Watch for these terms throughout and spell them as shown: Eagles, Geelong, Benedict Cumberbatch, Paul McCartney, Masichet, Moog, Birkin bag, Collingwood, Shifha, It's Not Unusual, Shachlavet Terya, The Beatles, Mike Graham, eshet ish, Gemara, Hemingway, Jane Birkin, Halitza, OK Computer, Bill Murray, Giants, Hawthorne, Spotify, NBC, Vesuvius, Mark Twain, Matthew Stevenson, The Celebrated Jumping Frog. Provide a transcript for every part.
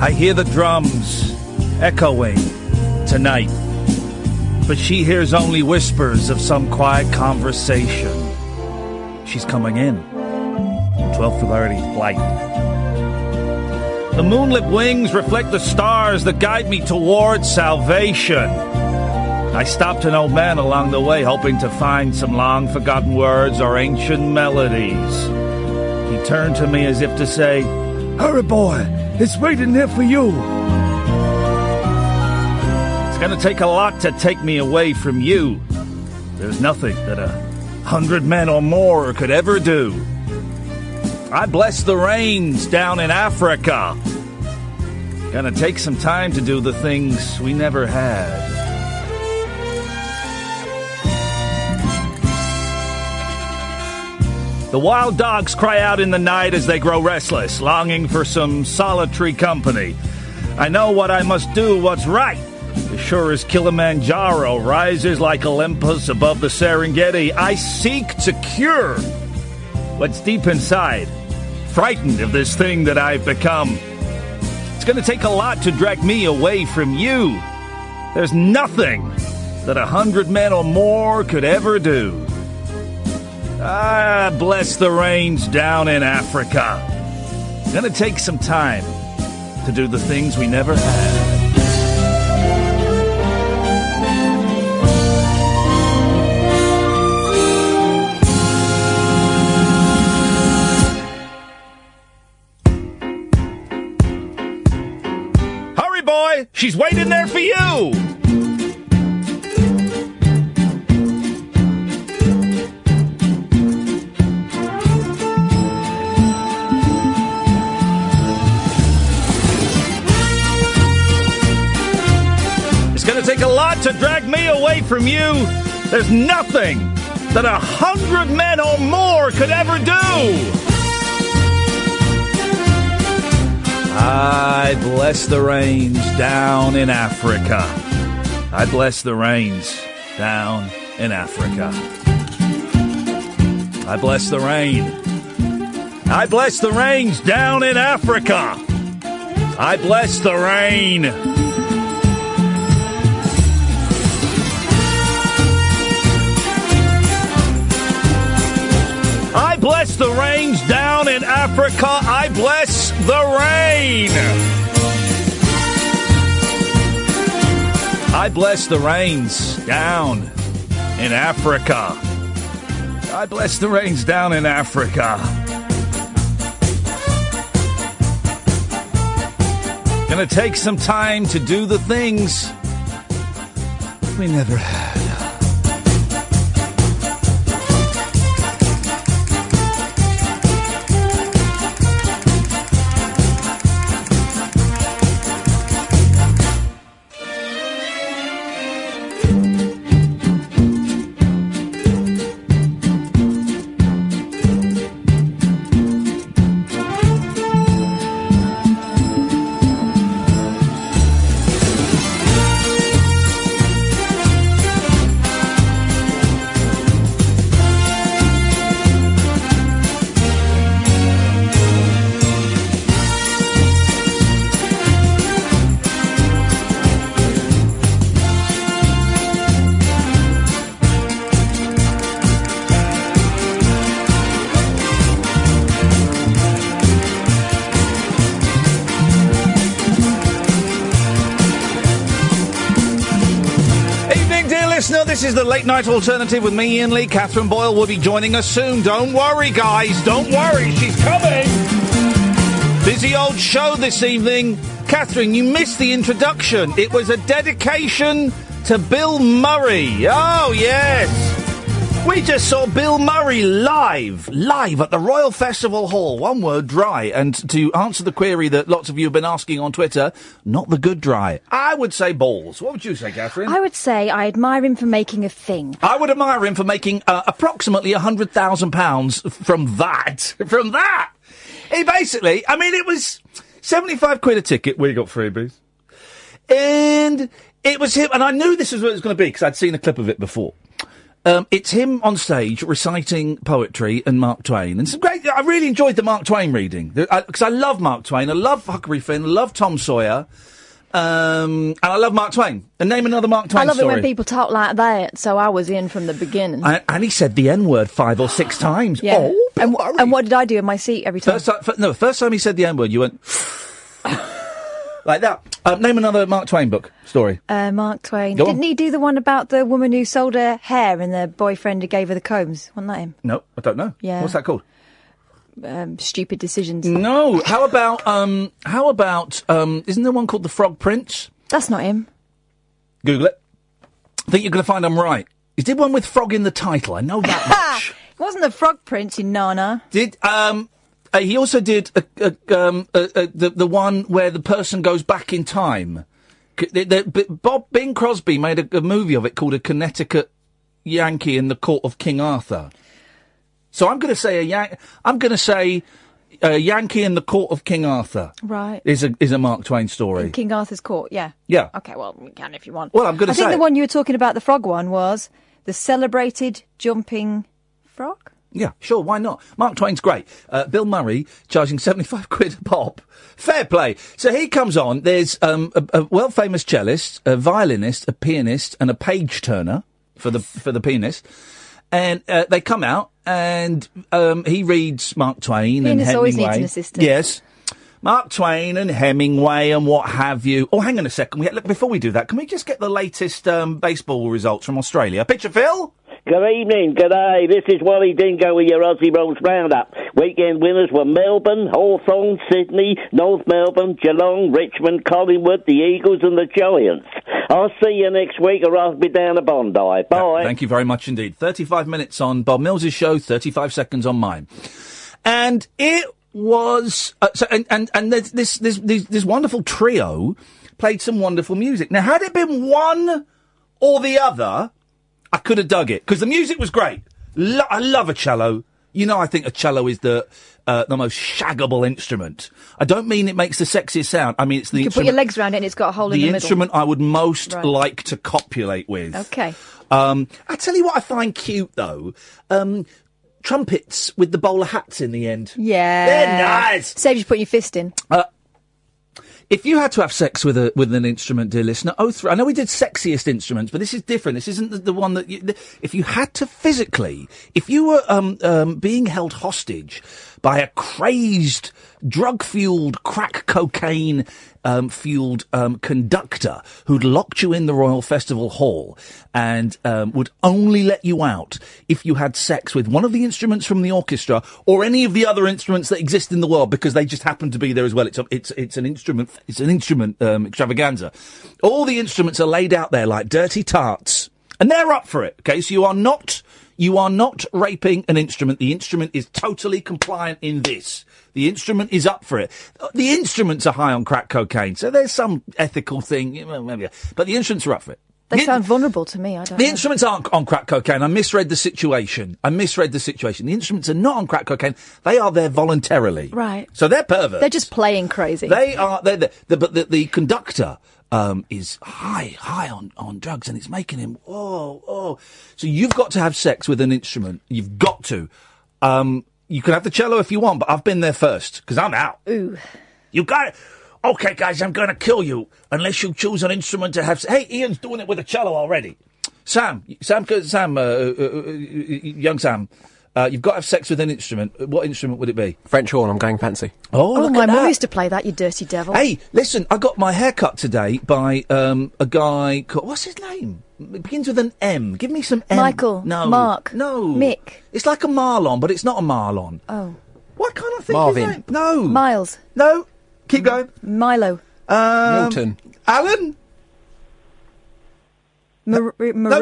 I hear the drums echoing tonight, but she hears only whispers of some quiet conversation. She's coming in. 12:30 flight. The moonlit wings reflect the stars that guide me towards salvation. I stopped an old man along the way, hoping to find some long-forgotten words or ancient melodies. He turned to me as if to say, "Hurry, boy! It's waiting there for you." It's going to take a lot to take me away from you. There's nothing that 100 men or more could ever do. I bless the rains down in Africa. Going to take some time to do the things we never had. The wild dogs cry out in the night as they grow restless, longing for some solitary company. I know what I must do, what's right. As sure as Kilimanjaro rises like Olympus above the Serengeti, I seek to cure what's deep inside, frightened of this thing that I've become. It's going to take a lot to drag me away from you. There's nothing that 100 men or more could ever do. Ah, bless the rains down in Africa. Gonna take some time to do the things we never had. Hurry, boy! She's waiting there for you! Take a lot to drag me away from you. There's nothing that 100 men or more could ever do. I bless the rains down in Africa. I bless the rains down in Africa. I bless the rain. I bless the rains down in Africa. I bless the rain. I bless the rains down in Africa. I bless the rain. I bless the rains down in Africa. I bless the rains down in Africa. Gonna take some time to do the things we never had. This is the Late Night Alternative with me, Iain Lee. Katherine Boyle will be joining us soon. Don't worry, guys. Don't worry. She's coming. Busy old show this evening. Katherine, you missed the introduction. It was a dedication to Bill Murray. Oh, yes. We just saw Bill Murray live at the Royal Festival Hall. One word, dry. And to answer the query that lots of you have been asking on Twitter, not the good dry. I would say balls. What would you say, Katherine? I would say I admire him for making a thing. I would admire him for making approximately £100,000 from that. From that! He basically, I mean, it was 75 quid a ticket. We got freebies. And it was him, and I knew this was what it was going to be because I'd seen a clip of it before. It's him on stage reciting poetry and Mark Twain. And some great, I really enjoyed the Mark Twain reading because I love Mark Twain. I love Huckleberry Finn. I love Tom Sawyer. And I love Mark Twain. And name another Mark Twain story. I love it when people talk like that, so I was in from the beginning. And he said the N-word 5 or 6 times. Yeah. Oh, and what did I do in my seat every time? First time he said the N-word, you went... Like that. Name another Mark Twain book story. Mark Twain. Go Didn't on. He do the one about the woman who sold her hair and the boyfriend who gave her the combs? Wasn't that him? No, I don't know. Yeah. What's that called? Stupid Decisions. No. How about isn't there one called The Frog Prince? That's not him. Google it. I think you're going to find I'm right. He did one with frog in the title. I know that much. It wasn't The Frog Prince in Nana. He also did the one where the person goes back in time. Bing Crosby made a movie of it called A Connecticut Yankee in the Court of King Arthur. So I'm going to say Yankee in the Court of King Arthur. Right. Is a Mark Twain story. In King Arthur's court, yeah. Yeah. Okay, well, we can if you want. Well, I'm going to say... I think the one you were talking about, the frog one, was The Celebrated Jumping Frog? Yeah, sure, why not? Mark Twain's great. Bill Murray charging 75 quid a pop. Fair play. So he comes on. There's a world-famous cellist, a violinist, a pianist, and a page-turner for the pianist. And they come out, and he reads Mark Twain and Hemingway. Pianist always needs an assistant. Yes. Mark Twain and Hemingway and what have you. Oh, hang on a second. Look, before we do that, can we just get the latest baseball results from Australia? Picture Phil? Good evening, good day. This is Wally Dingo with your Aussie Rolls Roundup. Weekend winners were Melbourne, Hawthorne, Sydney, North Melbourne, Geelong, Richmond, Collingwood, the Eagles and the Giants. I'll see you next week or I'll be down to Bondi. Bye. Thank you very much indeed. 35 minutes on Bob Mills' show, 35 seconds on mine. And it was... this wonderful trio played some wonderful music. Now, had it been one or the other... I could have dug it, because the music was great. I love a cello. You know, I think a cello is the most shaggable instrument. I don't mean it makes the sexiest sound. I mean, it's the instrument... You can put your legs around it and it's got a hole in the middle. The instrument I would most like to copulate with. Okay. I tell you what I find cute, though. Trumpets with the bowler hats in the end. Yeah. They're nice. Saves you putting your fist in. If you had to have sex with an instrument, dear listener, I know we did sexiest instruments, but this is different. This isn't the one that... if you had to physically... If you were being held hostage by a crazed, drug-fueled, crack cocaine... conductor who'd locked you in the Royal Festival Hall and would only let you out if you had sex with one of the instruments from the orchestra or any of the other instruments that exist in the world because they just happen to be there as well. It's an instrument extravaganza. All the instruments are laid out there like dirty tarts, and they're up for it. Okay, so you are not raping an instrument. The instrument is totally compliant in this. The instrument is up for it. The instruments are high on crack cocaine, so there's some ethical thing. Maybe, but the instruments are up for it. They sound vulnerable to me, I don't know. The instruments aren't on crack cocaine. I misread the situation. The instruments are not on crack cocaine. They are there voluntarily. Right. So they're perverts. They're just playing crazy. But the conductor... is high on drugs, and it's making him, oh. So you've got to have sex with an instrument. You've got to. You can have the cello if you want, but I've been there first, because I'm out. Ooh. You got it. Okay, guys, I'm going to kill you, unless you choose an instrument to have sex. Hey, Ian's doing it with a cello already. Young Sam. You've got to have sex with an instrument. What instrument would it be? French horn, I'm going fancy. Oh, my mum used to play that, you dirty devil. Hey, listen, I got my hair cut today by a guy called... What's his name? It begins with an M. Give me some M. Michael. No. Mark. No. Mick. It's like a Marlon, but it's not a Marlon. Oh. Why can't I think Marvin. His name? No. Miles. No. Keep going. Milo. Milton. Alan? No,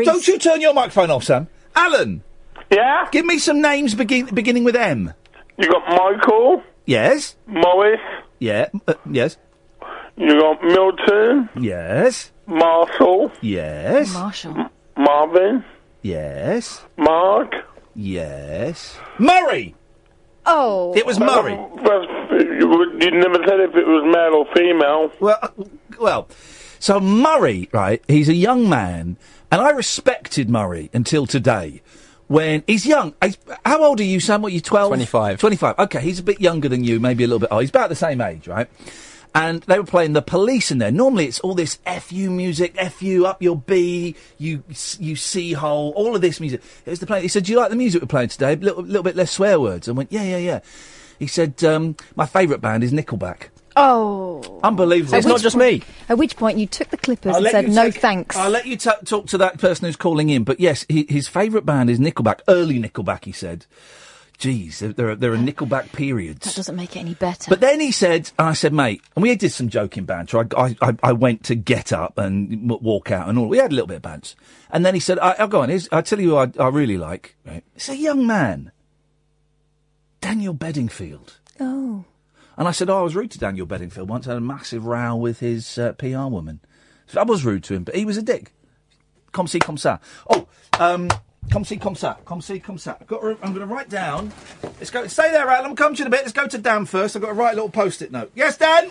don't you turn your microphone off, Sam. Alan. Yeah? Give me some names beginning with M. You got Michael. Yes. Morris. Yeah. Yes. You got Milton. Yes. Marshall. Yes. Marshall. Marvin. Yes. Mark. Yes. Murray! Oh. It was Murray. You never said if it was male or female. Well, so Murray, right, he's a young man, and I respected Murray until today. When he's young, how old are you, Sam? What, you 12? 25. 25. Okay, he's a bit younger than you, maybe a little bit. Oh, he's about the same age, right? And they were playing The Police in there. Normally it's all this F.U. music, F.U., Up Your B, you C-hole, all of this music. It was the play. He said, do you like the music we're playing today? A little bit less swear words. I went, yeah. He said, my favourite band is Nickelback. Oh. Unbelievable. So it's not just me. At which point you took the clippers and said, no thanks. I'll let you talk to that person who's calling in. But yes, his favourite band is Nickelback, early Nickelback, he said. Jeez, there are Nickelback periods. That doesn't make it any better. But then he said, and I said, mate, and we did some joking banter. I went to get up and walk out and all. We had a little bit of banter. And then he said, I'll go on. I'll tell you who I really like. Right. It's a young man. Daniel Bedingfield. Oh. And I said, I was rude to Daniel Bedingfield once. I had a massive row with his PR woman. So I was rude to him, but he was a dick. Comme ci, comme ça. Oh, come see, come sat. Come see, come sat. I'm going to write down. Let's go. Stay there, Adam. I'll come to you in a bit. Let's go to Dan first. I've got to write a little post-it note. Yes, Dan?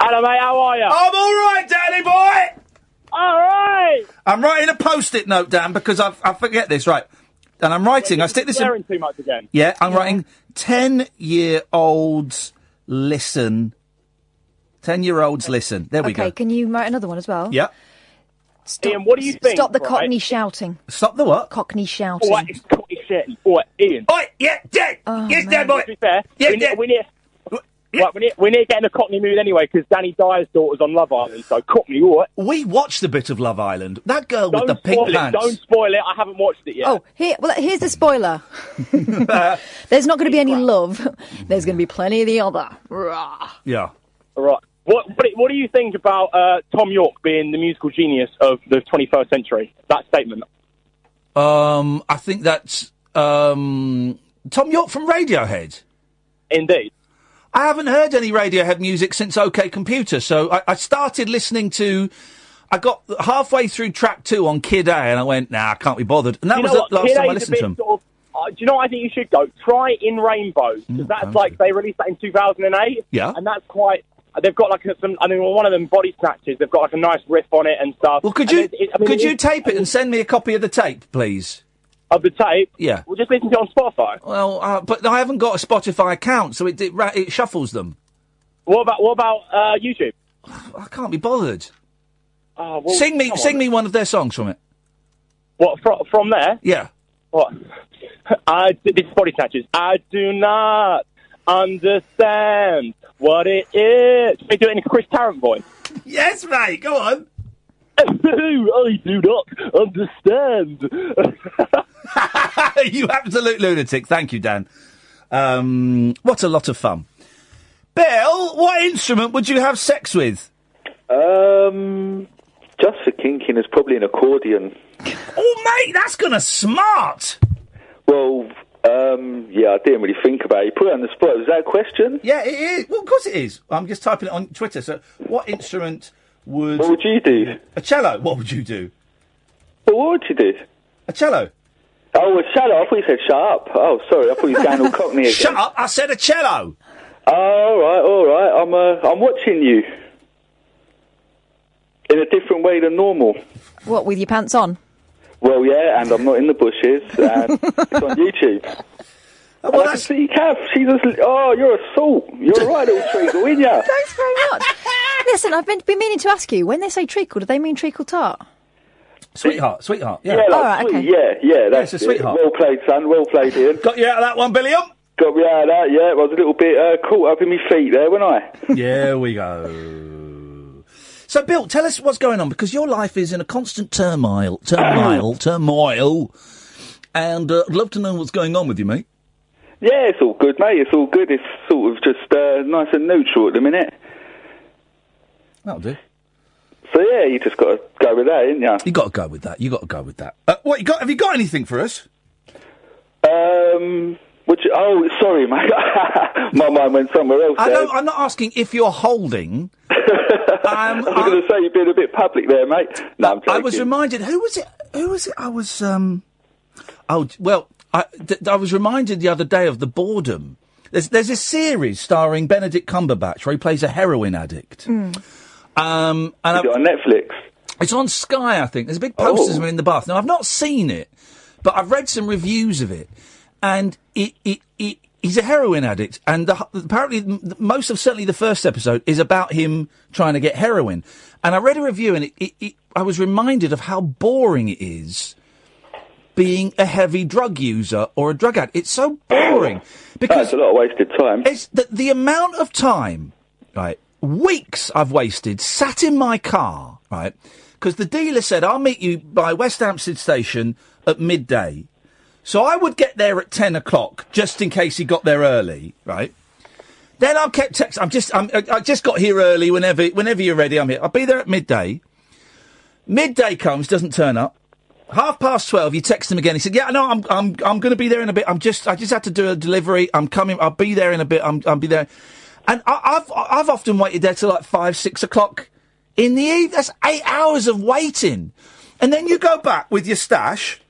Hello, mate. How are you? I'm all right, Danny boy. All right. I'm writing a post-it note, Dan, because I forget this. Right. And I'm writing. I stick this in. Swearing too much again. Yeah, I'm writing 10-year-olds listen. 10-year-olds listen. There we go. Okay, can you write another one as well? Yeah. Stop, Ian, what do you think? Stop the Cockney shouting. Stop the what? Cockney shouting. All right, it's Cockney shouting. All right, Ian. All right, yeah, Dad. Oh, yes, Dad, boy. To be fair, yeah, we're near getting a Cockney mood anyway, because Danny Dyer's daughter's on Love Island, so Cockney, all right. We watched a bit of Love Island. That girl with the pink pants. Don't spoil it. I haven't watched it yet. Oh, here's the spoiler. There's not going to be any love. There's going to be plenty of the other. Rah. Yeah. All right. What do you think about Thom Yorke being the musical genius of the 21st century? That statement. I think that's Thom Yorke from Radiohead. Indeed. I haven't heard any Radiohead music since OK Computer, so I started listening to... I got halfway through track 2 on Kid A, and I went, nah, I can't be bothered. And that was the last time I listened to him. Do you know what I think you should go? Try In Rainbows, because that's like... They released that in 2008. Yeah. And that's quite... They've got like some, I mean, one of them Body Snatches. They've got like a nice riff on it and stuff. Well, could you tape it and send me a copy of the tape, please? Of the tape? Yeah. We'll just listen to it on Spotify. Well, but I haven't got a Spotify account, so it shuffles them. What about YouTube? I can't be bothered. Well, sing me one of their songs from it. What from there? Yeah. What? This is Body Snatches. I do not understand what it is. They do it in a Chris Tarrant voice. Yes, mate, go on. I do not understand. You absolute lunatic. Thank you, Dan. What a lot of fun. Bill, what instrument would you have sex with? Just for kinking, it's probably an accordion. Oh, mate, that's gonna smart. Well... I didn't really think about it. You put it on the spot. Was that a question? Yeah, it is. Well, of course it is. I'm just typing it on Twitter. So, what instrument would... What would you do? A cello. What would you do? Well, what would you do? A cello. Oh, a cello. I thought you said shut up. Oh, sorry. I thought you were Daniel Cockney again. Shut up. I said a cello. Oh, all right. I'm watching you. In a different way than normal. What, with your pants on? Well, yeah, and I'm not in the bushes, and it's on YouTube. Well, and that's... I can see Kath. She's just... Oh, you're a salt. You're right, little treacle, ain't ya? Thanks very much. Listen, I've been meaning to ask you, when they say treacle, do they mean treacle tart? Sweetheart, yeah. Yeah, like, all right, okay. Yeah, that's a sweetheart. Well played, son, well played, Ian. Got you out of that one, Billiam? Got me out of that, yeah. I was a little bit caught up in my feet there, wasn't I? Yeah, we go. So, Bill, tell us what's going on, because your life is in a constant turmoil, and I'd love to know what's going on with you, mate. Yeah, it's all good, mate, it's all good. It's sort of just nice and neutral at the minute. That'll do. So, yeah, you just got to go with that, ain't you? You got to go with that. Have you got anything for us? My mind went somewhere else. I'm not asking if you're holding. I was going to say you've been a bit public there, mate. No, I'm joking. I was reminded. Who was it? I was reminded the other day of The Boredom. There's a series starring Benedict Cumberbatch where he plays a heroin addict. Mm. Is it on Netflix? It's on Sky, I think. There's a big posters of him in the bath. Now, I've not seen it, but I've read some reviews of it. And he's a heroin addict. And apparently most of certainly the first episode is about him trying to get heroin. And I read a review and I was reminded of how boring it is being a heavy drug user or a drug addict. It's so boring. Because that's a lot of wasted time. It's the amount of time, right, weeks I've wasted sat in my car, right, because the dealer said, I'll meet you by West Hampstead Station at midday. So I would get there at 10 o'clock, just in case he got there early, right? Then I kept texting. I just got here early. Whenever you're ready, I'm here. I'll be there at midday. Midday comes, doesn't turn up. 12:30, you text him again. He said, "Yeah, no, I'm going to be there in a bit. I just had to do a delivery. I'm coming. I'll be there in a bit. I'll be there." And I've often waited there till like 5-6 o'clock in the evening. That's 8 hours of waiting, and then you go back with your stash.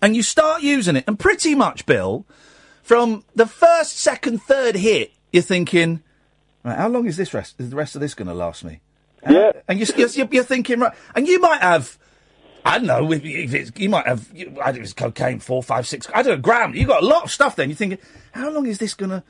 And you start using it. And pretty much, Bill, from the first, second, third hit, you're thinking, right, how long is the rest of this going to last me? Yeah. And you're thinking, right. And you might have, I don't know, I don't know, it's cocaine, 4, 5, 6, I don't know, gram. You've got a lot of stuff then. You're thinking, how long is this going to,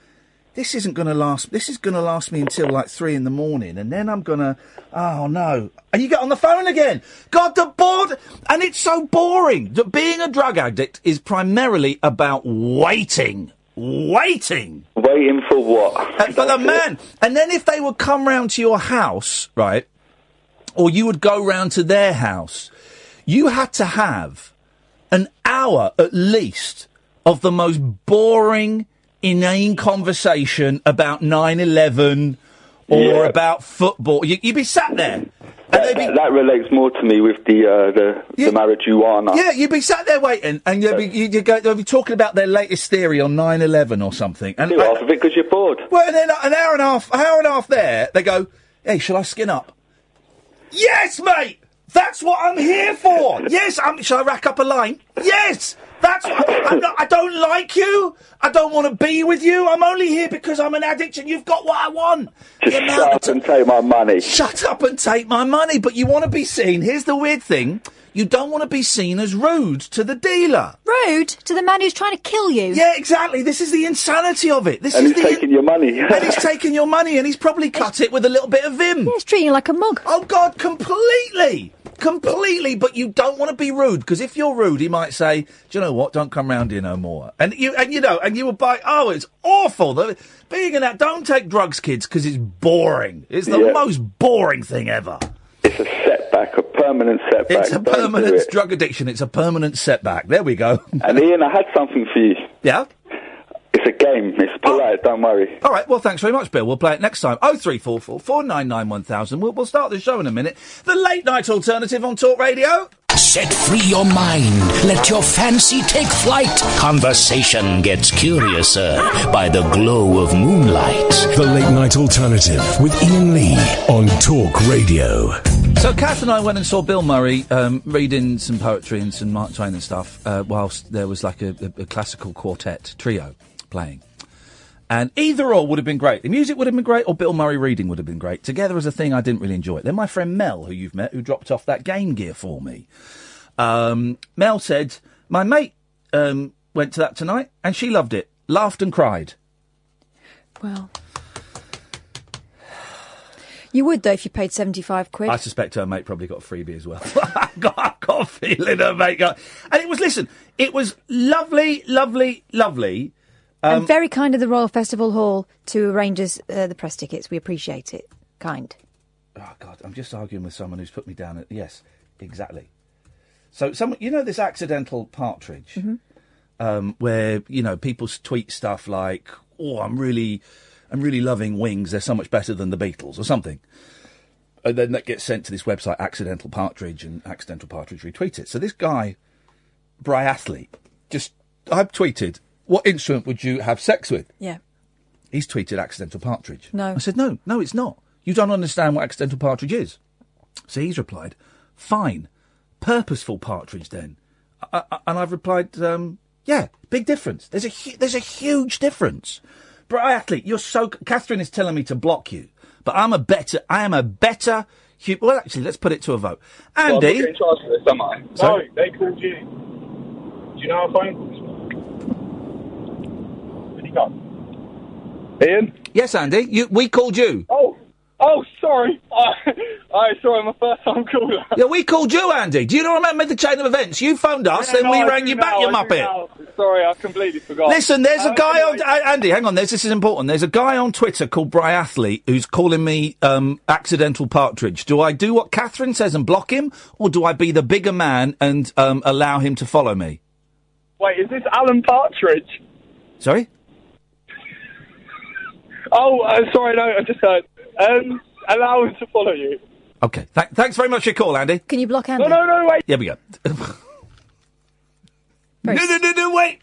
this isn't going to last, this is going to last me until like 3 a.m. And then I'm going to, oh no. And you get on the phone again. God, the bored. And it's so boring that being a drug addict is primarily about waiting. Waiting. Waiting for what? For the man. And then if they would come round to your house, right, or you would go round to their house, you had to have an hour at least of the most boring, inane conversation about 9/11 or about football. You'd be sat there. That relates more to me with the marijuana. Yeah, you'd be sat there waiting, and they'll be talking about their latest theory on 9/11 or something. And half of it because you're bored. Well, and then an hour and a half there, they go, "Hey, shall I skin up?" Yes, mate. That's what I'm here for. Yes, shall I rack up a line? Yes. That's what I don't like you. I don't want to be with you. I'm only here because I'm an addict and you've got what I want. Just shut up and take my money. Shut up and take my money. But you want to be seen. Here's the weird thing. You don't want to be seen as rude to the dealer. Rude to the man who's trying to kill you. Yeah, exactly. This is the insanity of it. He's taking your money, and he's probably cut it with a little bit of vim. Yeah, he's treating you like a mug. Oh, God, completely. Completely. But you don't want to be rude, because if you're rude, he might say, do you know what, don't come round here no more. And you will buy, oh, it's awful. Don't take drugs, kids, because it's boring. It's the most boring thing ever. It's a setback, a permanent setback. It's a permanent drug addiction. It's a permanent setback. There we go. And Ian, I had something for you. Yeah? It's a game. It's polite. Oh. Don't worry. All right. Well, thanks very much, Bill. We'll play it next time. 0344 499 1000. We'll start the show in a minute. The late night alternative on Talk Radio. Set free your mind. Let your fancy take flight. Conversation gets curiouser by the glow of moonlight. The Late Night Alternative with Iain Lee on Talk Radio. So Kath and I went and saw Bill Murray reading some poetry and some Mark Twain and stuff whilst there was like a classical quartet trio playing. And either or would have been great. The music would have been great, or Bill Murray reading would have been great. Together as a thing, I didn't really enjoy it. Then my friend Mel, who you've met, who dropped off that game gear for me. Mel said, my mate went to that tonight, and she loved it. Laughed and cried. Well, you would, though, if you paid 75 quid. I suspect her mate probably got a freebie as well. I've got a feeling her mate got... And it was, listen, it was lovely, lovely, lovely... and very kind of the Royal Festival Hall to arrange us the press tickets. We appreciate it. Kind. Oh, God, I'm just arguing with someone who's put me down. Yes, exactly. So, you know this accidental partridge mm-hmm. Where, you know, people tweet stuff like, oh, I'm really loving Wings. They're so much better than the Beatles or something. And then that gets sent to this website, Accidental Partridge, and Accidental Partridge retweets it. So this guy, Briathlete, just I've tweeted, what instrument would you have sex with? Yeah. He's tweeted accidental partridge. No. I said, no, it's not. You don't understand what accidental partridge is. So he's replied, fine, purposeful partridge then. And I've replied, yeah, big difference. There's a huge difference. Briathlete, you're so... Catherine is telling me to block you, but I am a better... Well, actually, let's put it to a vote. Andy... Well, I'm in charge of this, am I? So? No, they called you. Do you know how phone calls? Where'd he go? Ian? Yes, Andy, we called you. Oh, sorry. Sorry, my first time caller. Yeah, we called you, Andy. Do you not remember the chain of events? You phoned us, we rang you back, you muppet. Sorry, I completely forgot. Listen, there's a guy on... Andy, hang on, this is important. There's a guy on Twitter called Briathlete who's calling me accidental partridge. Do I do what Catherine says and block him, or do I be the bigger man and allow him to follow me? Wait, is this Alan Partridge? Sorry? Sorry, no, I just heard... allow him to follow you. Okay. Thanks very much for your call, Andy. Can you block Andy? No, wait. Here we go. No, wait.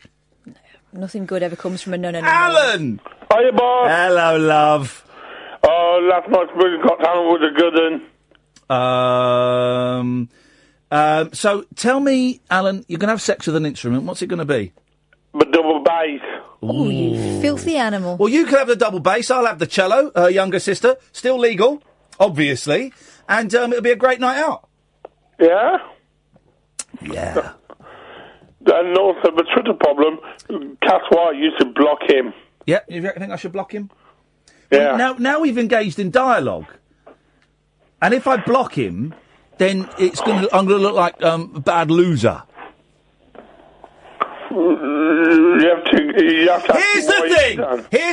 Nothing good ever comes from a no. Alan! Hiya, boss. Hello, love. Oh, last night's movie got down with a good one. So, tell me, Alan, you're going to have sex with an instrument. What's it going to be? The double bass. Oh, you filthy animal. Well, you can have the double bass. I'll have the cello, her younger sister. Still legal, obviously. And it'll be a great night out. Yeah? Yeah. And also, the Twitter problem, Cat White used to block him. Yeah, you think I should block him? Yeah. Well, now we've engaged in dialogue. And if I block him, then I'm going to look like a bad loser. Here's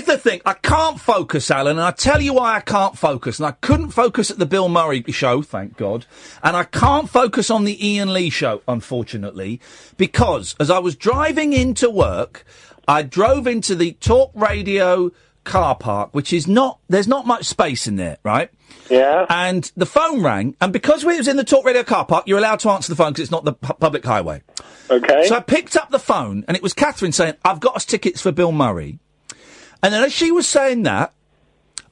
the thing. I can't focus, Alan, and I tell you why I can't focus. And I couldn't focus at the Bill Murray show, thank God. And I can't focus on the Iain Lee show, unfortunately, because as I was driving into work, I drove into the Talk Radio car park, which is not... There's not much space in there, right? Yeah. And the phone rang, and because we was in the Talk Radio car park, you're allowed to answer the phone because it's not the public highway. Okay. So I picked up the phone, and it was Catherine saying, I've got us tickets for Bill Murray. And then as she was saying that,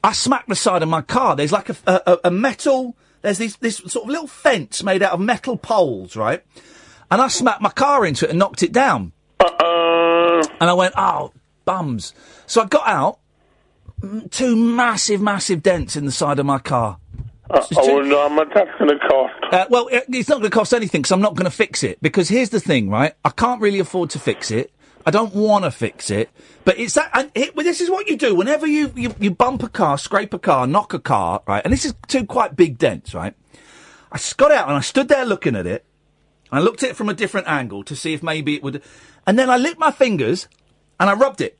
I smacked the side of my car. There's like a metal... There's this sort of little fence made out of metal poles, right? And I smacked my car into it and knocked it down. And I went, oh, bums. So I got out. Two massive dents in the side of my car. That's going to cost. Well, it's not going to cost anything, because I'm not going to fix it. Because here's the thing, right? I can't really afford to fix it. I don't want to fix it. But it's that... this is what you do. Whenever you bump a car, scrape a car, knock a car, right? And this is two quite big dents, right? I got out and I stood there looking at it. I looked at it from a different angle to see if maybe it would... And then I licked my fingers and I rubbed it.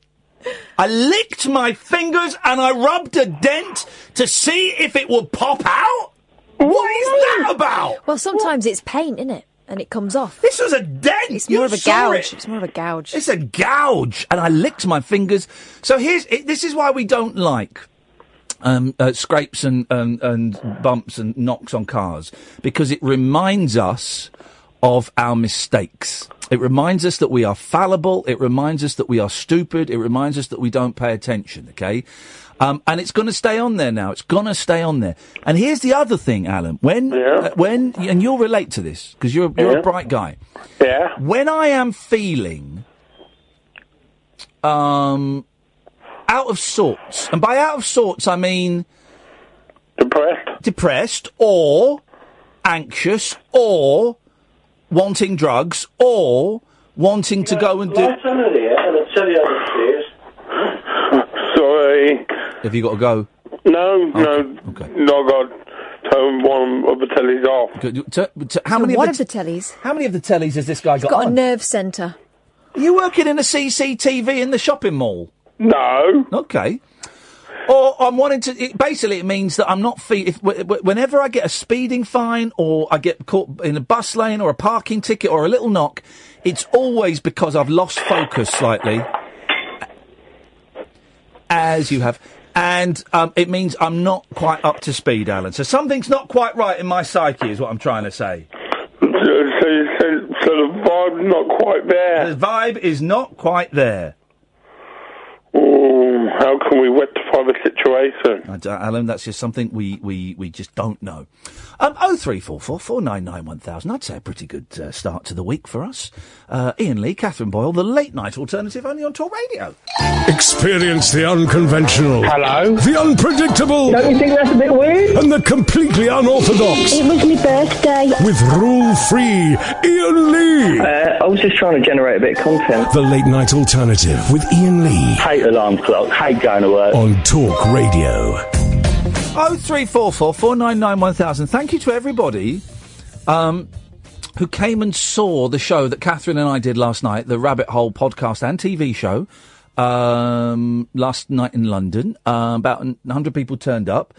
I licked my fingers and I rubbed a dent to see if it would pop out? What is that about? Well, sometimes it's paint, isn't it? And it comes off. This was a dent! It's more of a gouge. It's more of a gouge. It's a gouge! And I licked my fingers. So this is why we don't like scrapes and bumps and knocks on cars. Because it reminds us of our mistakes. It reminds us that we are fallible. It reminds us that we are stupid. It reminds us that we don't pay attention, okay? And it's going to stay on there now. It's going to stay on there. And here's the other thing, Alan. And you'll relate to this, because you're a bright guy. Yeah. When I am feeling out of sorts, and by out of sorts I mean... Depressed, or anxious, or... wanting drugs, or wanting to go and do... Sorry. Have you got to go? No. Okay. No, God. Turn one of the tellies off. How many of the tellies has this guy got on? He's got a nerve centre. Are you working in a CCTV in the shopping mall? No. Okay. Or I'm wanting to... Basically, it means that I'm not... whenever I get a speeding fine, or I get caught in a bus lane, or a parking ticket, or a little knock, it's always because I've lost focus slightly. As you have. And it means I'm not quite up to speed, Alan. So something's not quite right in my psyche, is what I'm trying to say. So you said, so the vibe's not quite there. The vibe is not quite there. Oh, how can we rectify the situation? Alan, that's just something we just don't know. 0344 499 1000. I'd say a pretty good start to the week for us. Iain Lee, Katherine Boyle, the late night alternative only on Talk Radio. Experience the unconventional. Hello. The unpredictable. Don't you think that's a bit weird? And the completely unorthodox. It was my birthday. With rule-free Iain Lee. I was just trying to generate a bit of content. The late night alternative with Iain Lee. Hey, alarm clock. Hate going to work. On Talk Radio. 0344 499 1000. Thank you to everybody who came and saw the show that Catherine and I did last night, the Rabbit Hole podcast and TV show, last night in London. About 100 people turned up.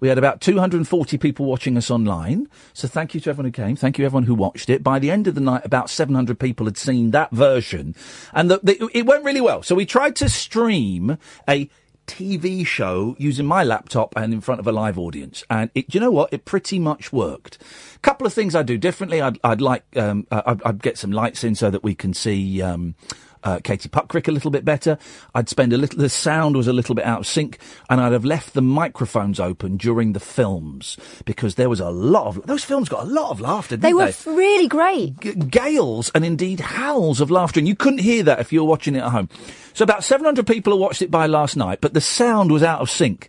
We had about 240 people watching us online. So thank you to everyone who came. Thank you to everyone who watched it. By the end of the night, about 700 people had seen that version. And it went really well. So we tried to stream a TV show using my laptop and in front of a live audience. And it, you know what? It pretty much worked. A couple of things I do differently. I'd like, I'd get some lights in so that we can see, Katie Puckrik a little bit better. I'd spend the sound was a little bit out of sync, and I'd have left the microphones open during the films, because there was a lot of, those films got a lot of laughter, didn't they? They were really great. Gales and indeed howls of laughter, and you couldn't hear that if you were watching it at home. So about 700 people watched it by last night, but the sound was out of sync.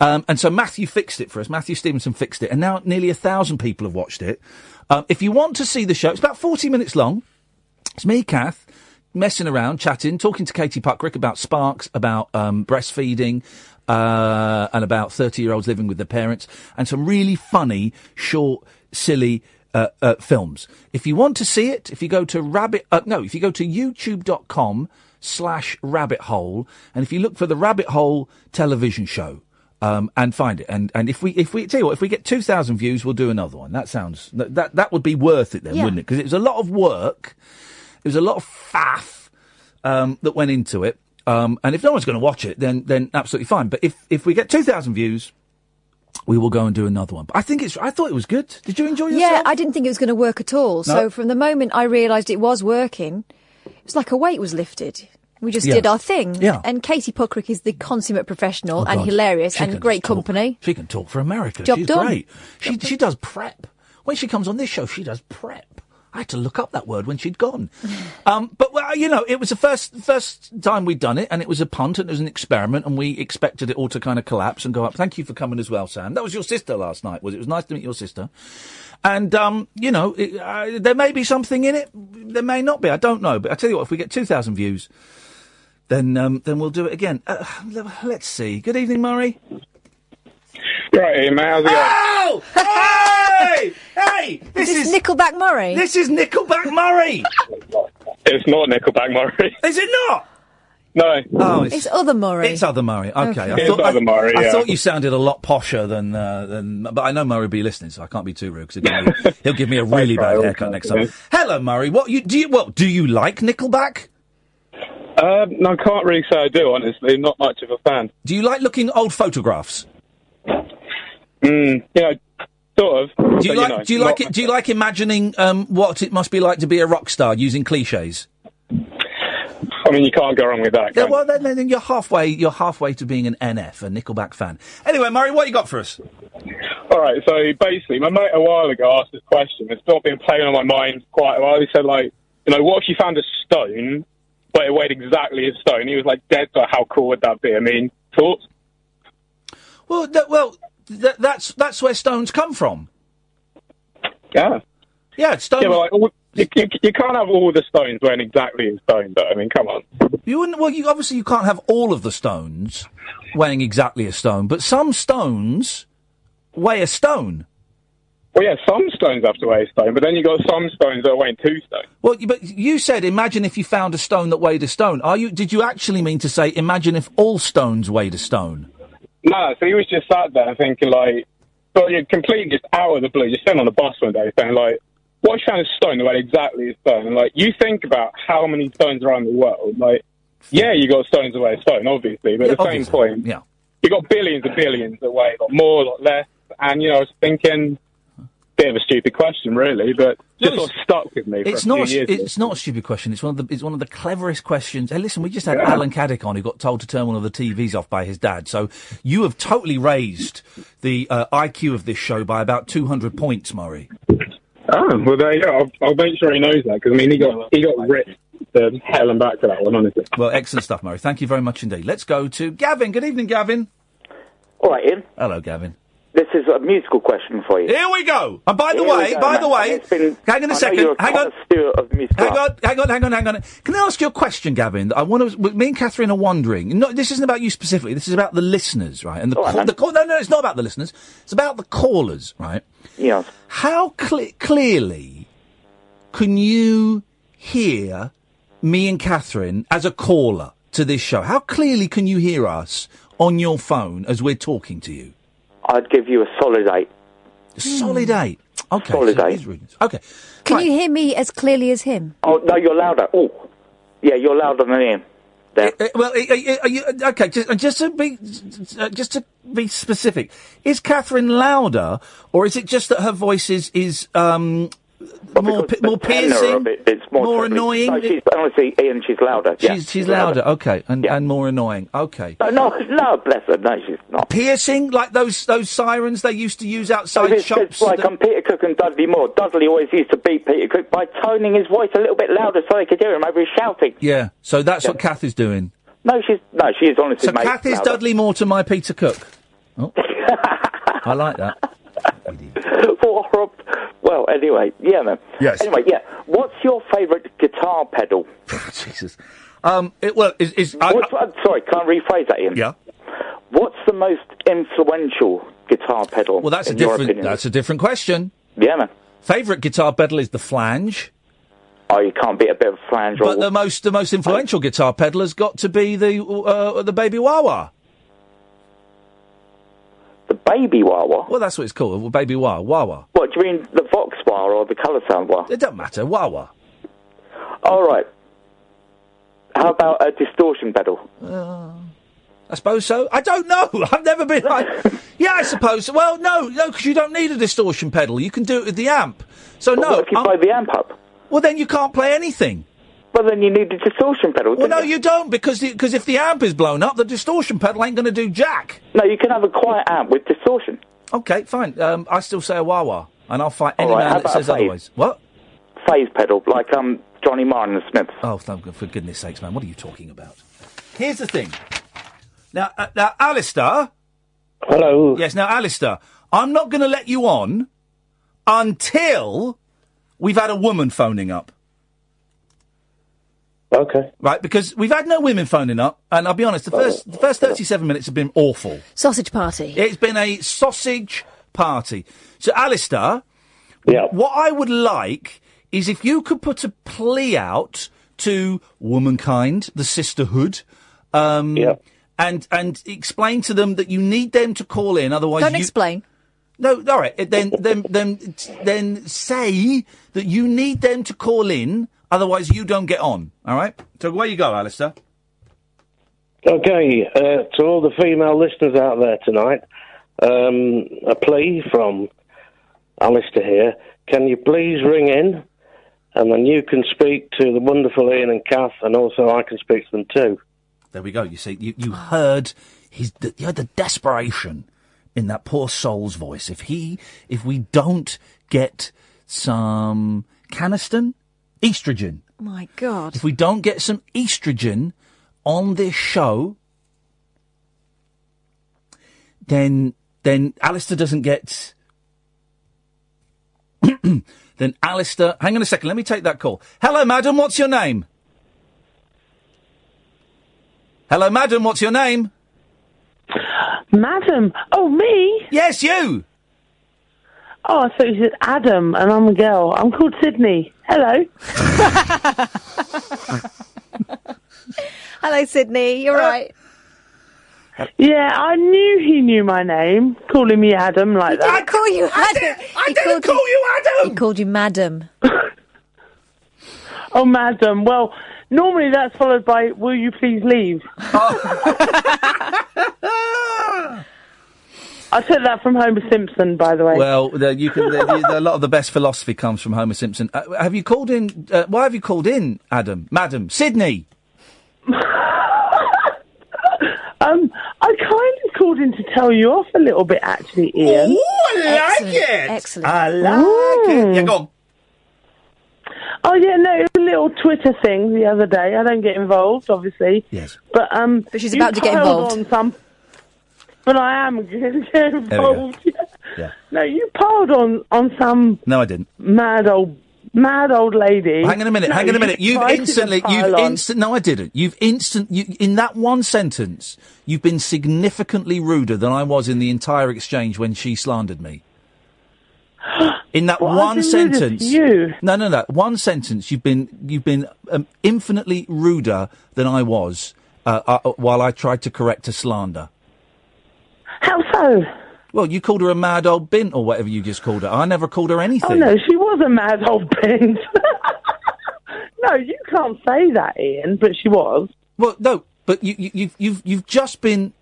And so Matthew fixed it for us. Matthew Stevenson fixed it, and now nearly 1,000 people have watched it. If you want to see the show, it's about 40 minutes long. It's me, Kath, messing around, chatting, talking to Katie Puckrik about Sparks, about breastfeeding, and about 30-year-olds living with their parents, and some really funny, short, silly films. If you want to see it, if you go to if you go to youtube.com/rabbithole, and if you look for the Rabbit Hole television show, and find it. And if we get 2,000 views, we'll do another one. That sounds, that would be worth it then, yeah, wouldn't it? Because it was a lot of work. It was a lot of faff that went into it. And if no one's going to watch it, then absolutely fine. But if we get 2,000 views, we will go and do another one. But I thought it was good. Did you enjoy yourself? Yeah, I didn't think it was going to work at all. No. So from the moment I realised it was working, it was like a weight was lifted. We just did our thing. Yeah. And Katie Puckrik is the consummate professional and hilarious and great company. She can talk for America. She's great. She does prep. When she comes on this show, she does prep. I had to look up that word when she'd gone. But, well, you know, it was the first time we'd done it, and it was a punt, and it was an experiment, and we expected it all to kind of collapse and go up. Thank you for coming as well, Sam. That was your sister last night, was it? It was nice to meet your sister. And, you know, there may be something in it. There may not be. I don't know. But I tell you what, if we get 2,000 views, then we'll do it again. Let's see. Good evening, Murray. Right, Ian, how's it going? Oh! Hey! Hey! This is Nickelback Murray. This is Nickelback Murray! It's not Nickelback Murray. Is it not? No. Oh, it's other Murray. It's other Murray. Okay. I thought you sounded a lot posher than. But I know Murray will be listening, so I can't be too rude, because he'll give me a really bad haircut next time. Hello, Murray. Do you like Nickelback? No, I can't really say I do. Honestly, not much of a fan. Do you like looking old photographs? Yeah, sort of. Do you like imagining what it must be like to be a rock star using cliches? I mean, you can't go wrong with that. Yeah, well, then you're halfway to being an NF, a Nickelback fan. Anyway, Murray, what you got for us? All right, so basically, my mate a while ago asked this question. It's not been playing on my mind quite a while. He said, like, you know, what if you found a stone, but it weighed exactly a stone? He was like, dead, but how cool would that be? I mean, thoughts? Well, that's where stones come from. Yeah. Yeah, stones. Yeah, well, like, you can't have all the stones weighing exactly a stone, though. I mean, come on. You wouldn't. Well, obviously you can't have all of the stones weighing exactly a stone, but some stones weigh a stone. Well, yeah, some stones have to weigh a stone, but then you got some stones that are weighing two stones. Well, but you said, imagine if you found a stone that weighed a stone. Did you actually mean to say, imagine if all stones weighed a stone? No, so he was just sat there thinking, like, but you're completely just out of the blue. You're sitting on a bus one day saying, like, what if you found a stone that weighed exactly a stone? And, like, you think about how many stones are around the world. Like, yeah, you got stones that weigh a stone, obviously, but at the same point, yeah, you got billions and billions that weigh a lot more, a lot less. And, you know, I was thinking, bit of a stupid question, really, but just sort of stuck with me. It's not a stupid question. It's one of the cleverest questions. Hey, listen, we just had Alan Caddick on, who got told to turn one of the TVs off by his dad. So you have totally raised the IQ of this show by about 200 points, Murray. Oh, well, there you go. I'll make sure he knows that, because, I mean, he got ripped to hell and back for that one, honestly. Well, excellent stuff, Murray. Thank you very much indeed. Let's go to Gavin. Good evening, Gavin. All right, Ian. Hello, Gavin. This is a musical question for you. Here we go. And by the way, hang on a second. Hang on. Can I ask you a question, Gavin? Me and Catherine are wondering. No, this isn't about you specifically. This is about the listeners, right? And No, it's not about the listeners. It's about the callers, right? Yes. How clearly can you hear me and Catherine as a caller to this show? How clearly can you hear us on your phone as we're talking to you? I'd give you a solid 8. Solid 8? Okay. Okay. Can you hear me as clearly as him? Oh, no, you're louder. Oh. Yeah, you're louder than him. There. Okay, just to be specific, is Catherine louder, or is it just that her voice is more piercing, more annoying? No, honestly, Ian, she's louder. Yeah. She's louder. Okay, and more annoying. Okay. No, bless her. No, she's not. Piercing, like those sirens they used to use outside shops. It's like on Peter Cook and Dudley Moore. Dudley always used to beat Peter Cook by toning his voice a little bit louder so they could hear him over his shouting. Yeah. So that's what Kath is doing. No, she is honestly. So Kath is louder. Dudley Moore to my Peter Cook. Oh. I like that. Well, anyway, yeah, man. Yes. Anyway, yeah. What's your favourite guitar pedal? Jesus. Sorry, can I rephrase that, Ian? Yeah. What's the most influential guitar pedal? Well, that's a different question. Yeah, man. Favourite guitar pedal is the flange. Oh, you can't beat a bit of flange. But the most influential guitar pedal has got to be the Baby Wah Wah. The Baby Wah Wah? Well, that's what it's called, Baby Wah Wah. What, do you mean the Vox Wah or the colour sound Wah? It doesn't matter, Wah Wah. All right. How about a distortion pedal? I suppose so. I don't know. I've never been like... Yeah, I suppose so. Well, no, because you don't need a distortion pedal. You can do it with the amp. So, but no... What if you play the amp up? Well, then you can't play anything. Well, then you need a distortion pedal. Well, no, you don't, because if the amp is blown up, the distortion pedal ain't going to do jack. No, you can have a quiet amp with distortion. OK, fine. I still say a wah-wah, and I'll fight any man that says otherwise. What? Phase pedal, like Johnny Marr and the Smiths. Oh, for goodness sakes, man, what are you talking about? Here's the thing. Now, Alistair... Hello. Yes, now, Alistair, I'm not going to let you on until we've had a woman phoning up. Okay. Right, because we've had no women phoning up, and I'll be honest, the first 37 minutes have been awful. Sausage party. It's been a sausage party. So, Alistair, what I would like is if you could put a plea out to womankind, the sisterhood, and explain to them that you need them to call in, otherwise Don't explain. No, all right, then say that you need them to call in, otherwise, you don't get on, all right? So away you go, Alistair. OK, to all the female listeners out there tonight, a plea from Alistair here. Can you please ring in, and then you can speak to the wonderful Ian and Kath, and also I can speak to them too. There we go. You see, you heard the desperation in that poor soul's voice. If we don't get some Caniston... Estrogen. My God. If we don't get some estrogen on this show, then Alistair doesn't get... then Alistair... Hang on a second, let me take that call. Hello, madam, what's your name? Hello, madam, what's your name? Madam? Oh, me? Yes, you! Oh, I thought you said Adam, and I'm a girl. I'm called Sydney. Hello. Hello, Sydney. You're right. Yeah, I knew he knew my name, calling me Adam like that. I call you Adam. I didn't call you Adam. He called you Madam. Oh, Madam. Well, normally that's followed by, will you please leave? Oh. I took that from Homer Simpson, by the way. Well, you can. A lot of the best philosophy comes from Homer Simpson. Have you called in? Why have you called in, Adam? Madam, Sydney. I kind of called in to tell you off a little bit, actually, Ian. Oh, I like it. Excellent. I like it. Yeah, go on. Oh, yeah, no, it was a little Twitter thing the other day. I don't get involved, obviously. Yes. But she's about to get involved. But I am going to get involved. Yeah. No, you piled on some... No, I didn't. Mad old lady. Well, hang on a minute. No, I didn't. In that one sentence, you've been significantly ruder than I was in the entire exchange when she slandered me. In that one sentence, you. No. One sentence, you've been infinitely ruder than I was while I tried to correct a slander. How so? Well, you called her a mad old bint or whatever you just called her. I never called her anything. Oh, no, she was a mad old bint. No, you can't say that, Ian, but she was. Well, no, but you've just been...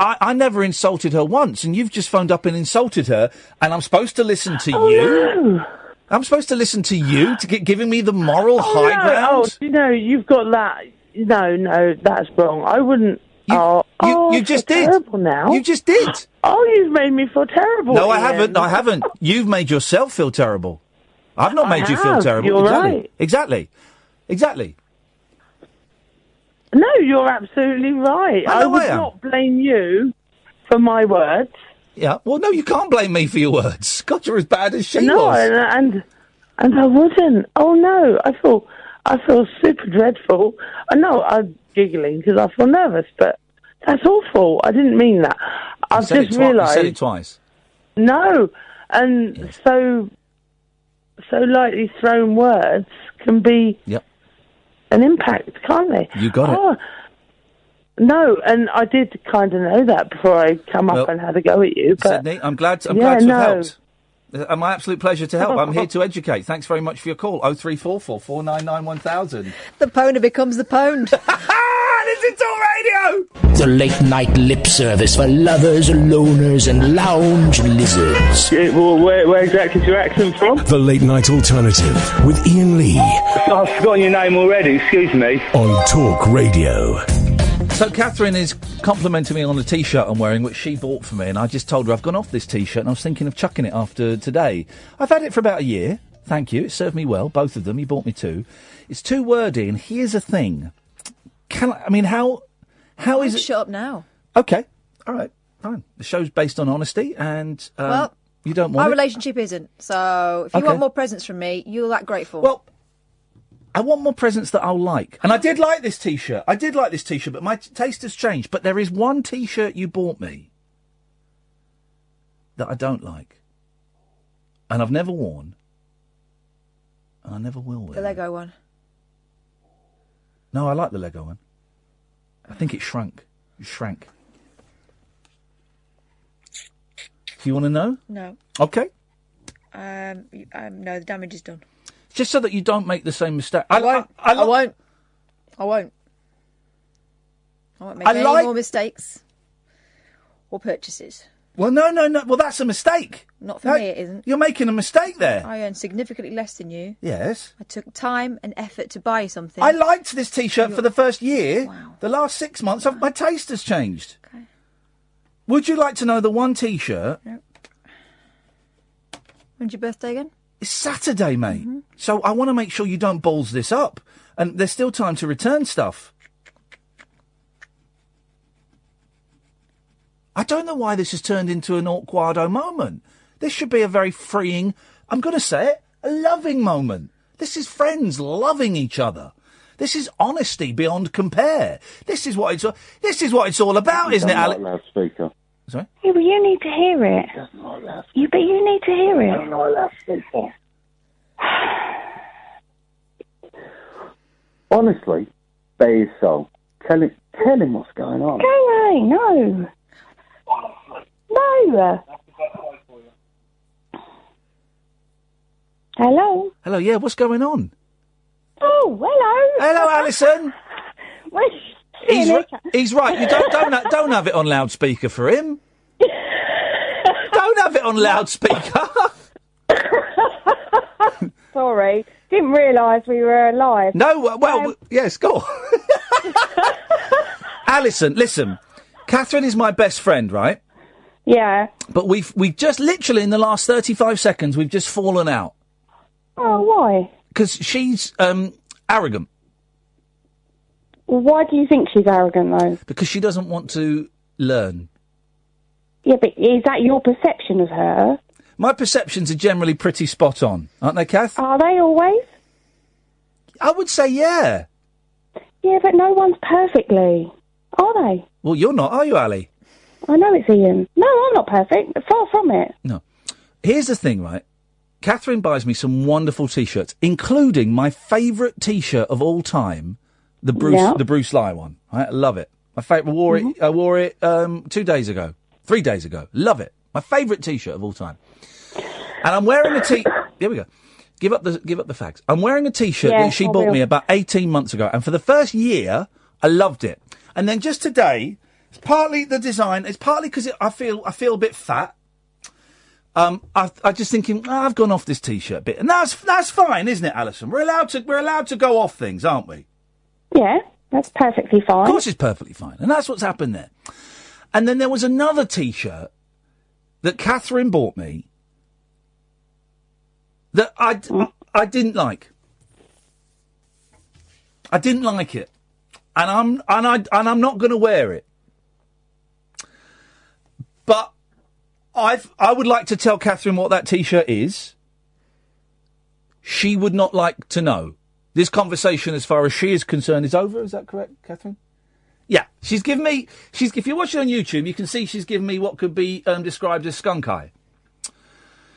I never insulted her once, and you've just phoned up and insulted her, and I'm supposed to listen to you? No. I'm supposed to listen to you to get giving me the moral high ground? Oh, you know, you've got that... No, that's wrong. I wouldn't... You just did. Now. You just did. Oh, you've made me feel terrible. No, Ian. I haven't. You've made yourself feel terrible. I've not made you feel terrible. You're right. Exactly. No, you're absolutely right. I would not blame you for my words. Yeah. Well, no, you can't blame me for your words. God, you're as bad as she was. No, and I wouldn't. Oh no, I feel super dreadful. I know. I'm giggling because I feel nervous, but. That's awful. I didn't mean that. I've just realised. You said it twice. No. And so lightly thrown words can be an impact, can't they? You got it. No, and I did kind of know that before I come up and had a go at you. But Sydney, I'm glad to have helped. My absolute pleasure to help. I'm here to educate. Thanks very much for your call. 0344 499 1000. The pwner becomes the pwned. This is Talk Radio! The late night lip service for lovers and loners and lounge lizards. Yeah, well, where exactly is your accent from? The late night alternative with Iain Lee. I've forgotten your name already, excuse me. On Talk Radio. So Katherine is complimenting me on a T-shirt I'm wearing, which she bought for me, and I just told her I've gone off this T-shirt and I was thinking of chucking it after today. I've had it for about a year. Thank you. It served me well, both of them. You bought me two. It's too wordy, and here's a thing... How is it? Shut up now. Okay. All right. Fine. The show's based on honesty, and you don't want our relationship isn't. So if you want more presents from me, you'll act grateful. Well, I want more presents that I'll like. And I did like this T-shirt, but my taste has changed. But there is one T-shirt you bought me that I don't like, and I've never worn, and I never will wear. The Lego one. No, I like the Lego one. I think it shrunk. It shrank. Do you want to know? No. Okay. No, the damage is done. Just so that you don't make the same mistake. I won't make any more mistakes or purchases. Well, no. Well, that's a mistake. Not for me, it isn't. You're making a mistake there. I earn significantly less than you. Yes. I took time and effort to buy something. I liked this T-shirt for the first year. Wow. The last 6 months, my taste has changed. Okay. Would you like to know the one T-shirt? No. When's your birthday again? It's Saturday, mate. Mm-hmm. So I want to make sure you don't balls this up. And there's still time to return stuff. I don't know why this has turned into an awkwardo moment. This should be a very freeing, I'm going to say it, a loving moment. This is friends loving each other. This is honesty beyond compare. This is what it's all about, isn't it, Alex? Loudspeaker. Sorry? Yeah, well, you need to hear it. That's not loudspeaker. But you need to hear it. I'm not loudspeaker. Honestly, bare your soul. Tell him what's going on. Go away, no. No. Hello. Hello. Yeah. What's going on? Oh, hello. Hello, Alison. He's right. You don't have it on loudspeaker for him. it on loudspeaker? Sorry, didn't realise we were live. No, well, yes, go on. Alison, listen, Katherine is my best friend, right? Yeah. But we've just literally in the last 35 seconds, we've just fallen out. Oh, why? Because she's arrogant. Why do you think she's arrogant, though? Because she doesn't want to learn. Yeah, but is that your perception of her? My perceptions are generally pretty spot on, aren't they, Kath? Are they always? I would say yeah. Yeah, but no one's perfectly, are they? Well, you're not, are you, Ali? I know it's Ian. No, I'm not perfect. Far from it. No. Here's the thing, right? Katherine buys me some wonderful T-shirts, including my favourite T-shirt of all time, the Bruce Lee one. Right? I love it. My favourite. I wore it 3 days ago. Love it. My favourite T-shirt of all time. And I'm wearing a T... Here we go. Give up the fags. I'm wearing a T-shirt that she bought me about 18 months ago. And for the first year, I loved it. And then just today, it's partly the design. It's partly because I feel a bit fat. I just thinking, I've gone off this T-shirt a bit. And that's fine, isn't it, Alison? We're allowed to go off things, aren't we? Yeah, that's perfectly fine. Of course it's perfectly fine. And that's what's happened there. And then there was another T-shirt that Katherine bought me that I didn't like. I didn't like it. And I'm not going to wear it. But I would like to tell Katherine what that T-shirt is. She would not like to know. This conversation, as far as she is concerned, is over. Is that correct, Katherine? Yeah, she's given me... if you watch it on YouTube, you can see she's given me what could be described as skunk eye.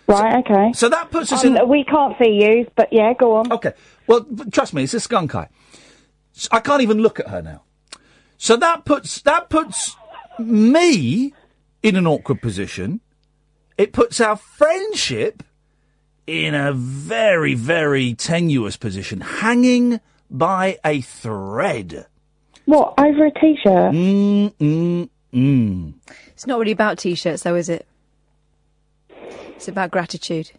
Right, okay. So that puts us in... We can't see you, but yeah, go on. Okay. Well, trust me, it's a skunk eye. I can't even look at her now. So that puts me in an awkward position. It puts our friendship in a very, very tenuous position, hanging by a thread. What, over a T-shirt? It's not really about T-shirts, though, is it? It's about gratitude.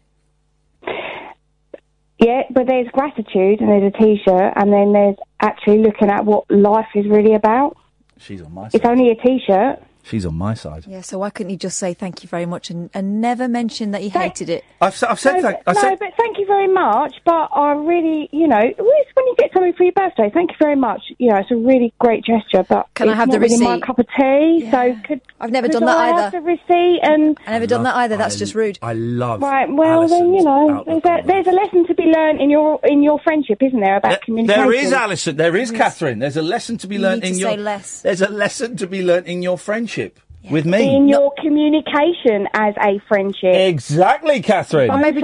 Yeah, but there's gratitude and there's a T-shirt and then there's actually looking at what life is really about. She's on my side. It's only a T-shirt. She's on my side. Yeah, so why couldn't you just say thank you very much and never mention that you hated it? I've said that. No, but thank you very much, but I really, you know, when you get something for your birthday, thank you very much. You know, it's a really great gesture, but can I have the receipt? It's not really my cup of tea, so I've never done that either. I have the receipt and... I've never done that either, that's just rude. I love Right, well Alison's then, you know, there's a lesson to be learned in your friendship, isn't there, about communication? There is, Alison, there is, Katherine. There's a lesson to be learned in your... You need to say less. There's a lesson to be learned in your friendship. Yeah. With me. In your communication as a friendship. Exactly, Katherine. But maybe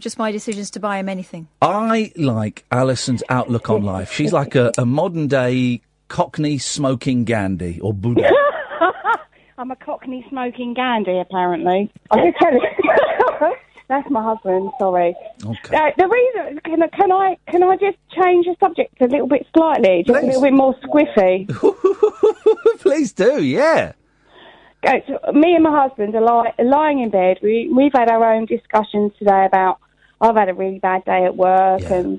just my decisions to buy him anything. I like Alison's outlook on life. She's like a modern-day Cockney smoking Gandhi or Buddha. I'm a Cockney smoking Gandhi, apparently. I did tell you. That's my husband, sorry. Okay. The reason, can I just change the subject a little bit slightly? Just a little bit more squiffy. Please do, yeah. So me and my husband are lying in bed. We've had our own discussions today about, I've had a really bad day at work and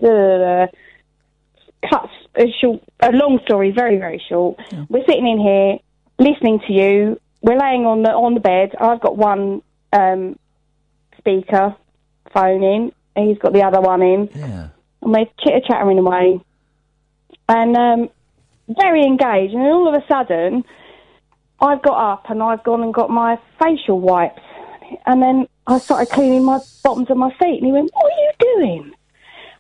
cuts a long story, very, very short. Yeah. We're sitting in here listening to you. We're laying on the bed. I've got one... speaker phone in, and he's got the other one in, and we're chitter-chattering away, and very engaged, and then all of a sudden, I've got up, and I've gone and got my facial wipes, and then I started cleaning my bottoms of my feet, and he went, what are you doing?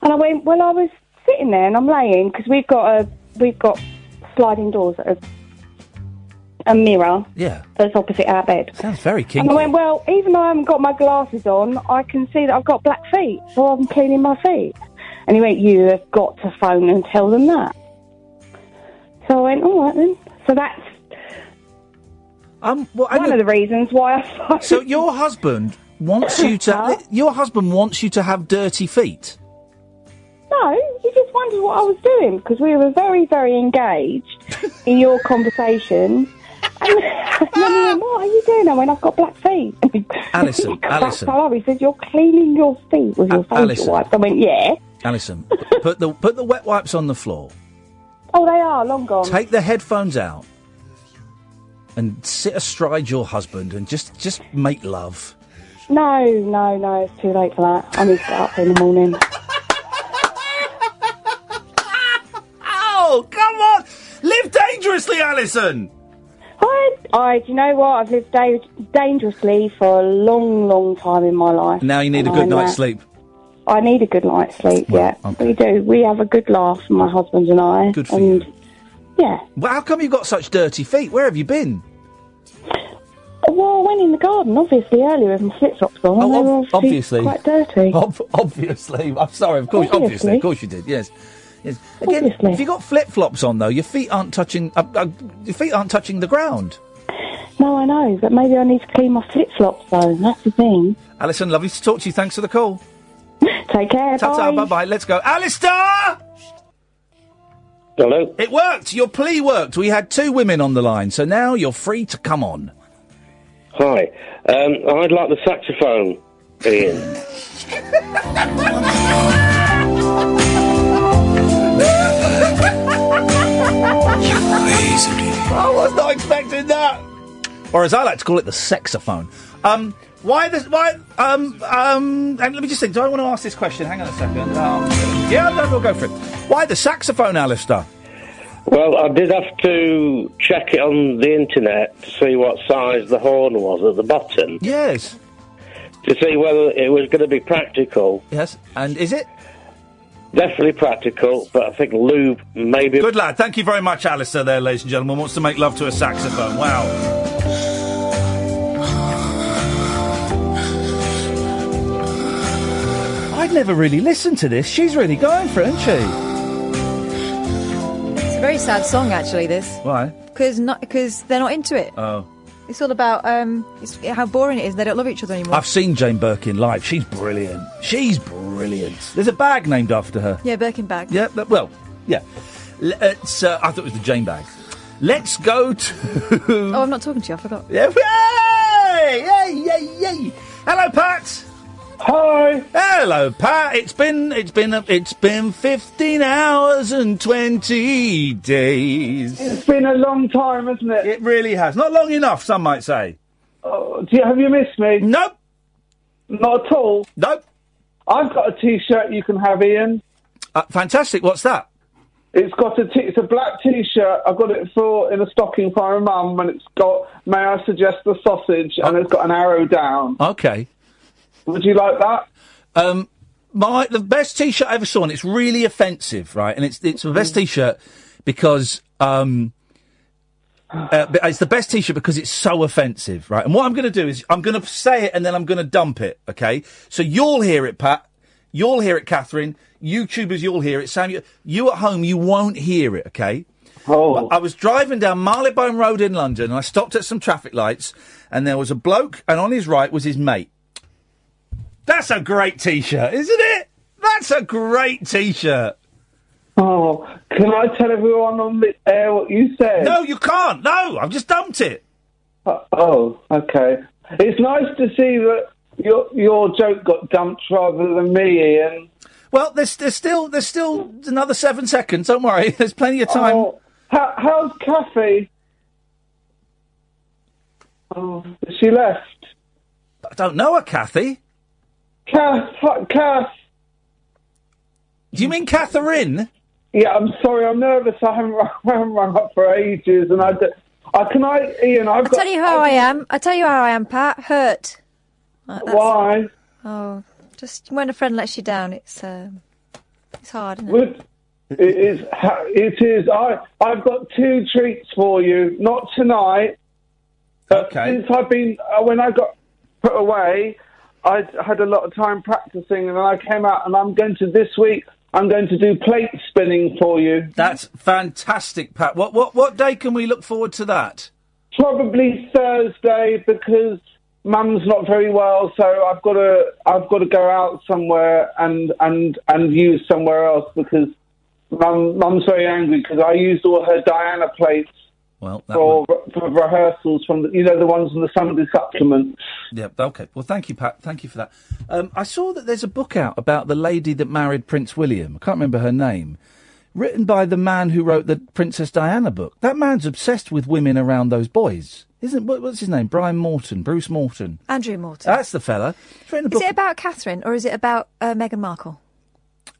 And I went, well, I was sitting there, and I'm laying, because we've got sliding doors that are a mirror that's opposite our bed. Sounds very kinky. And I went, well, even though I haven't got my glasses on, I can see that I've got black feet, so I'm cleaning my feet. And he went, you have got to phone and tell them that. So I went, all right then. So that's one of the reasons why I phoned. So your husband wants you to... Your husband wants you to have dirty feet? No, he just wondered what I was doing, because we were very, very engaged in your conversation... And then he went, what are you doing? I went, I've got black feet. Alison, Alison. So he says, you're cleaning your feet with your facial wipes. I went, yeah. Alison, put the wet wipes on the floor. Oh, they are long gone. Take the headphones out and sit astride your husband and just make love. No, it's too late for that. I need to get up in the morning. Oh, come on! Live dangerously, Alison! Do you know what? I've lived dangerously for a long, long time in my life. Now you need a good night's sleep. I need a good night's sleep, well, yeah. Okay. We do. We have a good laugh, my husband and I. Good for you. Yeah. Well, how come you've got such dirty feet? Where have you been? Well, I went in the garden, obviously, earlier with my flip-flops on. Oh, they were obviously. Quite dirty. Obviously. I'm sorry, of course. Obviously. Of course you did, yes. Yes. Again, obviously. If you've got flip-flops on, though, your feet aren't touching the ground. No, I know, but maybe I need to clean my flip-flops, though. That's the thing. Alison, lovely to talk to you. Thanks for the call. Take care, Ta-ta, bye. Bye-bye. Let's go. Alistair! Hello? It worked. Your plea worked. We had two women on the line, so now you're free to come on. Hi. I'd like the saxophone, Iain. I was not expecting that. Or as I like to call it, the saxophone. And let me just think, do I want to ask this question? Hang on a second. We'll go for it. Why the saxophone, Alistair? Well, I did have to check it on the internet to see what size the horn was at the bottom. Yes. To see whether it was going to be practical. Yes, and is it? Definitely practical, but I think lube maybe... Good lad. Thank you very much, Alistair, there, ladies and gentlemen. Wants to make love to a saxophone. Wow. I'd never really listened to this. She's really going for it, isn't she? It's a very sad song, actually, this. Why? Because they're not into it. Oh. It's all about how boring it is. They don't love each other anymore. I've seen Jane Birkin live. She's brilliant. There's a bag named after her. Yeah, Birkin bag. Yeah, well, yeah. I thought it was the Jane bag. Let's go to... Oh, I'm not talking to you. I forgot. Yeah. Yay! Hello, Pat! Hi. Hello, Pat. It's been 15 hours and 20 days. It's been a long time, hasn't it? It really has. Not long enough, some might say. Oh, have you missed me? Nope. Not at all? Nope. I've got a T-shirt you can have, Iain. Fantastic. What's that? It's got it's a black T-shirt. I got it in a stocking for my mum, and it's got, may I suggest, the sausage, and it's got an arrow down. Okay. Would you like that? The best T-shirt I ever saw, and it's really offensive, right? And it's the best T-shirt because it's the best T-shirt because it's so offensive, right? And what I'm going to do is I'm going to say it and then I'm going to dump it, okay? So you'll hear it, Pat. You'll hear it, Catherine. YouTubers, you'll hear it. Sam, you at home, you won't hear it, okay? Oh. I was driving down Marylebone Road in London, and I stopped at some traffic lights, and there was a bloke, and on his right was his mate. That's a great T-shirt, isn't it? That's a great T-shirt. Oh, can I tell everyone on the air what you said? No, you can't. No, I've just dumped it. Oh, okay. It's nice to see that your joke got dumped rather than me, Iain. Well, there's still another 7 seconds. Don't worry, there's plenty of time. Oh, how's Kathy? Oh, she left. I don't know her, Kathy. Kath. Do you mean Catherine? Yeah, I'm sorry, I'm nervous. I haven't rung up for ages, and Iain, I'll tell you how I am. I'll tell you how I am, Pat. Hurt. Why? Oh, just when a friend lets you down, it's hard, isn't it? It is. I've got two treats for you. Not tonight. Okay. Since I've been, when I got put away, I had a lot of time practicing, and then I came out, and I'm going to do plate spinning for you. That's fantastic, Pat. What day can we look forward to that? Probably Thursday, because Mum's not very well, so I've got to go out somewhere and use somewhere else, because Mum's very angry because I used all her Diana plates Well, for rehearsals from the ones in the Sunday supplement. Yeah, okay. Well, thank you, Pat. Thank you for that. I saw that there's a book out about the lady that married Prince William. I can't remember her name. Written by the man who wrote the Princess Diana book. That man's obsessed with women around those boys. What's his name? Bruce Morton. Andrew Morton. That's the fella. Is it about Catherine or is it about Meghan Markle?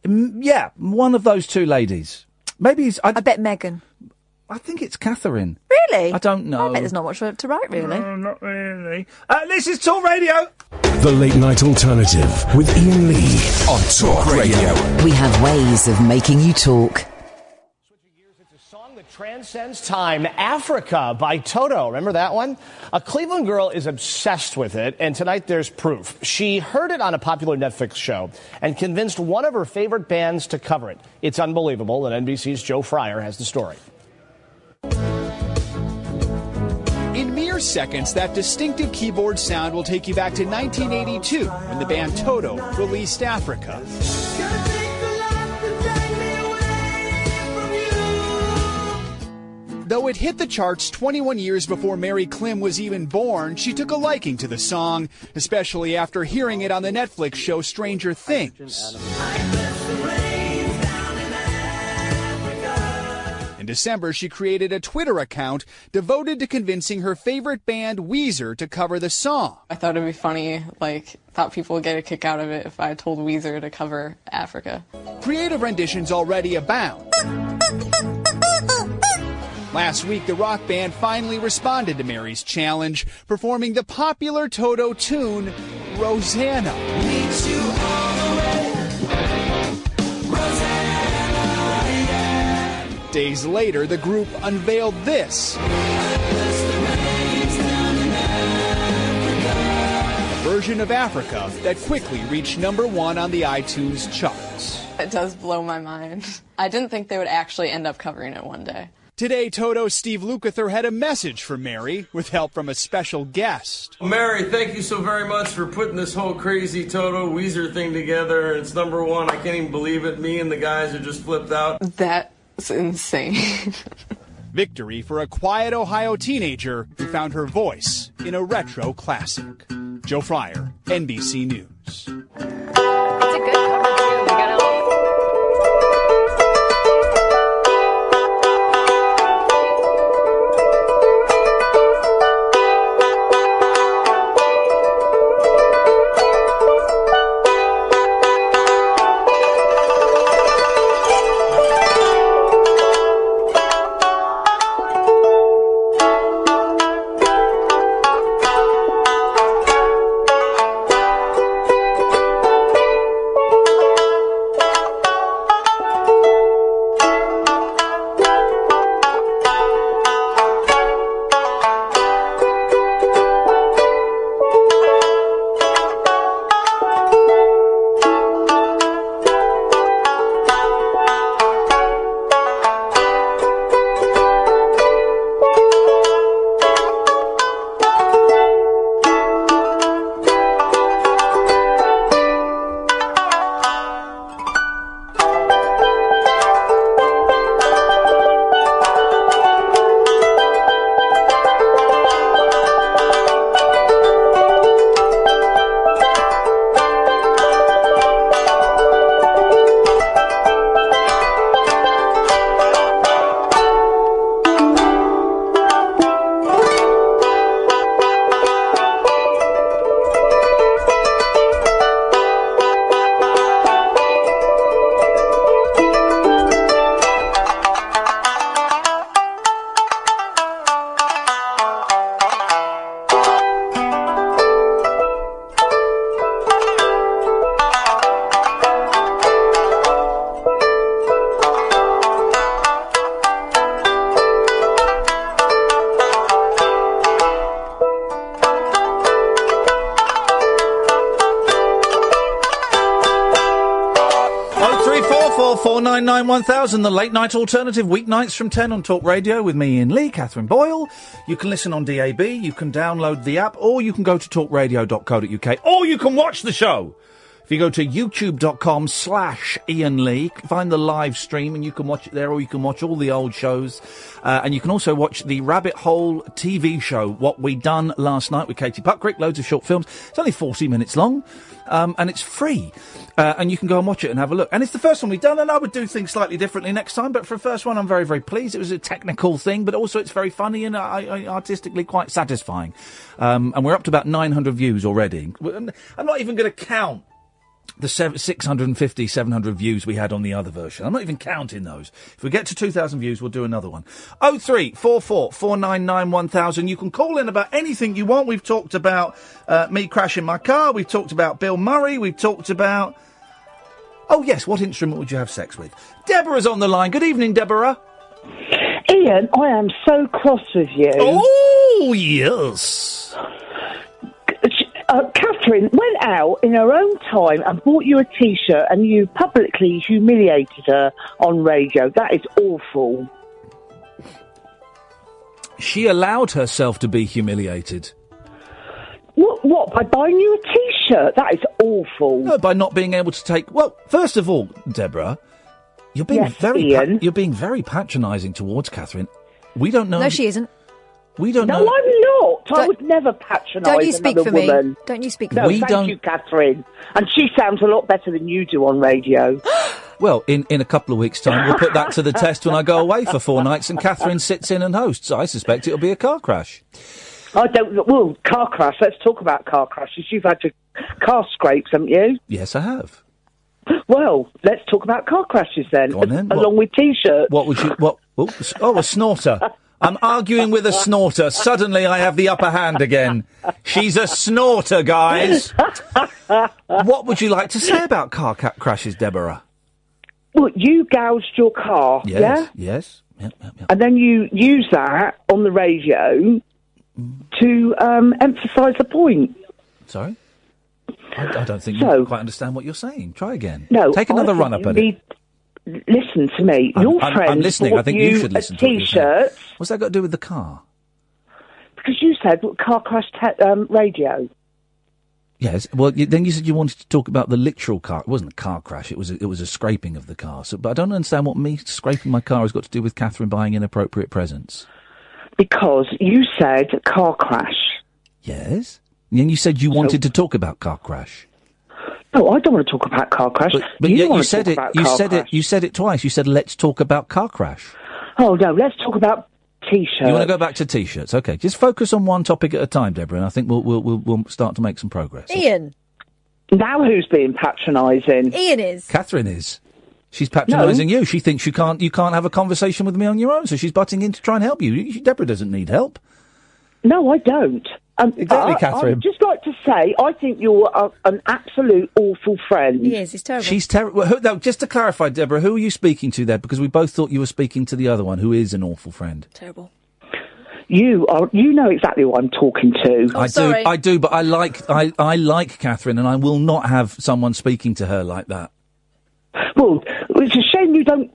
Yeah, one of those two ladies. Maybe he's... I bet Meghan. I think it's Catherine. Really? I don't know. I bet there's not much to write, really. No, not really. This is Talk Radio. The Late Night Alternative with Iain Lee on Talk Radio. We have ways of making you talk. Transcends time, Africa by Toto. Remember that one? A Cleveland girl is obsessed with it, and tonight there's proof. She heard it on a popular Netflix show and convinced one of her favorite bands to cover it. It's unbelievable, and NBC's Joe Fryer has the story. In mere seconds, that distinctive keyboard sound will take you back to 1982 when the band Toto released Africa. Though it hit the charts 21 years before Mary Clem was even born, she took a liking to the song, especially after hearing it on the Netflix show Stranger Things. In December, she created a Twitter account devoted to convincing her favorite band, Weezer, to cover the song. I thought it'd be funny, thought people would get a kick out of it if I told Weezer to cover Africa. Creative renditions already abound. Last week, the rock band finally responded to Mary's challenge, performing the popular Toto tune, Rosanna. Meet you all the way. Rosanna, yeah. Days later, the group unveiled this. A version of Africa that quickly reached number one on the iTunes charts. It does blow my mind. I didn't think they would actually end up covering it one day. Today, Toto's Steve Lukather had a message for Mary with help from a special guest. Mary, thank you so very much for putting this whole crazy Toto Weezer thing together. It's number one. I can't even believe it. Me and the guys are just flipped out. That's insane. Victory for a quiet Ohio teenager who found her voice in a retro classic. Joe Fryer, NBC News. It's a good cover, too. We got a The Late Night Alternative, weeknights from 10 on Talk Radio with me, Iain Lee, Katherine Boyle. You can listen on DAB, you can download the app, or you can go to talkradio.co.uk, or you can watch the show. you go to youtube.com/Iain Lee, find the live stream and you can watch it there, or you can watch all the old shows. And you can also watch the Rabbit Hole TV show, What We Done Last Night with Katie Puckrik, loads of short films. It's only 40 minutes long, and it's free. And you can go and watch it and have a look. And it's the first one we've done, and I would do things slightly differently next time, but for the first one, I'm very, very pleased. It was a technical thing, but also it's very funny and artistically quite satisfying. And we're up to about 900 views already. I'm not even going to count the 650, 700 views we had on the other version. I'm not even counting those. If we get to 2,000 views, we'll do another one. 0344 499 1000. You can call in about anything you want. We've talked about me crashing my car. We've talked about Bill Murray. We've talked about... Oh, yes, what instrument would you have sex with? Deborah's on the line. Good evening, Deborah. Iain, I am so cross with you. Oh, yes. Katherine went out in her own time and bought you a T-shirt, and you publicly humiliated her on radio. That is awful. She allowed herself to be humiliated. What? By buying you a T-shirt? That is awful. No, by not being able to take... Well, first of all, Deborah, you're being very patronising towards Katherine. We don't know... No, she isn't. We don't know... No, I'm not. I would never patronise another woman. Don't you speak for me. Don't you speak for me. No, thank you, Katherine. And she sounds a lot better than you do on radio. Well, in a couple of weeks' time, we'll put that to the test when I go away for 4 nights and Katherine sits in and hosts. I suspect it'll be a car crash. I don't... Well, car crash. Let's talk about car crashes. You've had car scrapes, haven't you? Yes, I have. Well, let's talk about car crashes then. Go on then. Along with T-shirts. What would you... What? Oh, a snorter. I'm arguing with a snorter. Suddenly I have the upper hand again. She's a snorter, guys. What would you like to say about car crashes, Deborah? Well, you gouged your car, Yes. Yep. And then you use that on the radio... to emphasise a point. Sorry? I don't think you quite understand what you're saying. Try again. No. Take another run up at it. Listen to me. I'm listening. I think you should listen to me. T-shirts. What's that got to do with the car? Because you said car crash radio. Yes. Well, then you said you wanted to talk about the literal car. It wasn't a car crash. It was a scraping of the car. So, but I don't understand what me scraping my car has got to do with Katherine buying inappropriate presents. Because you said car crash. Yes. And you said you wanted to talk about car crash. No, I don't want to talk about car crash. But you said it. You said it twice. You said, let's talk about car crash. Oh, no, let's talk about T-shirts. You want to go back to T-shirts? OK, just focus on one topic at a time, Deborah, and I think we'll start to make some progress. Iain. Now who's being patronising? Iain is. Katherine is. She's patronising you. She thinks you can't have a conversation with me on your own, so she's butting in to try and help you. Deborah doesn't need help. No, I don't. Exactly, Katherine. I'd just like to say, I think you're an absolute awful friend. He is, he's terrible. She's terrible. Well, no, just to clarify, Deborah, who are you speaking to there? Because we both thought you were speaking to the other one, who is an awful friend. Terrible. You know exactly what I'm talking to. I do, but I like Katherine, and I will not have someone speaking to her like that. Well, it's a shame you don't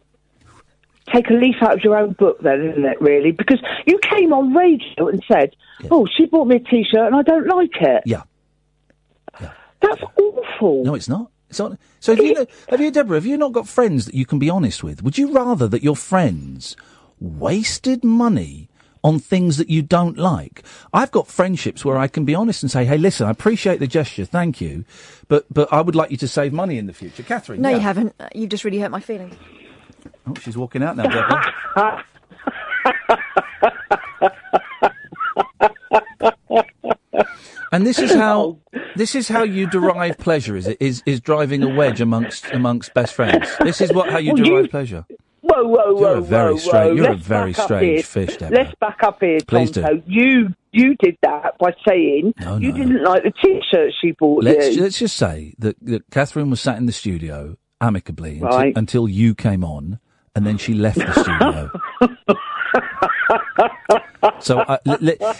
take a leaf out of your own book then, isn't it, really? Because you came on radio and said, she bought me a T-shirt and I don't like it. Yeah. That's awful. No, it's not. So Deborah, have you not got friends that you can be honest with? Would you rather that your friends wasted money on things that you don't like? I've got friendships where I can be honest and say, hey, listen, I appreciate the gesture, thank you, but I would like you to save money in the future. Katherine? No, you haven't. You've just really hurt my feelings. Oh, she's walking out now, Deborah. And this is how you derive pleasure, is it? Is driving a wedge amongst best friends. This is how you derive pleasure. Whoa, You're a very strange fish, Deborah. Let's back up here, please, Tom. Do. You did that by saying you didn't like the T-shirt she bought you. Let's just say that Katherine was sat in the studio amicably until you came on, and then she left the studio. So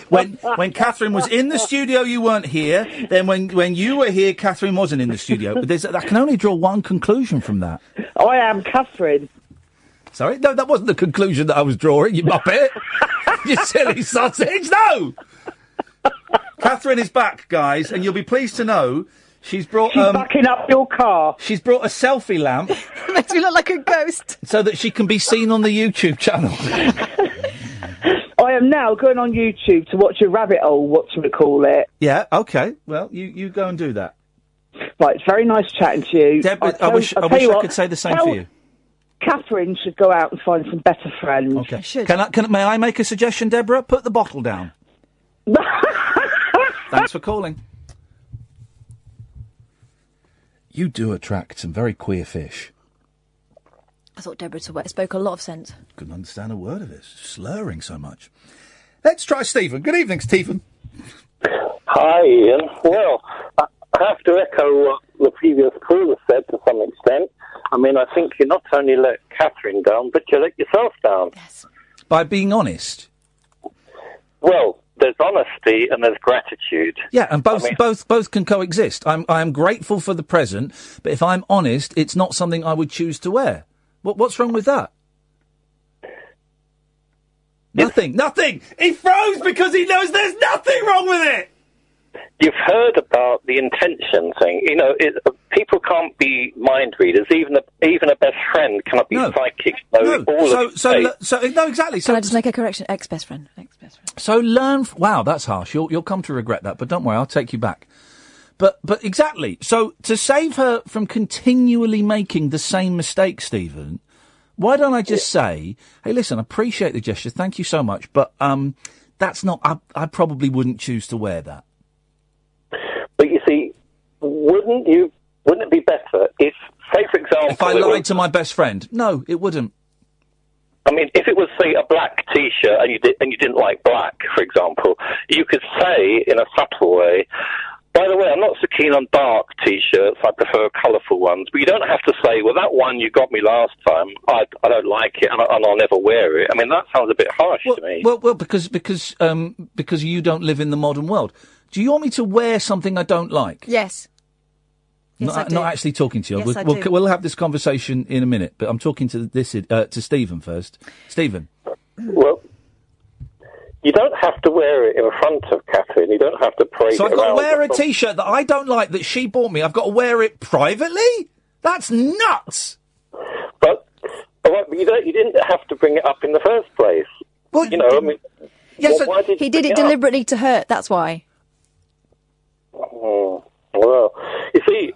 when Katherine was in the studio, you weren't here. Then when you were here, Katherine wasn't in the studio. But I can only draw one conclusion from that. I am Katherine. Sorry? No, that wasn't the conclusion that I was drawing, you muppet. You silly sausage. No! Katherine is back, guys, and you'll be pleased to know She's backing up your car. She's brought a selfie lamp. Makes me look like a ghost. So that she can be seen on the YouTube channel. I am now going on YouTube to watch a rabbit hole, whatchamacallit. Yeah, okay. Well, you go and do that. Right, it's very nice chatting to you. Deb, I wish I could say the same for you. Katherine should go out and find some better friends. Okay. May I make a suggestion, Deborah? Put the bottle down. Thanks for calling. You do attract some very queer fish. I thought Deborah spoke a lot of sense. Couldn't understand a word of it, slurring so much. Let's try Stephen. Good evening, Stephen. Hi, Iain. Well, I have to echo what the previous caller said to some extent. I mean, I think you not only let Katherine down, but you let yourself down. Yes. By being honest? Well, there's honesty and there's gratitude. Yeah, and both can coexist. I'm grateful for the present, but if I'm honest, it's not something I would choose to wear. What's wrong with that? Nothing! He froze because he knows there's nothing wrong with it! You've heard about the intention thing. You know, people can't be mind readers. Even a best friend cannot be psychic. Exactly. So, can I just make a correction? Ex-best friend. So learn... wow, that's harsh. You'll come to regret that, but don't worry, I'll take you back. But exactly. So to save her from continually making the same mistake, Stephen, why don't I just say, hey, listen, I appreciate the gesture. Thank you so much. But that's not... I probably wouldn't choose to wear that. But you see, wouldn't it be better if, say, for example... if I lied to my best friend? No, it wouldn't. I mean, if it was, say, a black T-shirt and you didn't like black, for example, you could say in a subtle way, by the way, I'm not so keen on dark T-shirts, I prefer colourful ones. But you don't have to say, well, that one you got me last time, I don't like it and I'll never wear it. I mean, that sounds a bit harsh to me. Well, because you don't live in the modern world. Do you want me to wear something I don't like? Yes. Not actually talking to you. Yes, we'll have this conversation in a minute, but I'm talking to Stephen first. Stephen. Well, you don't have to wear it in front of Katherine. You don't have to parade it around. So I've got to wear a T-shirt that I don't like that she bought me. I've got to wear it privately? That's nuts! But you didn't have to bring it up in the first place. Well, you know, I mean... yes, well, he did it deliberately to hurt, that's why. Oh, well, you see,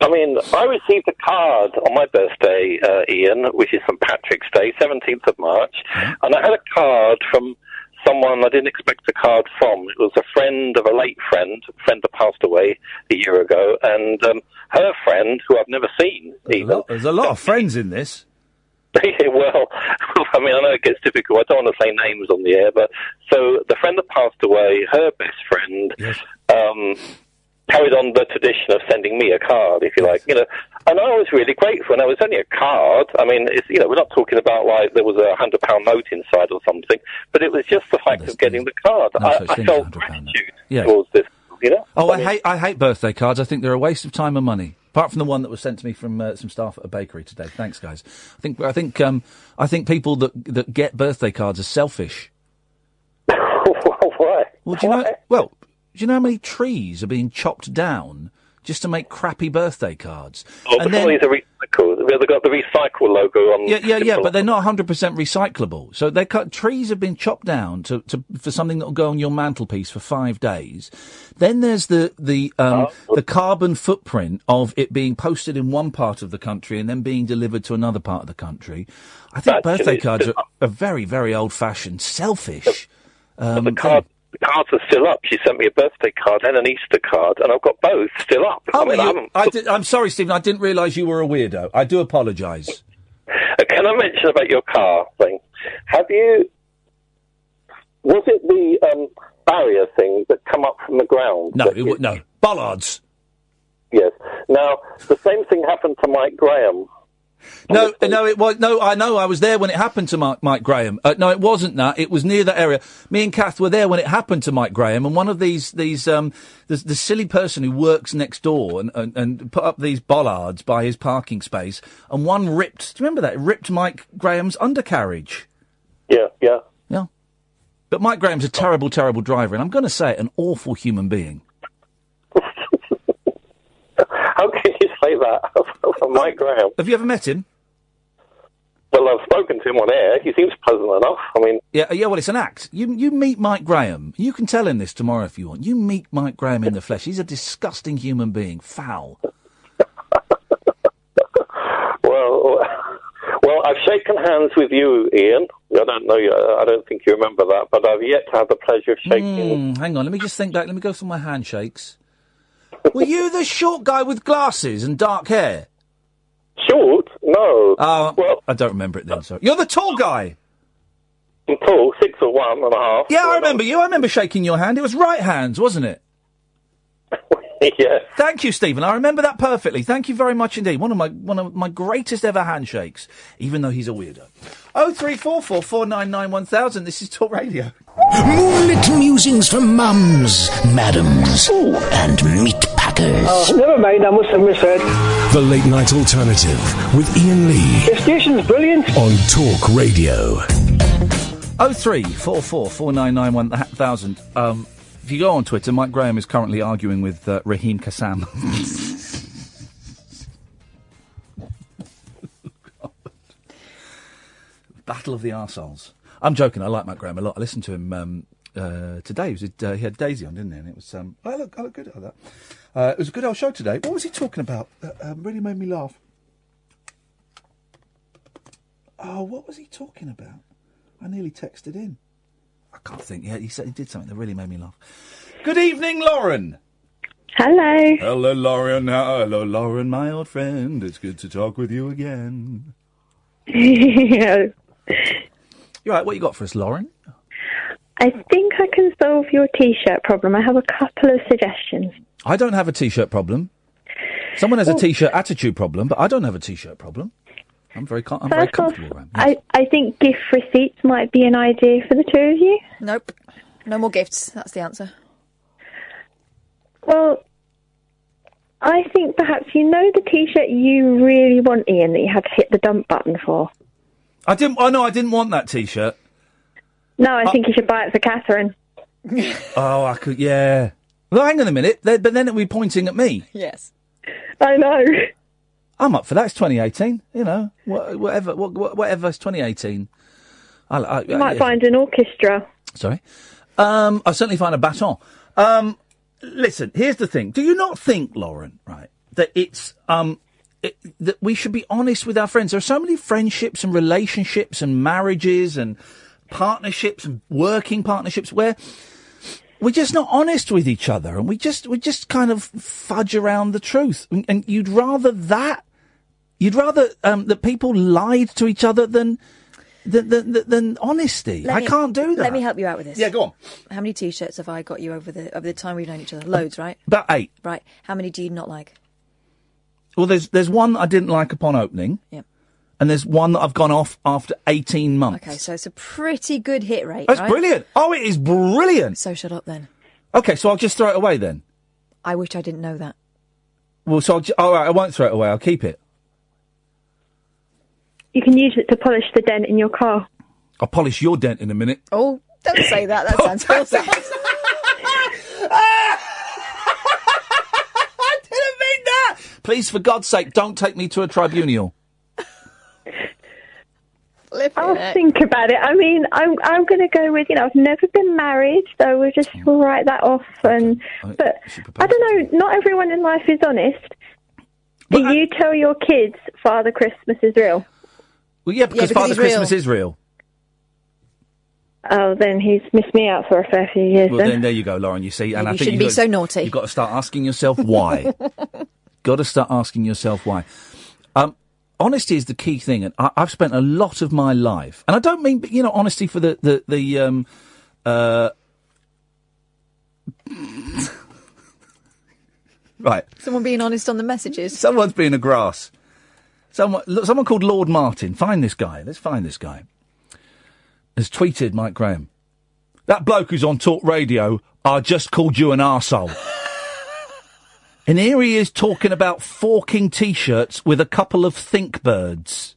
I mean, I received a card on my birthday, Iain, which is St. Patrick's Day, 17th of March, and I had a card from someone I didn't expect a card from. It was a friend of a late friend, a friend that passed away a year ago, and her friend, who I've never seen, even. There's a lot of friends in this. Well, I mean, I know it gets difficult. I don't want to say names on the air, but so the friend that passed away, her best friend, carried on the tradition of sending me a card, if you like, you know. And I was really grateful. And it was only a card. I mean, it's, you know, we're not talking about like there was a £100 note inside or something, but it was just the fact of getting the card. No, I felt gratitude towards this, you know. Oh, I hate birthday cards. I think they're a waste of time and money. Apart from the one that was sent to me from some staff at a bakery today. Thanks, guys. I think people that get birthday cards are selfish. Why? Well, do you know how many trees are being chopped down just to make crappy birthday cards? Oh, and then they're recycled. They've got the recycle logo on. Yeah, but they're not 100% recyclable. So trees have been chopped down for something that will go on your mantelpiece for 5 days. Then there's the carbon footprint of it being posted in one part of the country and then being delivered to another part of the country. I think birthday cards are very, very old-fashioned, selfish. The cards are still up. She sent me a birthday card and an Easter card, and I've got both still up. Oh, I'm sorry, Stephen, I didn't realise you were a weirdo. I do apologise. Can I mention about your car thing? Was it the barrier thing that come up from the ground? No, no. Bollards. Yes. Now, the same thing happened to Mike Graham. No, I know I was there when it happened to Mike Graham. No, it wasn't that. It was near that area. Me and Kath were there when it happened to Mike Graham, and one of the silly person who works next door and put up these bollards by his parking space, and one ripped, do you remember that? It ripped Mike Graham's undercarriage. Yeah. But Mike Graham's a terrible, terrible driver, and I'm going to say an awful human being. of Mike Graham. Have you ever met him? Well, I've spoken to him on air. He seems pleasant enough. I mean... Yeah, well, it's an act. You meet Mike Graham. You can tell him this tomorrow if you want. You meet Mike Graham in the flesh. He's a disgusting human being. Foul. Well, I've shaken hands with you, Ian. I don't know. I don't think you remember that, but I've yet to have the pleasure of shaking. Hang on. Let me just think back. Let me go through my handshakes. Were you the short guy with glasses and dark hair? Short? No. Well, I don't remember it then, sorry. You're the tall guy. I'm tall, 6'1.5". Yeah, I remember you. I remember shaking your hand. It was right hands, wasn't it? Yeah. Thank you, Stephen. I remember that perfectly. Thank you very much indeed. One of my greatest ever handshakes, even though he's a weirdo. 0344 499 1000. This is Talk Radio. Moonlit musings from mums, madams, and meat packers. Oh, never mind. I must have misheard. The late night alternative with Iain Lee. The station's brilliant on Talk Radio. 0344 499 1000. If you go on Twitter, Mike Graham is currently arguing with Raheem Kassam. Oh, Battle of the Arseholes. I'm joking. I like Mike Graham a lot. I listened to him today. He had Daisy on, didn't he? And it was. I look good at that. It was a good old show today. What was he talking about? That really made me laugh. Oh, what was he talking about? I nearly texted in. I can't think. Yeah, he said he did something that really made me laugh. Good evening, Lauren. Hello. Hello, Lauren. Hello, Lauren, my old friend. It's good to talk with you again. Yeah. You're right. What you got for us, Lauren? I think I can solve your T-shirt problem. I have a couple of suggestions. I don't have a T-shirt problem. Someone has a T-shirt attitude problem, but I don't have a T-shirt problem. I'm very comfortable around. Yes. I think gift receipts might be an idea for the two of you. Nope. No more gifts. That's the answer. Well, I think perhaps you know the T-shirt you really want, Ian, that you had to hit the dump button for. I didn't want that T-shirt. No, I think you should buy it for Katherine. Oh, I could, yeah. Well, hang on a minute. But then it'll be pointing at me. Yes. I know. I'm up for that. It's 2018, you know. Whatever. It's 2018. You might find an orchestra. Sorry, I'll certainly find a baton. Listen, here's the thing. Do you not think, Lauren, right, that it's that we should be honest with our friends? There are so many friendships and relationships and marriages and partnerships and working partnerships where we're just not honest with each other, and we just kind of fudge around the truth. And you'd rather that. You'd rather that people lied to each other than honesty. I can't do that. Let me help you out with this. Yeah, go on. How many T-shirts have I got you over the time we've known each other? Loads, right? About 8. Right. How many do you not like? Well, there's one I didn't like upon opening. Yeah. And there's one that I've gone off after 18 months. Okay, so it's a pretty good hit rate, That's right? Brilliant. Oh, it is brilliant. So shut up then. Okay, so I'll just throw it away then. I wish I didn't know that. Well, so all right, I won't throw it away. I'll keep it. You can use it to polish the dent in your car. I'll polish your dent in a minute. Oh, don't say that. That sounds awesome. I didn't mean that. Please, for God's sake, don't take me to a tribunal. I'll think about it. I mean, I'm going to go with, you know, I've never been married, so we'll just write that off. And but I don't know, not everyone in life is honest. Do you tell your kids Father Christmas is real? Well, yeah, because Father Christmas is real. Oh, then he's missed me out for a fair few years. Well, then there you go, Lauren. You see, and I think you shouldn't be so naughty. You've got to start asking yourself why. Got to start asking yourself why. Honesty is the key thing, and I've spent a lot of my life, and I don't mean, you know, honesty for right. Someone being honest on the messages. Someone's being a grass. Someone called Lord Martin. Find this guy. Let's find this guy. Has tweeted Mike Graham. That bloke who's on Talk Radio, I just called you an arsehole. And here he is talking about forking T-shirts with a couple of think birds.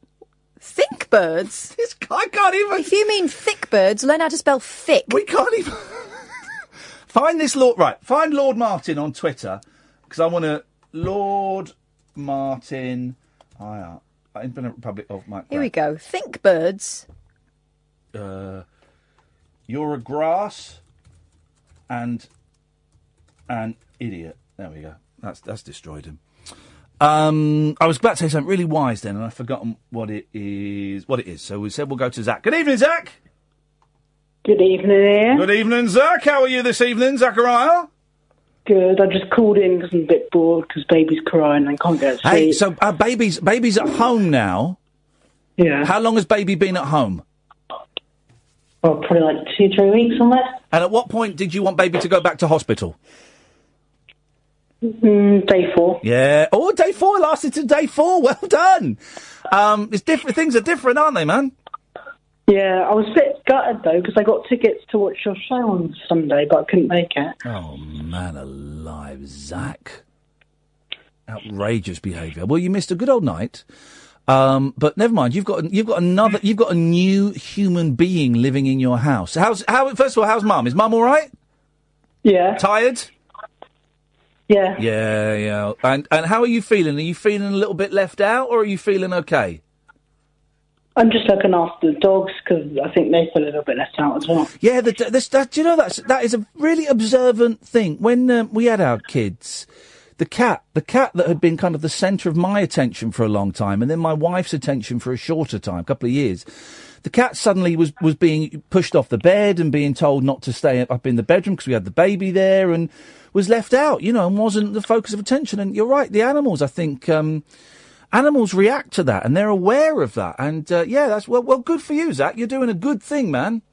Think birds? This guy can't even... If you mean thick birds, learn how to spell thick. We can't even... Find Lord Martin on Twitter, because I want to... Lord Martin. Independent Republic of Mike. Here we go. Think Birds. You're a grass and an idiot. There we go. That's destroyed him. I was about to say something really wise then, and I've forgotten what it is. So we said we'll go to Zach. Good evening, Zach. Good evening. Good evening, Zach. How are you this evening, Zachariah? Good. I just called in because I'm a bit bored because baby's crying and can't get to sleep. Hey, so baby's at home now. Yeah. How long has baby been at home? Oh, probably like 2-3 weeks on that. And at what point did you want baby to go back to hospital? Day 4. Yeah. Oh, day 4 lasted to day 4. Well done. It's different. Things are different, aren't they, man? Yeah, I was a bit gutted, though, because I got tickets to watch your show on Sunday, but I couldn't make it. Oh, man alive, Zach. Outrageous behaviour. Well, you missed a good old night. But never mind, you've got a new human being living in your house. First of all, how's Mum? Is Mum all right? Yeah. Tired? Yeah. Yeah. And how are you feeling? Are you feeling a little bit left out, or are you feeling okay? I'm just looking after the dogs because I think they feel a little bit left out as well. Yeah, do you know that is a really observant thing. When we had our kids. The cat that had been kind of the centre of my attention for a long time and then my wife's attention for a shorter time, a couple of years, the cat suddenly was being pushed off the bed and being told not to stay up in the bedroom because we had the baby there and was left out, you know, and wasn't the focus of attention. And you're right, the animals, I think, animals react to that and they're aware of that. And, yeah, that's well, good for you, Zach. You're doing a good thing, man.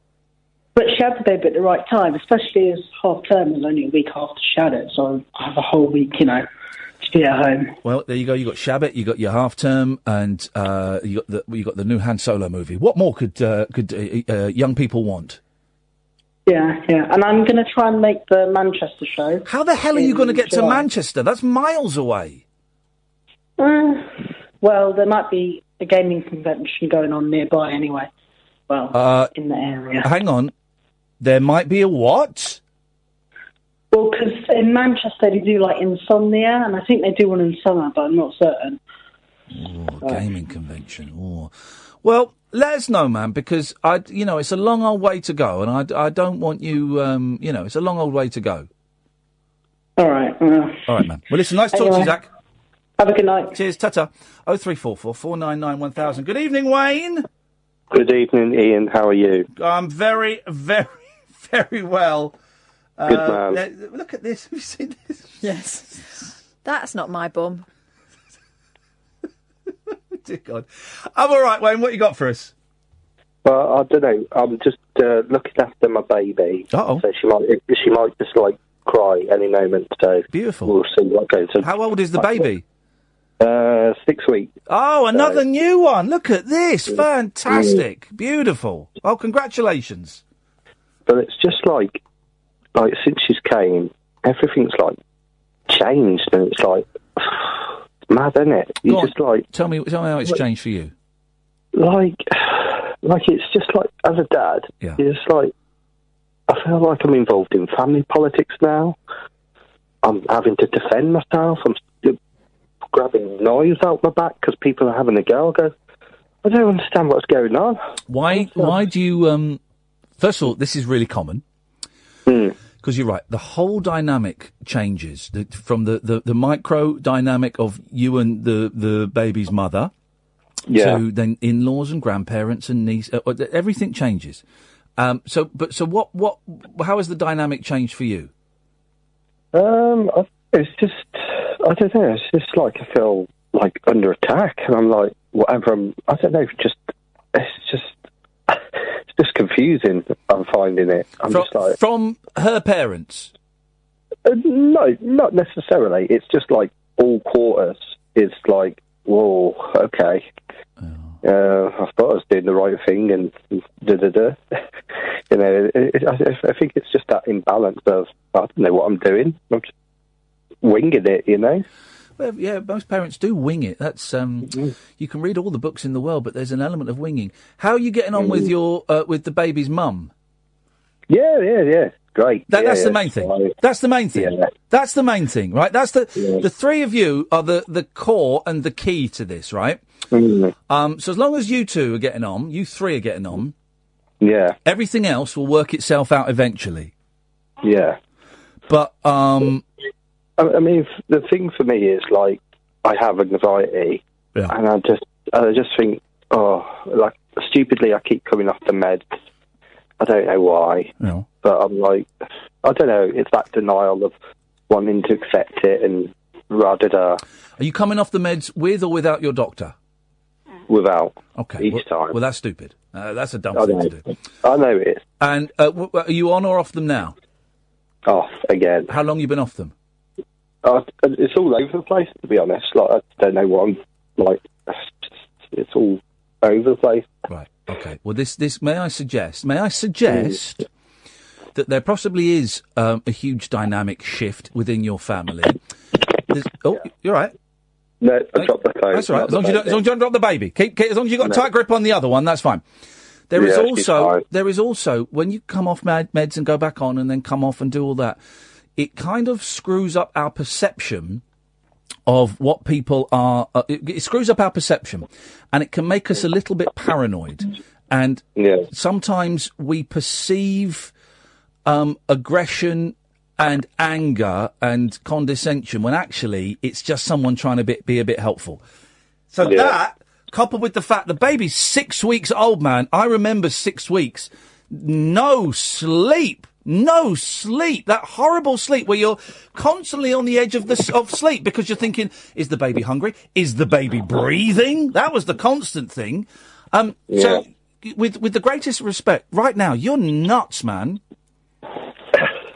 But she had the baby at the right time, especially as half term is only a week after Shabbat, so I have a whole week, you know, to be at home. Well, there you go. You got Shabbat, you got your half term, and you got the new Han Solo movie. What more could young people want? Yeah, and I'm going to try and make the Manchester show. How the hell are you going to get to Manchester? That's miles away. Well, there might be a gaming convention going on nearby anyway. Well, in the area. Hang on. There might be a what? Well, because in Manchester they do, like, insomnia, and I think they do one in summer, but I'm not certain. Gaming convention. Ooh. Well, let us know, man, because, it's a long old way to go, and I don't want you, it's a long old way to go. All right. All right, man. Well, listen, nice talking to you, Zach. Have a good night. Cheers. Ta-ta. 0344 499 1000. Good evening, Wayne. Good evening, Ian. How are you? I'm very, very, very well. Good man. Look at this. Have you seen this? Yes. That's not my bum. Dear God. I'm all right, Wayne. What you got for us? Well, I don't know. I'm just looking after my baby. Uh-oh. So she might just, like, cry any moment. So beautiful. We'll see what goes on. How old is the baby? 6 weeks. Oh, another new one. Look at this. Fantastic. Beautiful. Oh, congratulations. But it's just like since she's came, everything's, like, changed. And it's, like, mad, isn't it? You just, like... Tell me how it's changed for you. Like, it's just, like, as a dad, you're just, like, I feel like I'm involved in family politics now. I'm having to defend myself. I'm grabbing knives out my back because people are having a go. I go, I don't understand what's going on. Why do you... first of all, this is really common. Because you're right, the whole dynamic changes. From the micro dynamic of you and the baby's mother to then in-laws and grandparents and niece. Everything changes. So what? How has the dynamic changed for you? It's just... I don't know, it's just like I feel like under attack and I'm like, whatever, I don't know, it's just confusing, I'm finding it. From her parents? No, not necessarily. It's just like all quarters is like, whoa, okay. Oh. I thought I was doing the right thing and da-da-da. You know, I think it's just that imbalance of, I don't know what I'm doing. I'm just winging it, you know? Well, yeah, most parents do wing it. That's you can read all the books in the world, but there's an element of winging. How are you getting on with the baby's mum? Yeah. great. That's the main thing. Yeah. That's the main thing, right? The three of you are the core and the key to this, right? Mm. So as long as you two are getting on, you three are getting on. Yeah. Everything else will work itself out eventually. Yeah. But, I mean, the thing for me is, like, I have anxiety, and I just think, like, stupidly, I keep coming off the meds. I don't know why, but I'm like, I don't know. It's that denial of wanting to accept it and rah-da-da. Are you coming off the meds with or without your doctor? Without. Okay. Each time. Well, that's stupid. That's a dumb thing to do. I know it is. And are you on or off them now? Off again. How long you been off them? It's all over the place, to be honest. Like, I don't know what I'm like. It's all over the place. Right. Okay. Well, this may I suggest that there possibly is a huge dynamic shift within your family. You're right. No, I dropped the phone. That's all right. As long as you don't drop the baby. As long as you've got a tight grip on the other one, that's fine. There is also when you come off meds and go back on and then come off and do all that, it kind of screws up our perception of what people are. It screws up our perception, and it can make us a little bit paranoid. And sometimes we perceive aggression and anger and condescension when actually it's just someone trying to be a bit helpful. So that, coupled with the fact the baby's 6 weeks old, man, I remember 6 weeks, no sleep, that horrible sleep where you're constantly on the edge of sleep because you're thinking, is the baby hungry? Is the baby breathing? That was the constant thing. So with the greatest respect, right now, you're nuts, man.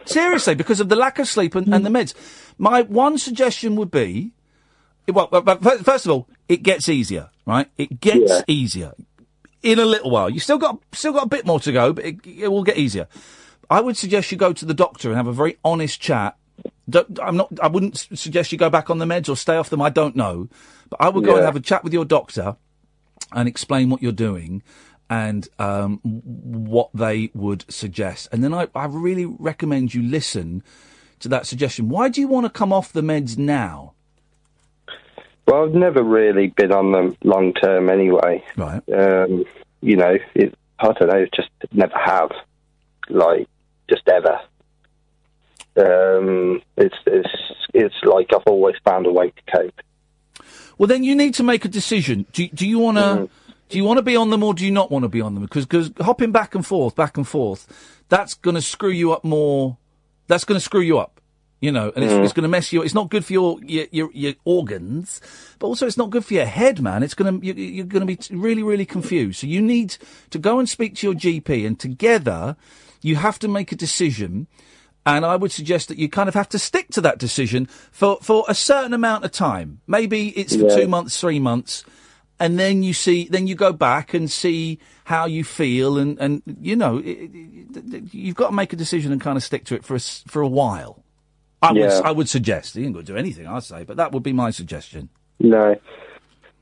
Seriously, because of the lack of sleep and the meds. My one suggestion would be, but first of all, it gets easier, right? It gets easier in a little while. You still got a bit more to go, but it will get easier. I would suggest you go to the doctor and have a very honest chat. I wouldn't suggest you go back on the meds or stay off them. I don't know, but I would go and have a chat with your doctor and explain what you're doing. And what they would suggest. And then I really recommend you listen to that suggestion. Why do you want to come off the meds now? Well, I've never really been on them long term anyway. Right. You know, I don't know, just never have. Like, just ever. It's like I've always found a way to cope. Well, then you need to make a decision. Do you want to... Do you want to be on them or do you not want to be on them? Because hopping back and forth, that's going to screw you up more. That's going to screw you up, you know, and it's going to mess you up. It's not good for your organs, but also it's not good for your head, man. You're going to be really, really confused. So you need to go and speak to your GP, and together you have to make a decision. And I would suggest that you kind of have to stick to that decision for a certain amount of time. Maybe it's for 2 months, 3 months. And then you go back and see how you feel, and you know, you've got to make a decision and kind of stick to it for a while. I would suggest. You ain't got to do anything, I'd say, but that would be my suggestion. No,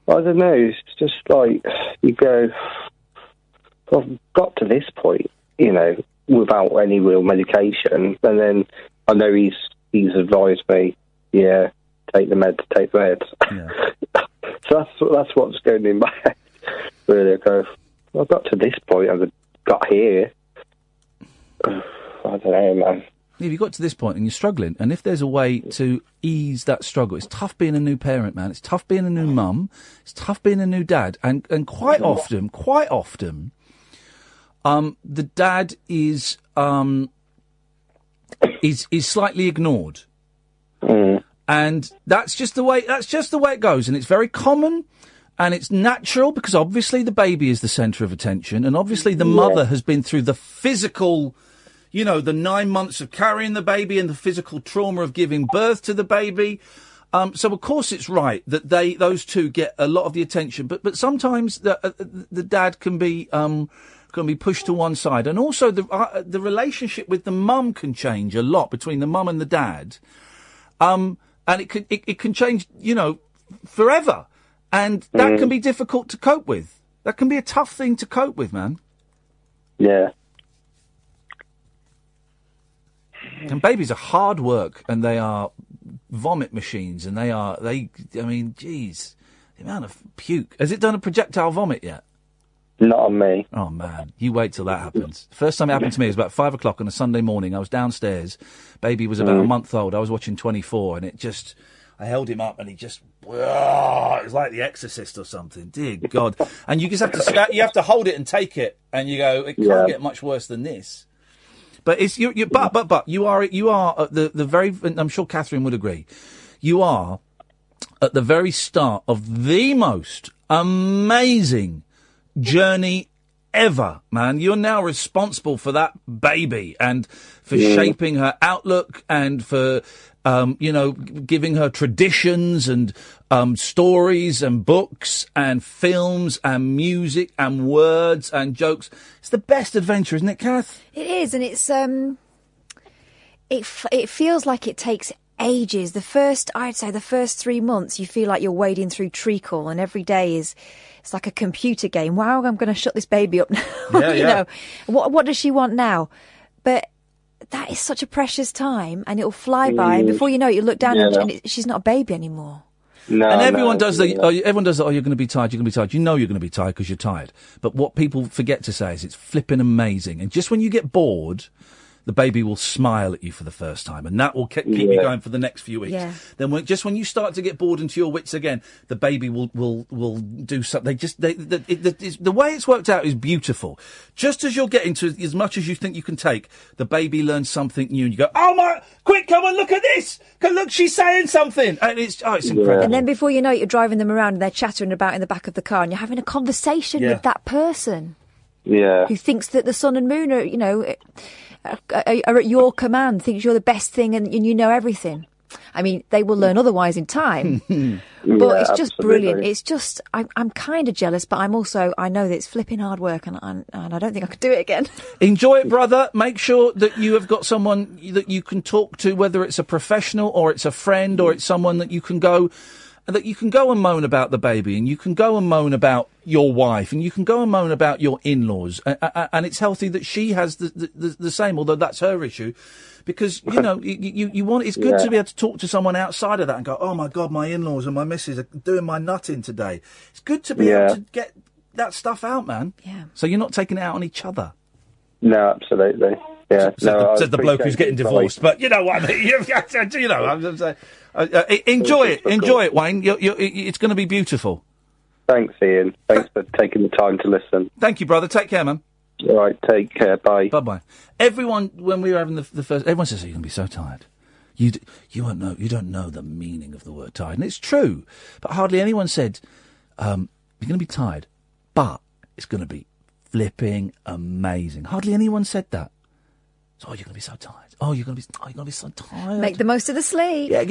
I don't know. It's just like you go, I've got to this point, you know, without any real medication, and then I know he's advised me, take the meds. Yeah. So that's what's going in my head, really. I go, I've got to this point, I've got here. I don't know, man. If you got to this point and you're struggling, and if there's a way to ease that struggle, it's tough being a new parent, man. It's tough being a new mum. It's tough being a new dad. And quite often, the dad is slightly ignored. Mm. And that's just the way it goes. And it's very common and it's natural because obviously the baby is the centre of attention. And obviously the mother has been through the physical, you know, the 9 months of carrying the baby and the physical trauma of giving birth to the baby. So, of course, it's right that those two get a lot of the attention. But sometimes the dad can be pushed to one side. And also the relationship with the mum can change a lot between the mum and the dad. And it can change, you know, forever. And that can be difficult to cope with. That can be a tough thing to cope with, man. Yeah. And babies are hard work, and they are vomit machines, and I mean, geez, the amount of puke. Has it done a projectile vomit yet? Not on me. Oh, man. You wait till that happens. First time it happened to me was about 5 o'clock on a Sunday morning. I was downstairs. Baby was about a month old. I was watching 24, and it just... I held him up, and he just... Oh, it was like The Exorcist or something. Dear God. And you just have to... You have to hold it and take it, and you go, it can't get much worse than this. But it's... But you are at the very... I'm sure Katherine would agree. You are at the very start of the most amazing... journey ever, man. You're now responsible for that baby and for shaping her outlook and for, giving her traditions and stories and books and films and music and words and jokes. It's the best adventure, isn't it, Kath? It is, and it's it feels like it takes ages. The first 3 months, you feel like you're wading through treacle, and every day is... It's like a computer game. Wow, I'm going to shut this baby up now. Yeah, know, what does she want now? But that is such a precious time, and it'll fly by. And before you know it, you look down and she's not a baby anymore. No, and everyone does that. Oh, you're going to be tired. You're going to be tired. You know you're going to be tired because you're tired. But what people forget to say is it's flipping amazing. And just when you get bored, the baby will smile at you for the first time, and that will keep you going for the next few weeks. Yeah. Then just when you start to get bored into your wits again, the baby will do something. The way it's worked out is beautiful. Just as you're getting to as much as you think you can take, the baby learns something new, and you go, oh my, quick, come and look at this. Look, she's saying something. And it's incredible. And then before you know it, you're driving them around, and they're chattering about in the back of the car, and you're having a conversation with that person. Yeah. Who thinks that the sun and moon are, are at your command, thinks you're the best thing and you know everything. I mean, they will learn otherwise in time. But it's just brilliant. It's just, I'm kind of jealous, but I'm also, I know that it's flipping hard work, and I don't think I could do it again. Enjoy it, brother. Make sure that you have got someone that you can talk to, whether it's a professional or it's a friend or it's someone that you can go... And that you can go and moan about the baby, and you can go and moan about your wife, and you can go and moan about your in-laws. And it's healthy that she has the same, although that's her issue. Because, you want, it's good to be able to talk to someone outside of that and go, oh my God, my in-laws and my missus are doing my nutting today. It's good to be able to get that stuff out, man. Yeah. So you're not taking it out on each other. No, absolutely. Yeah. Said the bloke who's getting divorced. But you know what I mean? I'm saying... Enjoy it, Wayne. It's going to be beautiful. Thanks, Ian. Thanks for taking the time to listen. Thank you, brother. Take care, man. All right, take care. Bye. Bye. Everyone, when we were having the first, everyone says, oh, you're going to be so tired. You don't know the meaning of the word tired, and it's true. But hardly anyone said you're going to be tired, but it's going to be flipping amazing. Hardly anyone said that. Oh, you're going to be so tired. Oh, you're going to be so tired. Make the most of the sleep. How are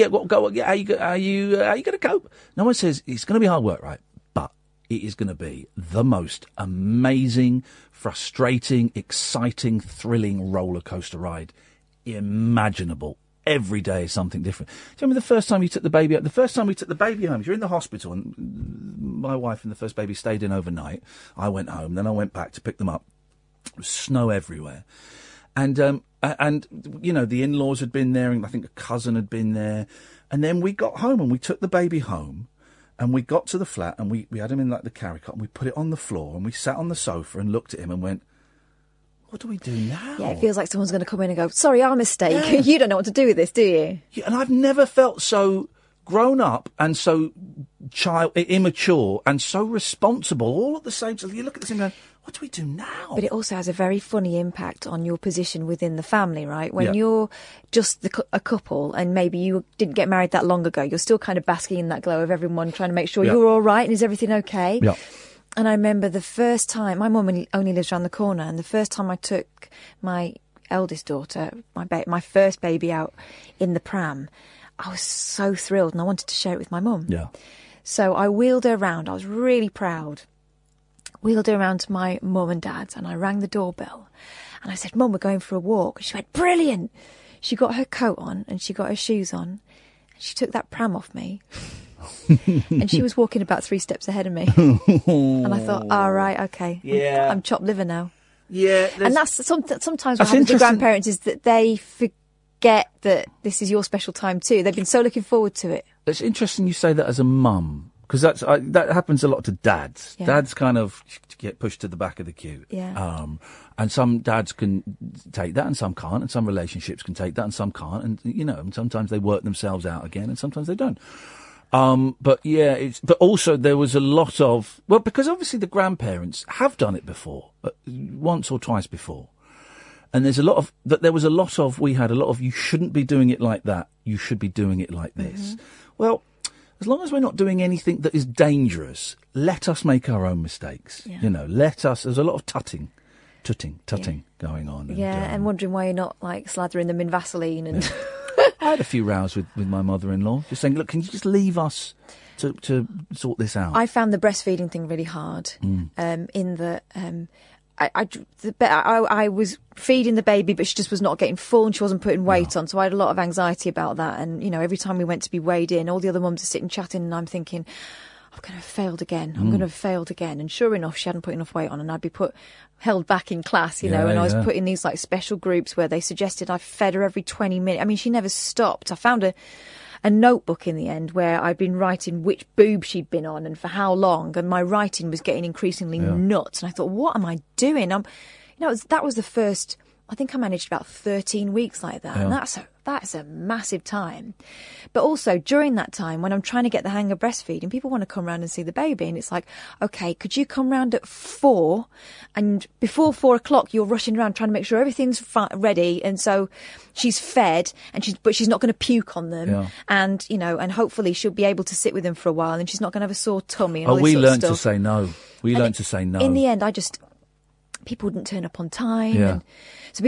you going to cope? No one says it's going to be hard work, right? But it is going to be the most amazing, frustrating, exciting, thrilling roller coaster ride imaginable. Every day is something different. Do you remember the first time you took the baby home? The first time we took the baby home, you're in the hospital, and my wife and the first baby stayed in overnight. I went home, then I went back to pick them up. There was snow everywhere. And the in-laws had been there, and I think a cousin had been there. And then we got home, and we took the baby home, and we got to the flat, and we had him in, like, the carry cot, and we put it on the floor, and we sat on the sofa and looked at him and went, what do we do now? Yeah, it feels like someone's going to come in and go, sorry, our mistake. Yeah. You don't know what to do with this, do you? Yeah, and I've never felt so grown up and so immature and so responsible all at the same time. You look at this and go... what do we do now? But it also has a very funny impact on your position within the family, right? When you're just a couple, and maybe you didn't get married that long ago, you're still kind of basking in that glow of everyone trying to make sure you're all right and is everything okay? Yeah. And I remember the first time, my mum only lives around the corner, and the first time I took my eldest daughter, my first baby out in the pram, I was so thrilled, and I wanted to share it with my mum. Yeah. So I wheeled her around. I was really proud. Wheeled her around to my mum and dad's, and I rang the doorbell, and I said, Mum, we're going for a walk. She went, brilliant. She got her coat on, and she got her shoes on, and she took that pram off me, and she was walking about 3 steps ahead of me. And I thought, alright, okay, yeah. I'm chopped liver now. Yeah. And that's sometimes what happens to grandparents, is that they forget get that this is your special time too. They've been so looking forward to it. It's interesting you say that as a mum, because that happens a lot to dads. Yeah. Dads kind of get pushed to the back of the queue. Yeah. And some dads can take that and some can't, and some relationships can take that and some can't. And, you know, and sometimes they work themselves out again and sometimes they don't. But also there was a lot of, well, because obviously the grandparents have done it before, once or twice before. And we had a lot of, you shouldn't be doing it like that. You should be doing it like this. Mm-hmm. Well, as long as we're not doing anything that is dangerous, let us make our own mistakes. Yeah. You know, there's a lot of tutting going on. And, and wondering why you're not like slathering them in Vaseline and... Yeah. I had a few rows with my mother-in-law, just saying, look, can you just leave us to sort this out? I found the breastfeeding thing really hard, I was feeding the baby, but she just was not getting full and she wasn't putting weight on. So I had a lot of anxiety about that. And, you know, every time we went to be weighed in, all the other mums are sitting chatting and I'm thinking, I'm going to have failed again. I'm going to have failed again. And sure enough, she hadn't put enough weight on and I'd be held back in class, you know, and I was put in these like special groups where they suggested I fed her every 20 minutes. I mean, she never stopped. I found a notebook in the end where I'd been writing which boob she'd been on and for how long. And my writing was getting increasingly nuts. And I thought, what am I doing? That was the first, I think I managed about 13 weeks like that. Yeah. And that's a massive time. But also during that time when I'm trying to get the hang of breastfeeding, people want to come round and see the baby. And it's like, OK, could you come round at 4? And before 4 o'clock, you're rushing around trying to make sure everything's ready. And so she's fed, but she's not going to puke on them. Yeah. And, you know, and hopefully she'll be able to sit with them for a while and she's not going to have a sore tummy. And we learned to say no. We learned to say no. In the end, people wouldn't turn up on time. Yeah. And so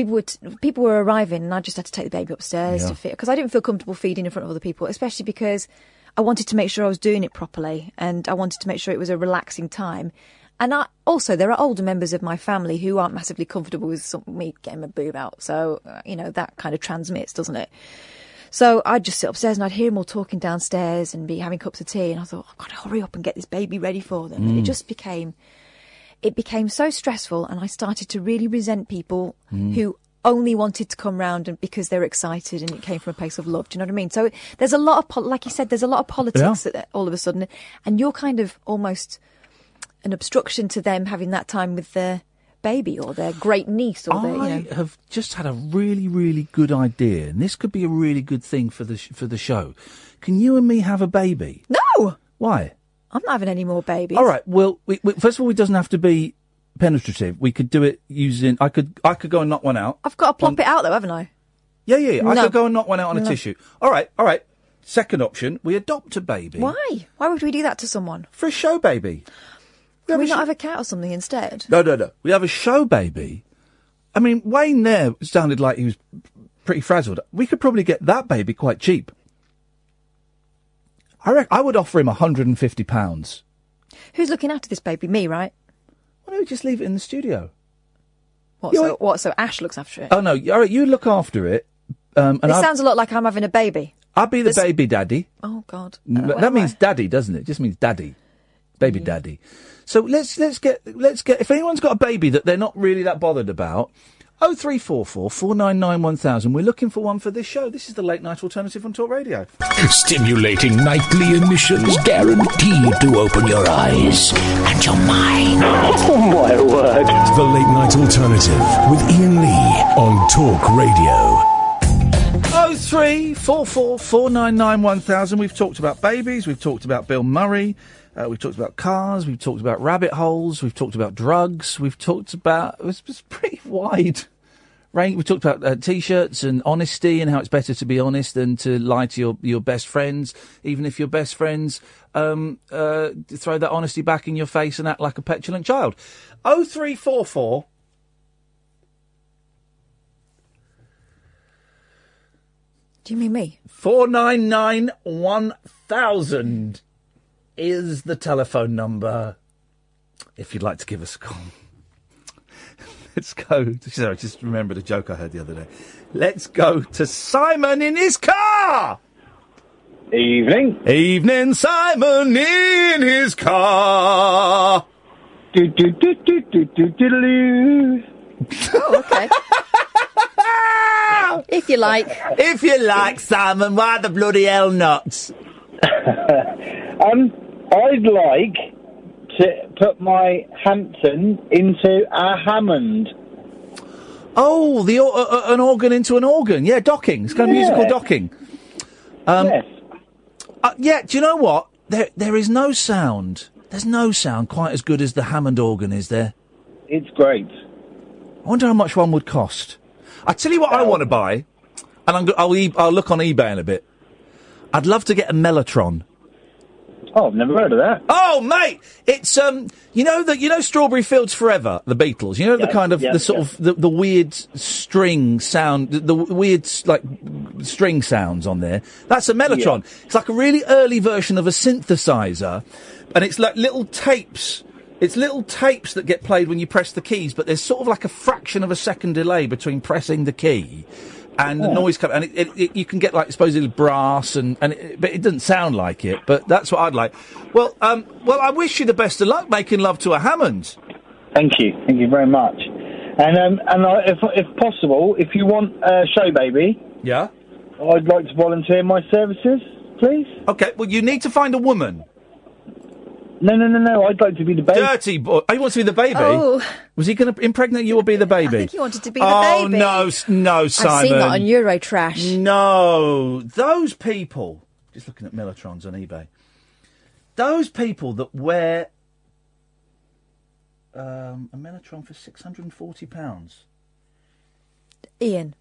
people were arriving and I just had to take the baby upstairs to feed, because I didn't feel comfortable feeding in front of other people, especially because I wanted to make sure I was doing it properly and I wanted to make sure it was a relaxing time. And also there are older members of my family who aren't massively comfortable with me getting my boob out. So, you know, that kind of transmits, doesn't it? So I'd just sit upstairs and I'd hear them all talking downstairs and be having cups of tea. And I thought, I've got to hurry up and get this baby ready for them. And it just became... It became so stressful and I started to really resent people who only wanted to come round and because they're excited and it came from a place of love. Do you know what I mean? So there's a lot of, like you said, there's a lot of politics all of a sudden. And you're kind of almost an obstruction to them having that time with their baby or their great niece. Or I have just had a really, really good idea. And this could be a really good thing for the show. Can you and me have a baby? No! Why? I'm not having any more babies. All right. Well, first of all, it doesn't have to be penetrative. We could do it using... I could go and knock one out. I've got to plop it out, though, haven't I? Yeah. No. I could go and knock one out on a tissue. All right. Second option, we adopt a baby. Why? Why would we do that to someone? For a show baby. Can we not have a cat or something instead? No. We have a show baby. I mean, Wayne there sounded like he was pretty frazzled. We could probably get that baby quite cheap. I would offer him £150. Who's looking after this baby? Me, right? Why don't we just leave it in the studio? So Ash looks after it? Oh, no. All right, you look after it. It sounds a lot like I'm having a baby. I'll be the baby daddy. Oh, God. That means daddy, doesn't it? It just means daddy. Baby daddy. So let's get... If anyone's got a baby that they're not really that bothered about... 0344 499 1000. We're looking for one for this show. This is the Late Night Alternative on Talk Radio. Stimulating nightly emissions guaranteed to open your eyes and your mind. Oh, my word. The Late Night Alternative with Iain Lee on Talk Radio. 0344 499 1000. We've talked about babies. We've talked about Bill Murray. We've talked about cars, we've talked about rabbit holes, we've talked about drugs, we've talked about... It was pretty wide range. We talked about T-shirts and honesty and how it's better to be honest than to lie to your best friends, even if your best friends throw that honesty back in your face and act like a petulant child. 0344... Do you mean me? 499 1000. Is the telephone number if you'd like to give us a call. Let's go. Sorry, I just remembered a joke I heard the other day. Let's go to Simon in his car. Evening, Simon in his car. Do do do do do do do. Oh, okay. If you like. If you like, Simon, why the bloody hell not? I'd like to put my Hampton into a Hammond. Oh, the an organ into an organ. Yeah, docking. It's kind of musical docking. Yes. Yeah, do you know what? There is no sound. There's no sound quite as good as the Hammond organ, is there? It's great. I wonder how much one would cost. I tell you what I want to buy, and I'll look on eBay in a bit. I'd love to get a Mellotron. Oh, I've never heard of that. Oh, mate, it's you know Strawberry Fields Forever, the Beatles. You know the kind of the weird string sound, the weird like string sounds on there. That's a Mellotron. Yeah. It's like a really early version of a synthesizer, and it's like little tapes. It's little tapes that get played when you press the keys, but there's sort of like a fraction of a second delay between pressing the key and the noise coming. And you can get, like, supposedly brass, but it doesn't sound like it. But that's what I'd like. Well, I wish you the best of luck making love to a Hammond. Thank you very much. And if possible, if you want a show, baby, I'd like to volunteer my services, please. Okay, well, you need to find a woman. No. I'd like to be the baby. Dirty boy. Oh, you want to be the baby? Oh. Was he going to impregnate you or be the baby? I think he wanted to be the baby. Oh, no, Simon. I've seen that on Eurotrash. No. Those people, just looking at Mellotrons on eBay, those people that wear a Mellotron for £640. Ian.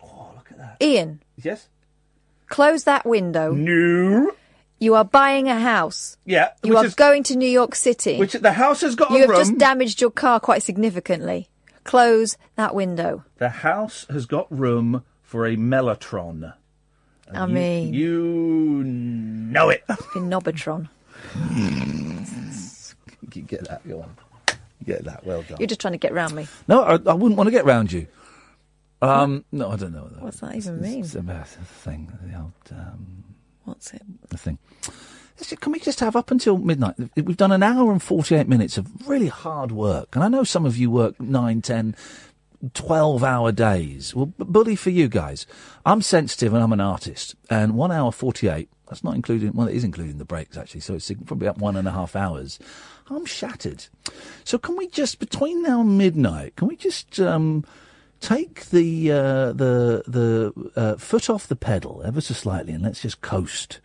Oh, look at that. Ian. Yes? Close that window. No. You are buying a house. Yeah. You are going to New York City. Which the house has got a room. You have just damaged your car quite significantly. Close that window. The house has got room for a Mellotron. And I mean... You know it. Fucking Nobatron. You get that, go on. Get that, well done. You're just trying to get round me. No, I wouldn't want to get round you. No, I don't know. What's that even mean? It's about the thing, the old... What's it? The thing. Can we just have up until midnight? We've done an hour and 48 minutes of really hard work. And I know some of you work 9, 10, 12-hour days. Well, bully for you guys. I'm sensitive and I'm an artist. And 1 hour 48, that's not including... Well, it is including the breaks, actually. So it's probably up 1.5 hours. I'm shattered. So can we just, between now and midnight, can we just... take the foot off the pedal ever so slightly, and let's just coast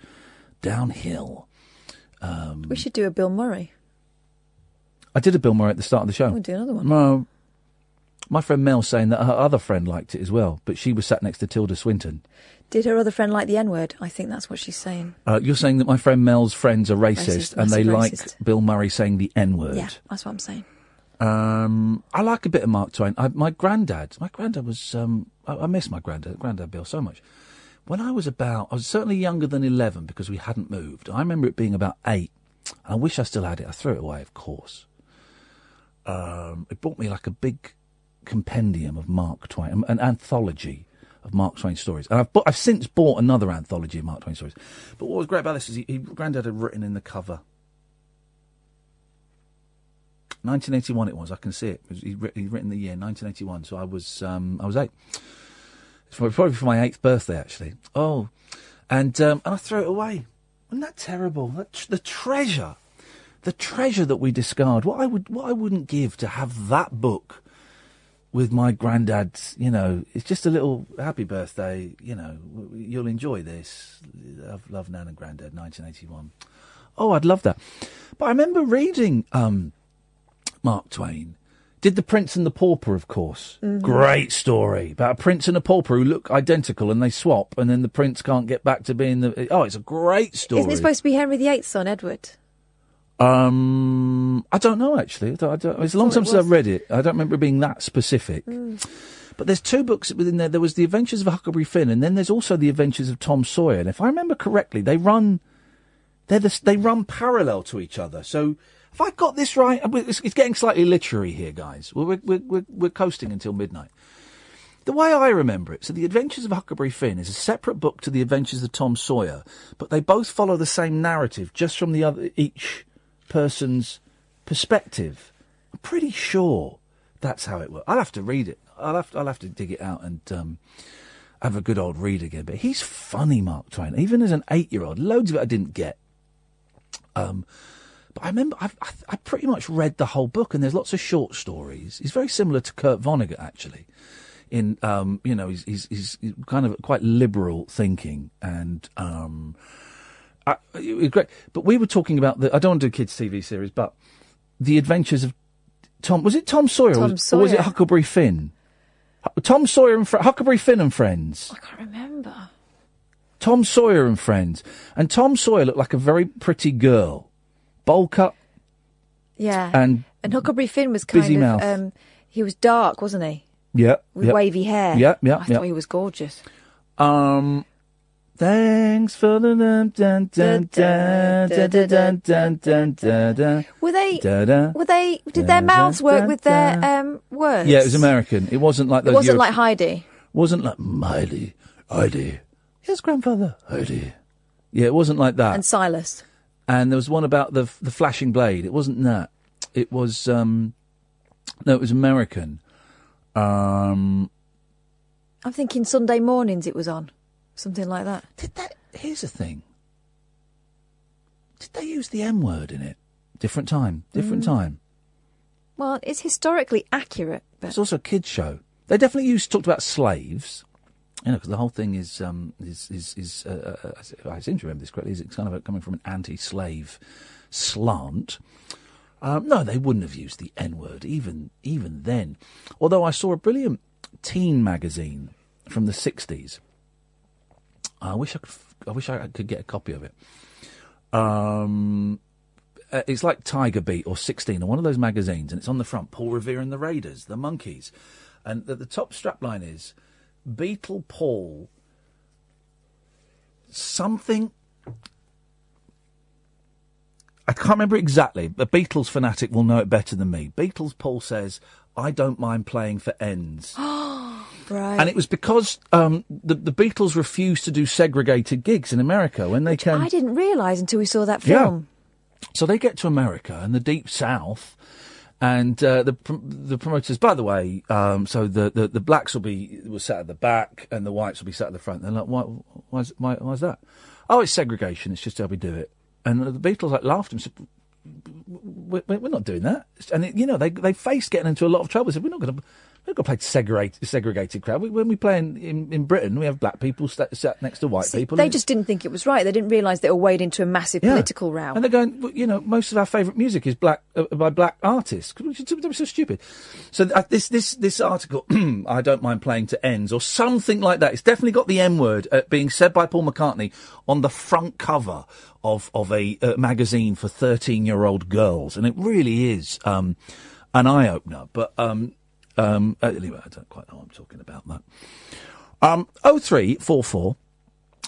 downhill. We should do a Bill Murray. I did a Bill Murray at the start of the show. We'll do another one. No, my friend Mel saying that her other friend liked it as well, but she was sat next to Tilda Swinton. Did her other friend like the N-word? I think that's what she's saying. You're saying that my friend Mel's friends are racist, and they like Bill Murray saying the N-word. Yeah, that's what I'm saying. I like a bit of Mark Twain. My granddad was, I miss my granddad Bill so much. When I was certainly younger than 11 because we hadn't moved. I remember it being about 8. I wish I still had it. I threw it away, of course. It brought me like a big compendium of Mark Twain, an anthology of Mark Twain stories. And I've since bought another anthology of Mark Twain stories. But what was great about this is granddad had written in the cover, 1981 it was. I can see it. He'd written the year 1981. So I was 8. It's probably for my 8th birthday, actually. Oh, and I threw it away. Wasn't that terrible? The treasure that we discard. What I wouldn't give to have that book with my granddad's. You know, it's just a little happy birthday. You know, you'll enjoy this. Love Nan and Granddad, 1981. Oh, I'd love that. But I remember reading. Mark Twain did The Prince and the Pauper, of course. Mm-hmm. Great story about a prince and a pauper who look identical and they swap, and then the prince can't get back to being the... Oh, it's a great story. Isn't it supposed to be Henry VIII's son, Edward? I don't know, actually. It's a long time since I've read it. I don't remember it being that specific. Mm. But there's 2 books within there. There was The Adventures of Huckleberry Finn, and then there's also The Adventures of Tom Sawyer. And if I remember correctly, they run parallel to each other. So... If I got this right, it's getting slightly literary here, guys. We're coasting until midnight. The way I remember it, so The Adventures of Huckleberry Finn is a separate book to The Adventures of Tom Sawyer, but they both follow the same narrative, just from each person's perspective. I'm pretty sure that's how it works. I'll have to read it. I'll have to dig it out and have a good old read again. But he's funny, Mark Twain, even as an 8-year-old. Loads of it I didn't get. But I remember I pretty much read the whole book, and there's lots of short stories. He's very similar to Kurt Vonnegut, actually, in you know, he's kind of quite liberal thinking, and it was great. But we were talking about the, I don't want to do kids' TV series, but The Adventures of Tom. Was it Tom Sawyer? Or was it Huckleberry Finn? Tom Sawyer and Huckleberry Finn and Friends. I can't remember. Tom Sawyer and Friends, and Tom Sawyer looked like a very pretty girl, bowl cut. Yeah, and Huckleberry Finn was kind of mouth. He was dark, wasn't he? Yeah, with wavy hair. Yeah. I thought he was gorgeous. Thanks for the Were they? Did their mouths work with their words? Yeah, it was American. It wasn't like those. It wasn't like Heidi. Wasn't like Miley. Heidi. Yes, grandfather. Heidi. Yeah, it wasn't like that. And Silas. And there was one about the flashing blade. It wasn't that. It was no, it was American. I'm thinking Sunday mornings. It was on. Something like that. Here's the thing. Did they use the M word in it? Different time. Well, it's historically accurate. But it's also a kids' show. They definitely talked about slaves. You know, because the whole thing is I seem to remember this correctly. Is it's kind of coming from an anti-slave slant. No, they wouldn't have used the N word even then. Although I saw a brilliant teen magazine from the 60s. I wish I could get a copy of it. It's like Tiger Beat or 16 or one of those magazines, and it's on the front. Paul Revere and the Raiders, the Monkeys, and the top strapline is Beatle Paul something. I can't remember exactly. The Beatles fanatic will know it better than me. Beatles Paul says, "I don't mind playing for ends." Right. And it was because the Beatles refused to do segregated gigs in America when they came. I didn't realise until we saw that film. Yeah. So they get to America and the Deep South, and the promoters. By the way, so the blacks were sat at the back and the whites will be sat at the front. They're like, why's that? Oh, it's segregation. It's just how we do it. And the Beatles like laughed and said, "We're not doing that." And it, you know, they faced getting into a lot of trouble. They said, "We're not going to." We've got to play to segregated crowd. When we play in Britain, we have black people sat next to white people. They just didn't think it was right. They didn't realise they were weighed into a massive political row. And they're going, well, you know, most of our favourite music is by black artists. They're so stupid. So this article, I don't mind playing to ends or something like that. It's definitely got the M word being said by Paul McCartney on the front cover of a magazine for 13-year-old girls, and it really is an eye opener. But anyway, I don't quite know what I'm talking about, that. 0344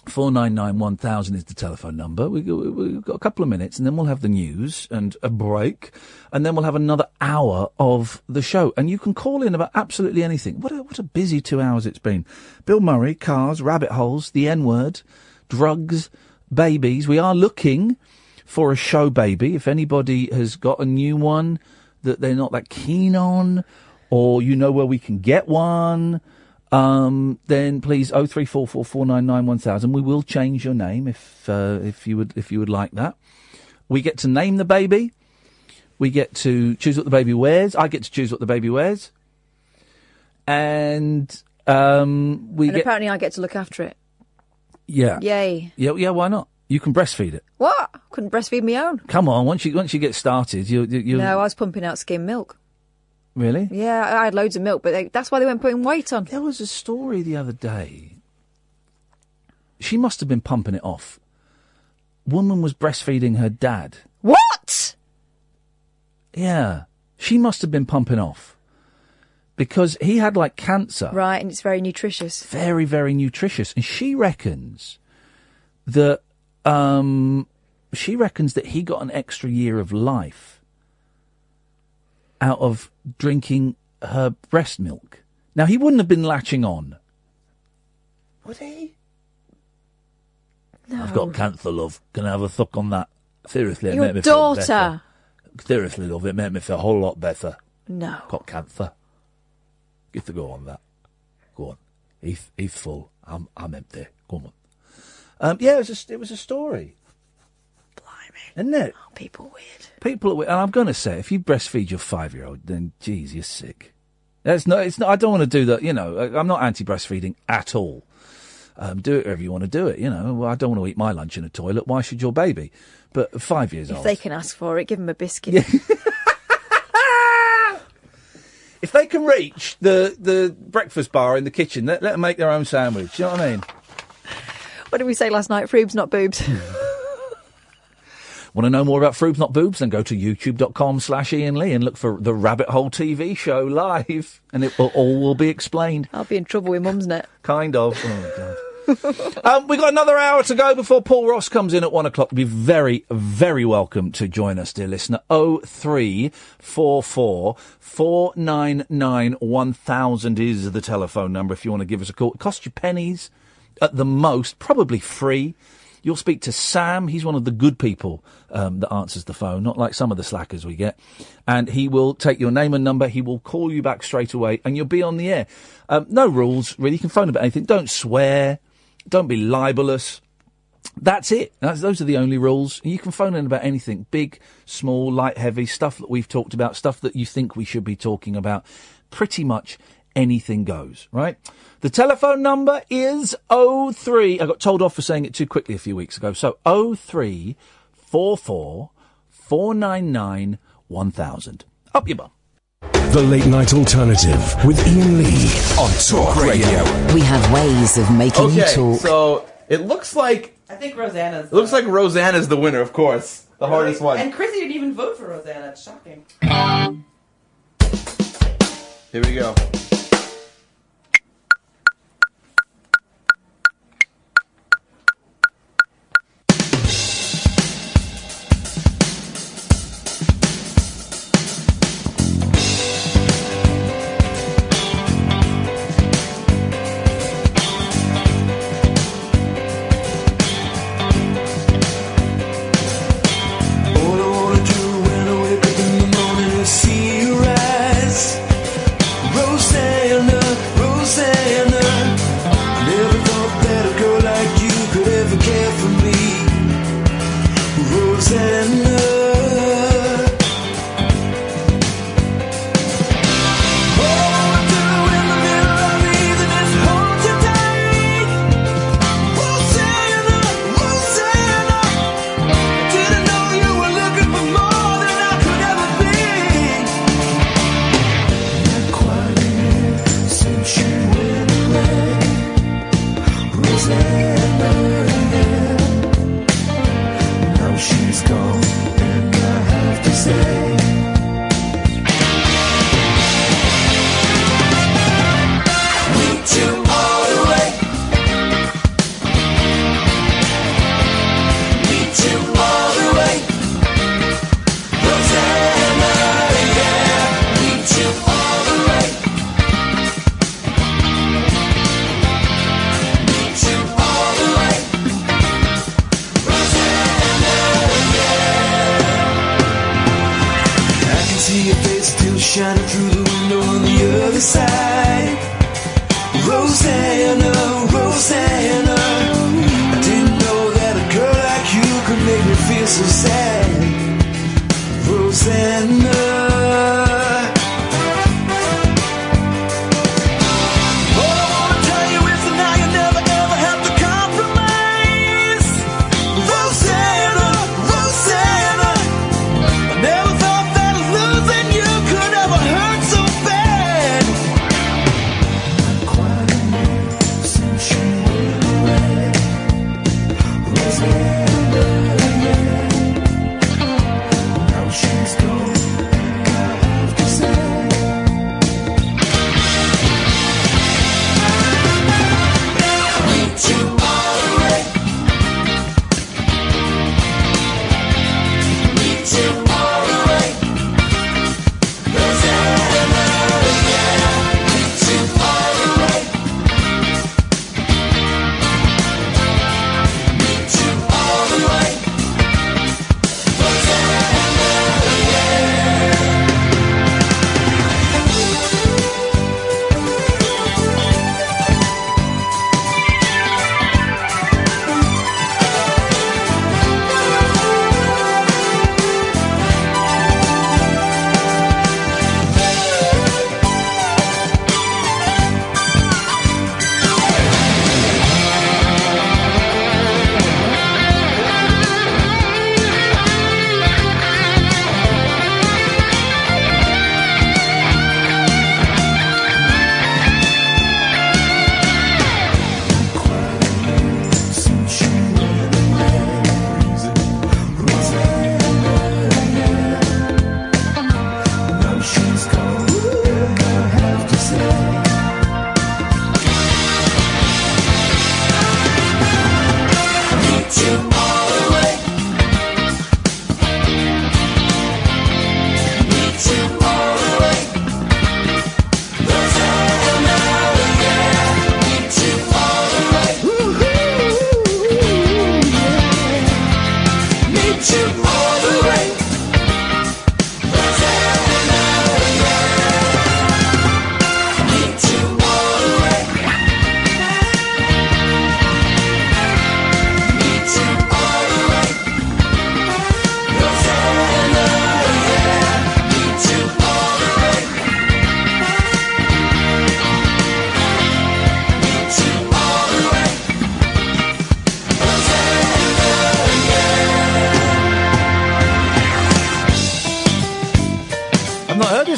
499 1000 is the telephone number. We've got a couple of minutes, and then we'll have the news and a break, and then we'll have another hour of the show. And you can call in about absolutely anything. What a busy 2 hours it's been. Bill Murray, cars, rabbit holes, the N-word, drugs, babies. We are looking for a show baby. If anybody has got a new one that they're not that keen on, or you know where we can get one, then please 03444991000. We will change your name if you would like that. We get to name the baby. We get to choose what the baby wears. I get to choose what the baby wears, and apparently I get to look after it. Yeah. Yay. Yeah. Why not? You can breastfeed it. What? Couldn't breastfeed my own. Come on. Once you get started, you. No, I was pumping out skim milk. Really? Yeah, I had loads of milk, but that's why they weren't putting weight on. There was a story the other day. She must have been pumping it off. Woman was breastfeeding her dad. What? Yeah. She must have been pumping off. Because he had, like, cancer. Right, and it's very nutritious. Very, very nutritious. And she reckons that... she reckons that he got an extra year of life out of drinking her breast milk. Now, he wouldn't have been latching on. Would he? No. I've got cancer, love. Can I have a suck on that? Seriously, your it made daughter. Me feel better. Seriously, love, it made me feel a whole lot better. No. Got cancer. Get to go on that. Go on. He's full. I'm empty. Come on. Yeah, it was a story. Blimey. Isn't it? Oh, people are weird. People are weird. And I'm going to say, if you breastfeed your 5-year-old, then, geez, you're sick. It's not. I don't want to do that, you know. I'm not anti-breastfeeding at all. Do it wherever you want to do it, you know. Well, I don't want to eat my lunch in a toilet. Why should your baby? But 5 years old. If they can ask for it, give them a biscuit. Yeah. If they can reach the breakfast bar in the kitchen, let them make their own sandwich. You know what I mean? What did we say last night? Froobs, not boobs. Want to know more about Froobs Not Boobs? Then go to youtube.com/Iain Lee and look for the Rabbit Hole TV show live, and it all will be explained. I'll be in trouble with Mumsnet. Kind of. Oh, my God. We've got another hour to go before Paul Ross comes in at 1:00. You'll be very, very welcome to join us, dear listener. 0344 499 1000 is the telephone number if you want to give us a call. It costs you pennies at the most, probably free. You'll speak to Sam. He's one of the good people that answers the phone, not like some of the slackers we get. And he will take your name and number. He will call you back straight away, and you'll be on the air. No rules, really. You can phone about anything. Don't swear. Don't be libelous. That's it. Those are the only rules. You can phone in about anything, big, small, light, heavy, stuff that we've talked about, stuff that you think we should be talking about. Pretty much anything goes, right? The telephone number is 03... I got told off for saying it too quickly a few weeks ago. So 0344 499 1000. Up your bum. The Late Night Alternative with Iain Lee on Talk Radio. We have ways of making you talk. So it looks like... I think Rosanna's... It looks like Rosanna's the winner, of course. The hardest one. And Chrissy didn't even vote for Rosanna. It's shocking. Here we go.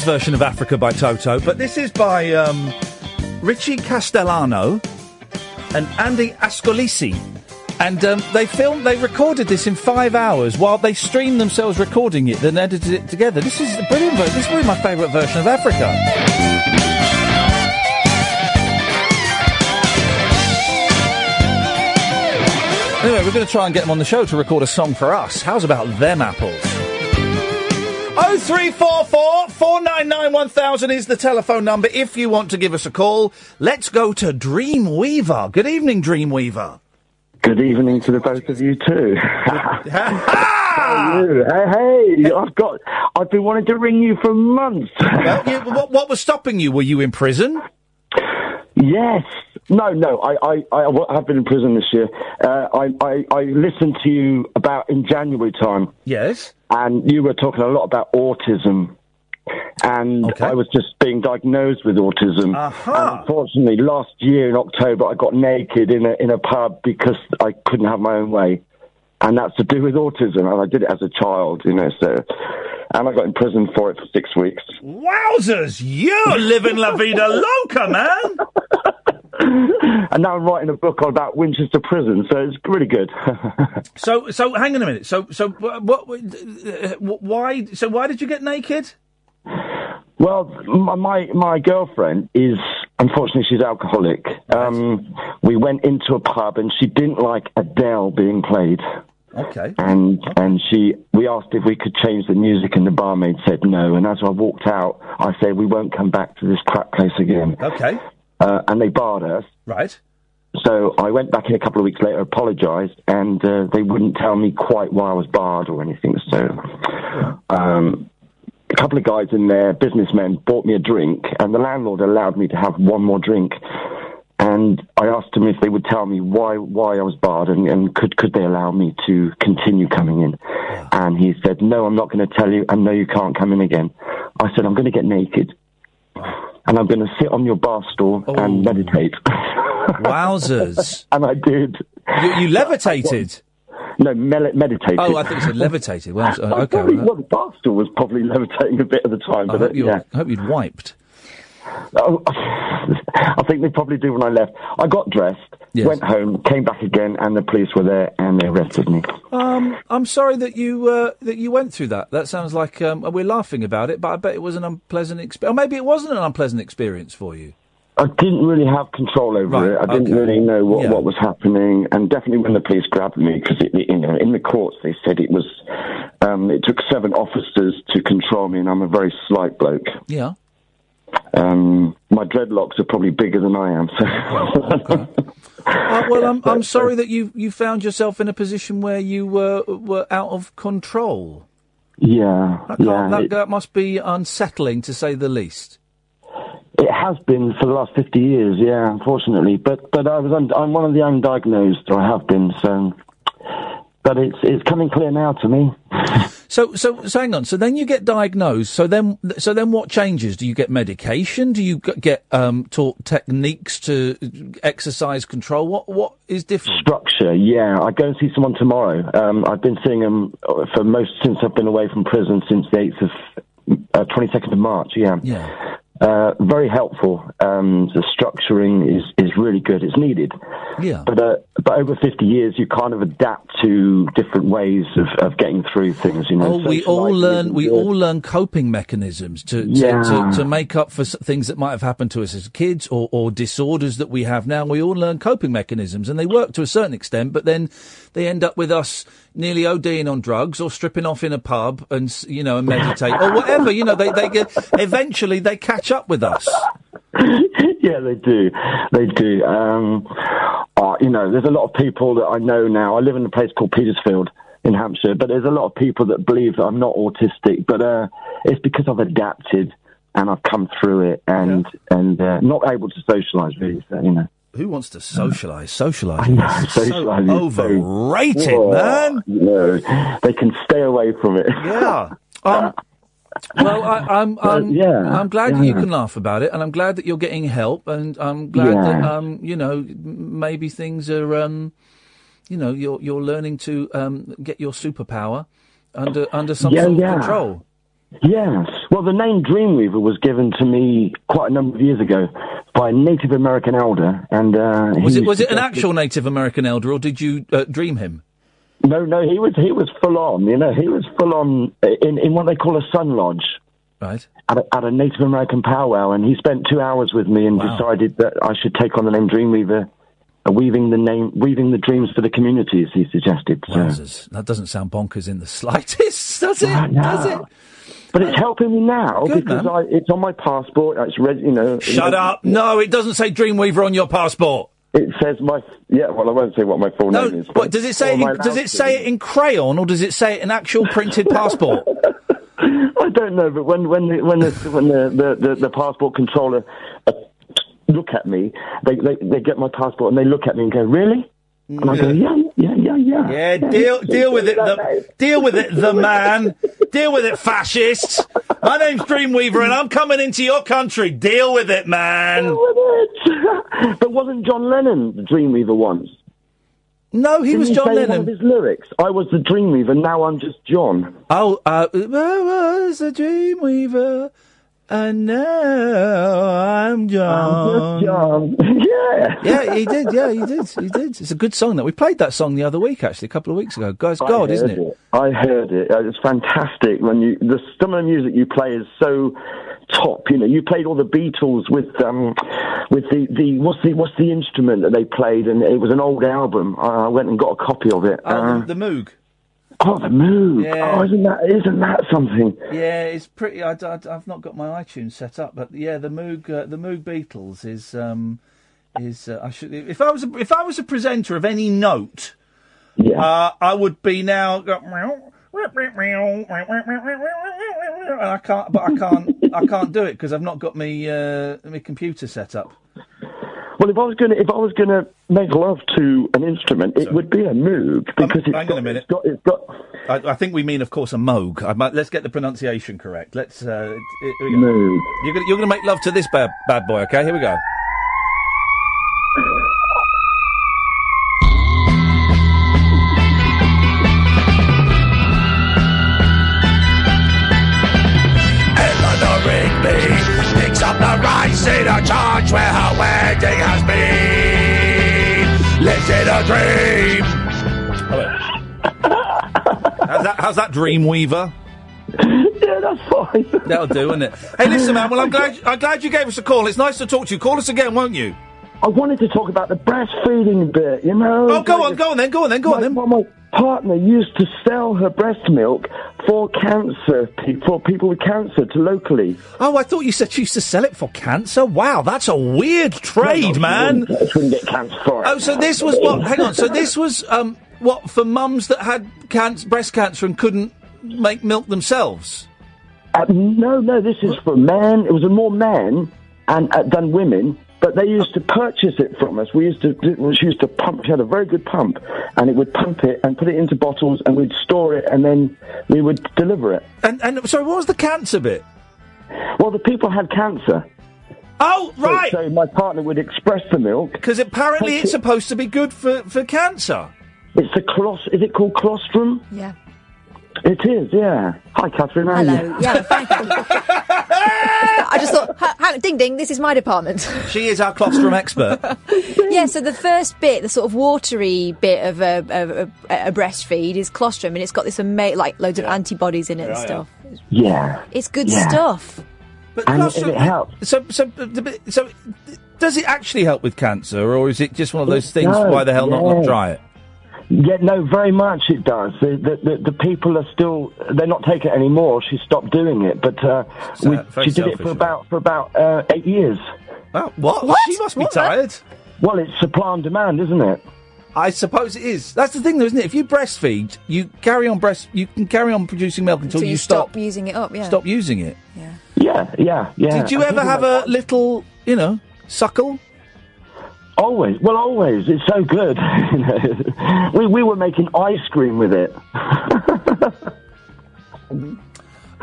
Bell's version of Africa by Toto, but this is by Richie Castellano and Andy Ascolisi. And they recorded this in 5 hours while they streamed themselves recording it, then edited it together. This is a brilliant version. This is really my favourite version of Africa. Anyway, we're going to try and get them on the show to record a song for us. How's about them apples? 0344 499 1000 is the telephone number if you want to give us a call. Let's go to Dreamweaver. Good evening, Dreamweaver. Good evening to the both of you too. How are you? Hey, I've been wanting to ring you for months. Well, what was stopping you? Were you in prison? Yes. No, I have been in prison this year. I listened to you about in January time. Yes. And you were talking a lot about autism. And okay. I was just being diagnosed with autism. And unfortunately, last year in October, I got naked in a pub because I couldn't have my own way. And that's to do with autism. And I did it as a child, so... And I got in prison for it for 6 weeks. Wowzers! You're living la vida loca, man! And now I'm writing a book about Winchester Prison, so it's really good. So hang on a minute. Why? So why did you get naked? Well, my girlfriend is, unfortunately, she's alcoholic. We went into a pub and she didn't like Adele being played. Okay. And we asked if we could change the music, and the barmaid said no. And as I walked out, I said, we won't come back to this crap place again. Okay. And they barred us. Right. So I went back in a couple of weeks later, apologised, and they wouldn't tell me quite why I was barred or anything. So a couple of guys in there, businessmen, bought me a drink, and the landlord allowed me to have one more drink. And I asked them if they would tell me why I was barred and could they allow me to continue coming in. Yeah. And he said, no, I'm not going to tell you, and no, you can't come in again. I said, I'm going to get naked, and I'm going to sit on your bar stool and meditate. Wowzers. And I did. You levitated? No, meditated. Oh, I think you said levitated. Well, okay. The bar stool was probably levitating a bit at the time. I hope you'd wiped. Oh, I think they probably do when I left. I got dressed, yes. Went home, came back again, and the police were there, and they arrested me. I'm sorry that you went through that. That sounds like we're laughing about it, but I bet it was an unpleasant experience. Or maybe it wasn't an unpleasant experience for you. I didn't really have control over it. I didn't really know what was happening, and definitely when the police grabbed me, because in the courts they said it was. It took 7 officers to control me, and I'm a very slight bloke. Yeah. My dreadlocks are probably bigger than I am. So. Okay. I'm sorry that you found yourself in a position where you were out of control. Yeah, that must be unsettling, to say the least. It has been for the last 50 years, yeah, unfortunately. But I'm one of the undiagnosed, or I have been. So, but it's coming clear now to me. So hang on. So then you get diagnosed. So then what changes? Do you get medication? Do you get taught techniques to exercise control? What is different? Structure. Yeah, I go and see someone tomorrow. I've been seeing him for since I've been away from prison, since the 22nd of March. Yeah. Yeah. Very helpful. The structuring is really good. It's needed. Yeah. But over 50 years, you kind of adapt to different ways of getting through things. We all learn coping mechanisms to make up for things that might have happened to us as kids or disorders that we have now. We all learn coping mechanisms, and they work to a certain extent, but then they end up with us nearly ODing on drugs or stripping off in a pub and and meditate or whatever. They get eventually they catch up with us. Yeah, they do. There's a lot of people that I know now. I live in a place called Petersfield in Hampshire, but there's a lot of people that believe that I'm not autistic, but it's because I've adapted and I've come through it and not able to socialise really, so. Who wants to socialise? Socialising is so overrated, man. No, they can stay away from it. Yeah. Well, I'm glad that you can laugh about it, and I'm glad that you're getting help, and I'm glad that maybe things are you're learning to get your superpower under some sort of control. Yes. Well, the name Dreamweaver was given to me quite a number of years ago by a Native American elder. And was it an actual Native American elder, or did you dream him? No, he was full on. You know, he was full on in what they call a sun lodge. Right. At a Native American powwow, and he spent 2 hours with me and decided that I should take on the name Dreamweaver, weaving the dreams for the community, as he suggested. So. That doesn't sound bonkers in the slightest, does it? No. Does it? But it's helping me now because it's on my passport. It's read, you know. Shut up! No, it doesn't say Dreamweaver on your passport. It says well, I won't say what my full name is. But does it say? Does it say it in crayon, or does it say it in actual printed passport? I don't know, but when the passport controller look at me, they get my passport and they look at me and go, really? And I go, yeah. Deal with it, man. Deal with it, fascists. My name's Dreamweaver and I'm coming into your country. Deal with it, man. Deal with it. But wasn't John Lennon the Dreamweaver once? No, he was John Lennon. One of his lyrics. I was the Dreamweaver, now I'm just John. Oh, I was the Dreamweaver, and now I'm John. I'm just John. Yeah. Yeah, he did. It's a good song, though. We played that song the other week, actually, a couple of weeks ago. Guys, God, isn't it? I heard it. It's fantastic. Some of the music you play is so top. You know, you played all the Beatles with the what's the instrument that they played, and it was an old album. I went and got a copy of it. The Moog. Oh, the Moog. Yeah. Oh, isn't that something? Yeah, it's pretty. I've not got my iTunes set up, but yeah, the Moog Beatles is. If I was a presenter of any note, I would be now. And I can't do it because I've not got my computer set up. Well, if I was gonna make love to an instrument, it would be a Moog because it's got. I think we mean, of course, a Moog. Let's get the pronunciation correct. Let's. Here we go. Moog. You're gonna make love to this bad boy. Okay, here we go. See the church where her wedding has been. Lives in a dream. How's that Dreamweaver? Yeah, that's fine. That'll do, isn't it? Hey, listen, man. Well, I'm glad you gave us a call. It's nice to talk to you. Call us again, won't you? I wanted to talk about the breastfeeding bit, you know. Oh, go on then. Well, my partner used to sell her breast milk for people with cancer to locally. Oh, I thought you said she used to sell it for cancer? Wow, that's a weird trade, man. I couldn't get cancer for it. Oh, so this was what? Hang on. So this was what for mums that had breast cancer and couldn't make milk themselves. No, this is for men. It was more men than women. But they used to purchase it from us. She used to pump. She had a very good pump, and it would pump it and put it into bottles, and we'd store it, and then we would deliver it. And so, what was the cancer bit? Well, the people had cancer. Oh, right. So my partner would express the milk because apparently it's supposed to be good for cancer. It's the colostrum. Is it called colostrum? Yeah. It is, yeah. Hi, Katherine. Hello. Yeah, thank you. I just thought, ding, ding, this is my department. She is our colostrum expert. Yeah, so the first bit, the sort of watery bit of a breastfeed is colostrum, and it's got this loads of antibodies in it and stuff. Yeah. It's good stuff. But colostrum, it helps. So does it actually help with cancer, or is it just one of those things, why the hell not try it? Yeah, no, very much it does. The people are still, they're not taking it anymore. She stopped doing it, but she did it for about 8 years. Oh, what? She must be tired. Well, it's supply and demand, isn't it? I suppose it is. That's the thing, though, isn't it? If you breastfeed, you can carry on producing milk until you stop using it up. Yeah. Stop using it. Yeah. Yeah. Did you ever have a little, you know, suckle? Always. It's so good. We were making ice cream with it.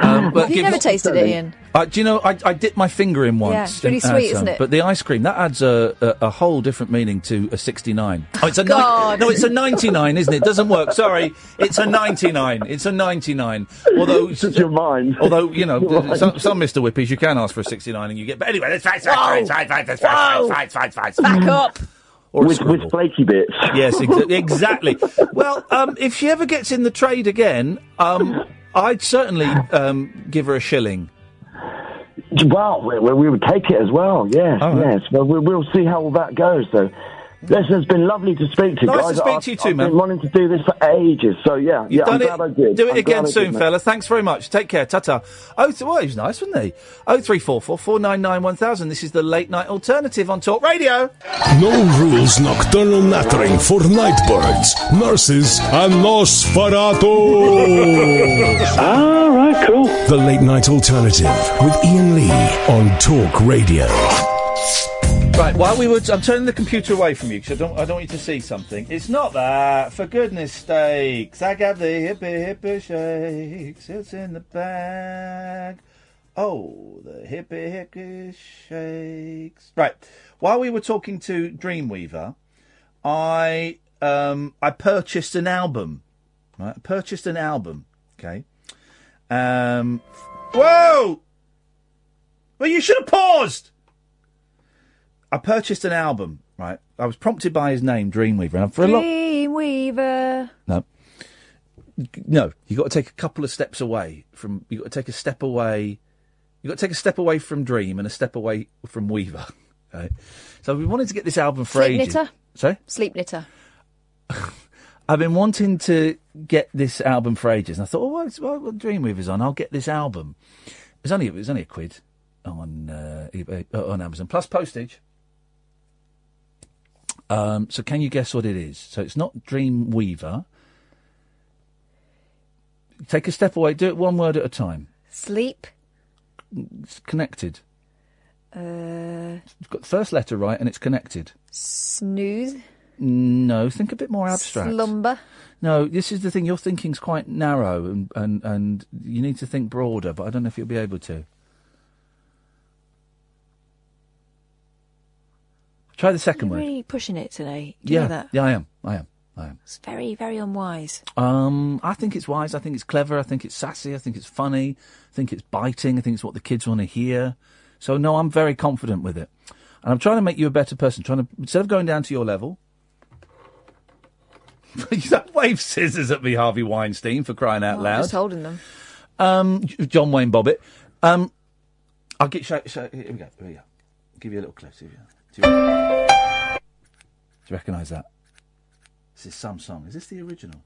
But have you never tasted it, Ian? Do you know, I dipped my finger in once. Yeah, it's pretty sweet, isn't it? But the ice cream, that adds a whole different meaning to a 69. Oh, it's a no, it's a 99, isn't it? Doesn't work. Sorry, it's a 99. It's a 99. Although it's your mind. Although, you know, some Mr. Whippies, you can ask for a 69 and you get... But anyway, that's fine, back up! With flaky bits. Yes, exactly. Well, if she ever gets in the trade again, I'd certainly give her a shilling. Well, we would take it as well, yes, yes. Well, we'll see how all that goes, though. Listen, it's been lovely to speak to you guys. Nice to speak to you too, man. I've been wanting to do this for ages, so yeah. You've done it. I'm glad I did. Do it again soon, fella. Thanks very much. Take care. Ta-ta. Well, he was nice, wasn't he? 0344 499 1000. This is the Late Night Alternative on Talk Radio. No rules nocturnal nattering for nightbirds, nurses, and Nosferatu. All right, cool. The Late Night Alternative with Iain Lee on Talk Radio. Right, while we were... I'm turning the computer away from you, because I don't want you to see something. It's not that, for goodness sakes. I got the hippie, hippie shakes. It's in the bag. Oh, the hippie, hippie shakes. Right, while we were talking to Dreamweaver, I purchased an album. Right, I purchased an album, okay? Whoa! Well, you should have paused! I purchased an album, right? I was prompted by his name, Dreamweaver. And for Dreamweaver. No, you got to take a couple of steps away from. You got to take a step away. You got to take a step away from Dream and a step away from Weaver. Right? So we wanted to get this album for ages. Sleep Knitter. Sorry? Sleep Knitter. I've been wanting to get this album for ages, and I thought, well, Dreamweaver's on. I'll get this album. It was only a £1 on eBay, on Amazon plus postage. So can you guess what it is? So it's not Dreamweaver. Take a step away. Do it one word at a time. Sleep. It's connected. It's got the first letter right and it's connected. Snooze. No, think a bit more abstract. Slumber. No, this is the thing. Your thinking's quite narrow and you need to think broader, but I don't know if you'll be able to. Try the second word. You're really pushing it today. Do you know that? Yeah, I am. It's very, very unwise. I think it's wise. I think it's clever. I think it's sassy. I think it's funny. I think it's biting. I think it's what the kids want to hear. So, no, I'm very confident with it. And I'm trying to make you a better person. Instead of going down to your level... That wave scissors at me, Harvey Weinstein, for crying out loud. I'm just holding them. John Wayne Bobbitt. I'll get... Here we go. I'll give you a little clip. Here we go. Do you recognise that? This is some song. Is this the original?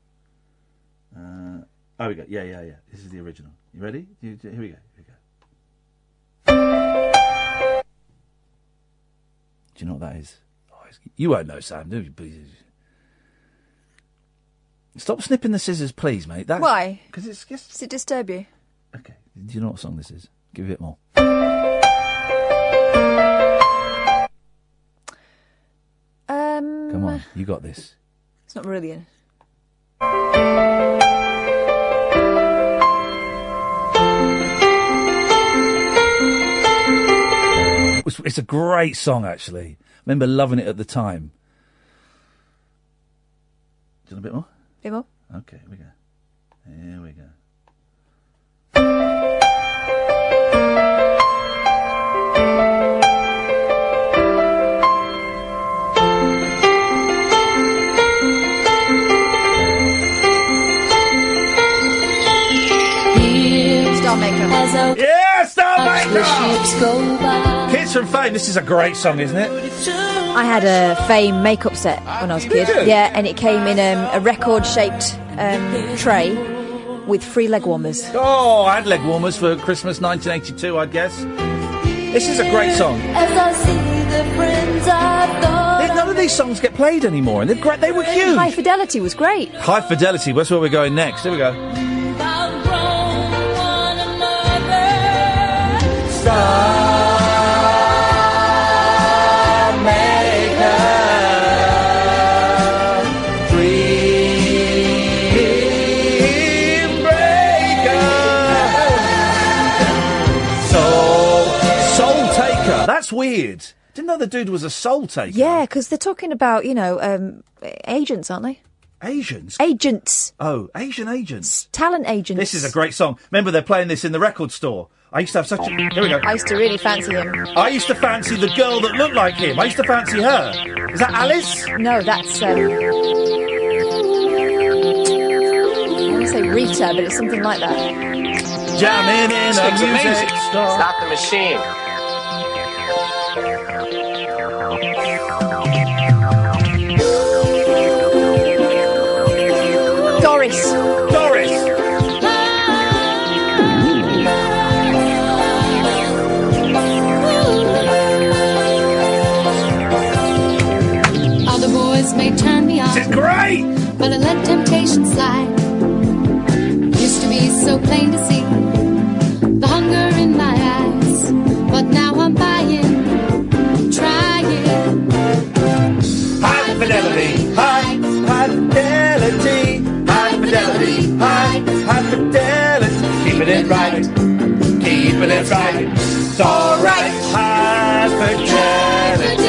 Oh, we go. Yeah. This is the original. You ready? Here we go. Do you know what that is? Oh, you won't know, Sam, do you? Please. Stop snipping the scissors, please, mate. Why? Because it's just... Does it disturb you? Okay. Do you know what song this is? Give it a bit more. Come on, you got this. It's not Marillion. It's a great song, actually. I remember loving it at the time. Do you want a bit more? A bit more. Okay, here we go. Here we go. Yeah, Starmaker! Kids from Fame. This is a great song, isn't it? I had a Fame makeup set when I was a kid. Yeah, and it came in a record-shaped tray with 3 leg warmers. Oh, I had leg warmers for Christmas 1982, I guess. This is a great song. None of these songs get played anymore, and they were huge. High Fidelity was great. High Fidelity, that's where we're going next. Here we go. Starmaker, Dream Breaker. weird. Didn't know the dude was a soul taker. Yeah, because they're talking about, you know, agents, aren't they? Asians? Agents. Oh, Asian agents. Talent agents. This is a great song. Remember, they're playing this in the record store. I used to have such a... Here we go. I used to really fancy him. I used to fancy the girl that looked like him. I used to fancy her. Is that Alice? No, that's... I want to say Rita, but it's something like that. Jamming in a music store. Stop the machine. Doris. Doris. All the boys may turn me on. This is great. But I let temptation slide. Used to be so plain to see the hunger in my eyes, but now I'm buying, trying. High fidelity, high fidelity. High fidelity, keeping it right, keeping it right. It's all right, high fidelity.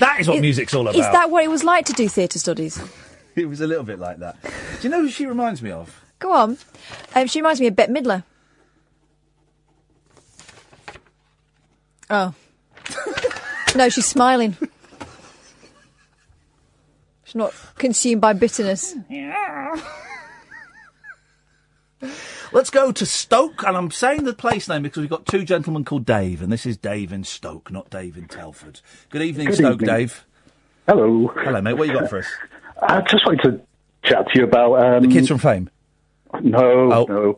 That is what music's all about. Is that what it was like to do theatre studies? It was a little bit like that. Do you know who she reminds me of? Go on. She reminds me of Bette Midler. Oh. No, she's smiling. Not consumed by bitterness. Yeah. Let's go to Stoke, and I'm saying the place name because we've got two gentlemen called Dave, and this is Dave in Stoke, not Dave in Telford. Good evening, Good evening. Dave. Hello. Hello, mate. What you got for us? I'd just like to chat to you about... The Kids from Fame? No.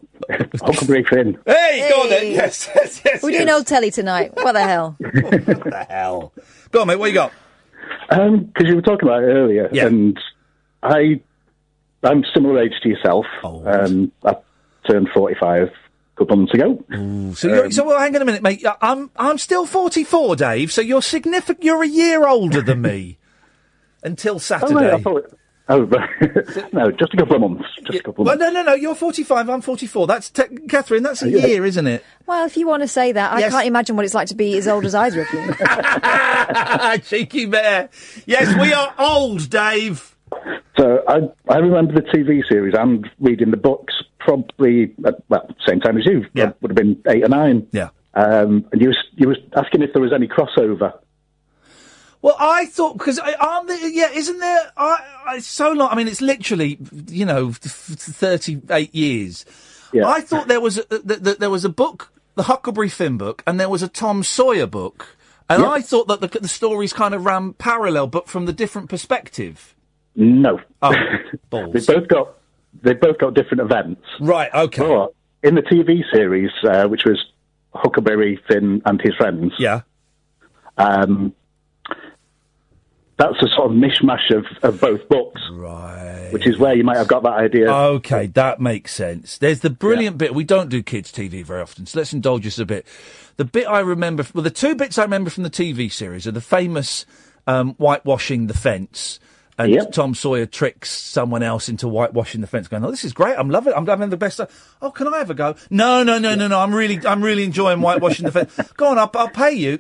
Huckleberry Finn. Hey, go on then. Yes. We're doing old telly tonight. What the hell? Go on, mate. What you got? Because you were talking about it earlier, and I'm similar age to yourself. Oh, I turned 45 a couple of months ago. Ooh, so, well, hang on a minute, mate. I'm still 44, Dave. So you're significant. You're a year older than me. Until Saturday. No, just a couple of months. No. You're 45. I'm 44. That's Catherine. That's a year, isn't it? Well, if you want to say that, I can't imagine what it's like to be as old as either of you. Cheeky bear. Yes, we are old, Dave. So I remember the TV series and reading the books probably at same time as you. Yeah. Would have been 8 or 9. Yeah. And you was asking if there was any crossover. Well, I thought, because aren't there, isn't there, so long, I mean, it's literally, 38 years. Yeah. I thought there was a book, the Huckleberry Finn book, and there was a Tom Sawyer book, and I thought that the stories kind of ran parallel, but from the different perspective. No. Oh, balls. They both got different events. Right, okay. But in the TV series, which was Huckleberry Finn and His Friends. Yeah. That's a sort of mishmash of both books. Right. Which is where you might have got that idea. Okay, that makes sense. There's the brilliant bit. We don't do kids' TV very often, so let's indulge us a bit. The bit I remember... Well, the two bits I remember from the TV series are the famous whitewashing the fence, and Tom Sawyer tricks someone else into whitewashing the fence, going, oh, this is great, I'm loving it, I'm having the best... Oh, can I have a go? No, I'm really enjoying whitewashing the fence. Go on, I'll pay you.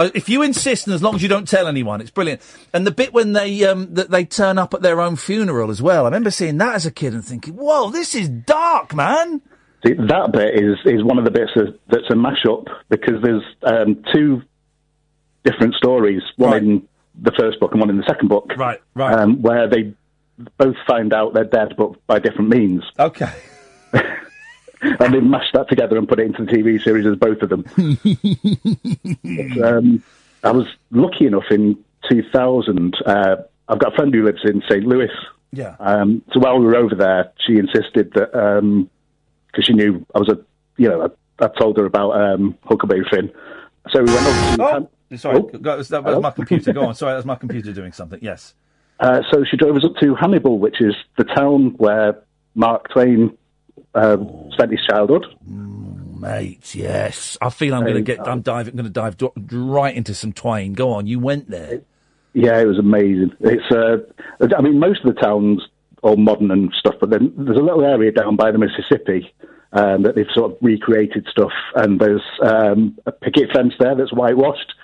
If you insist, and as long as you don't tell anyone, it's brilliant. And the bit when they turn up at their own funeral as well. I remember seeing that as a kid and thinking, whoa, this is dark, man. See, that bit is one of the bits that's a mash-up, because there's two different stories, one in the first book and one in the second book, right. Where they both find out they're dead, but by different means. Okay. And they mashed that together and put it into the TV series as both of them. But, I was lucky enough in 2000. I've got a friend who lives in St. Louis. Yeah. So while we were over there, she insisted that, because she knew I was I told her about Huckleberry Finn. So we went over to... Oh, sorry, that was my computer. Go on, sorry, that was my computer doing something, yes. So she drove us up to Hannibal, which is the town where Mark Twain... spent his childhood. Mate, yes. I feel I'm going to get... I'm going to dive right into some Twain. Go on, you went there. It was amazing. It's... I mean, most of the town's all modern and stuff, but then there's a little area down by the Mississippi that they've sort of recreated stuff, and there's a picket fence there that's whitewashed.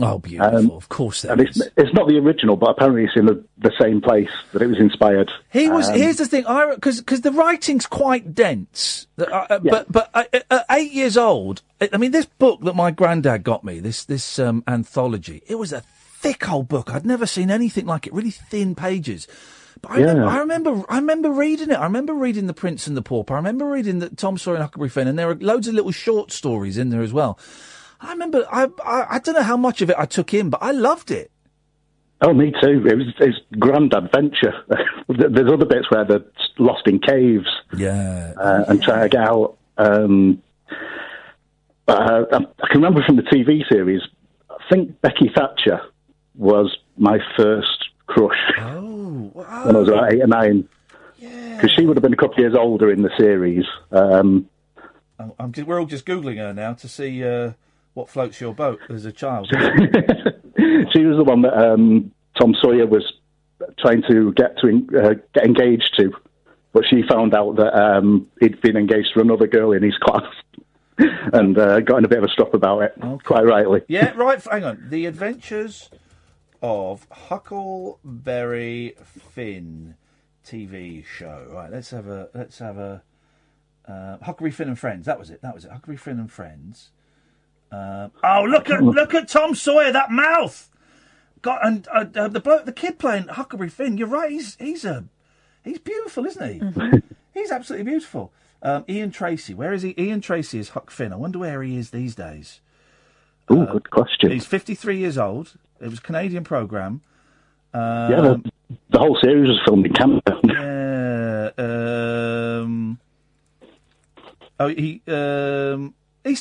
Oh, beautiful. Of course that is. It's not the original, but apparently it's in the same place that it was inspired. He was. Here's the thing, because the writing's quite dense. But at 8 years old, I mean, this book that my granddad got me, this anthology, it was a thick old book. I'd never seen anything like it, really thin pages. But I remember reading it. I remember reading The Prince and the Pauper. I remember reading the Tom Sawyer and Huckleberry Finn, and there are loads of little short stories in there as well. I remember, I don't know how much of it I took in, but I loved it. Oh, me too. It's grand adventure. There's other bits where they're lost in caves. Yeah. And trying to get out. I can remember from the TV series, I think Becky Thatcher was my first crush. Oh, wow. When I was about 8 or 9. Yeah. Because she would have been a couple of years older in the series. We're all just Googling her now to see... what floats your boat as a child? She was the one that Tom Sawyer was trying to get engaged to, but she found out that he'd been engaged to another girl in his class and got in a bit of a strop about it, Quite rightly. Yeah, right, hang on. The Adventures of Huckleberry Finn TV show. Right, let's have a Huckleberry Finn and Friends. That was it. Huckleberry Finn and Friends. Look at Tom Sawyer, that mouth. And the kid playing Huckleberry Finn. You're right. He's beautiful, isn't he? Mm-hmm. He's absolutely beautiful. Ian Tracy, where is he? Ian Tracy is Huck Finn. I wonder where he is these days. Oh, good question. He's 53 years old. It was a Canadian program. The whole series was filmed in Canada. Yeah. He's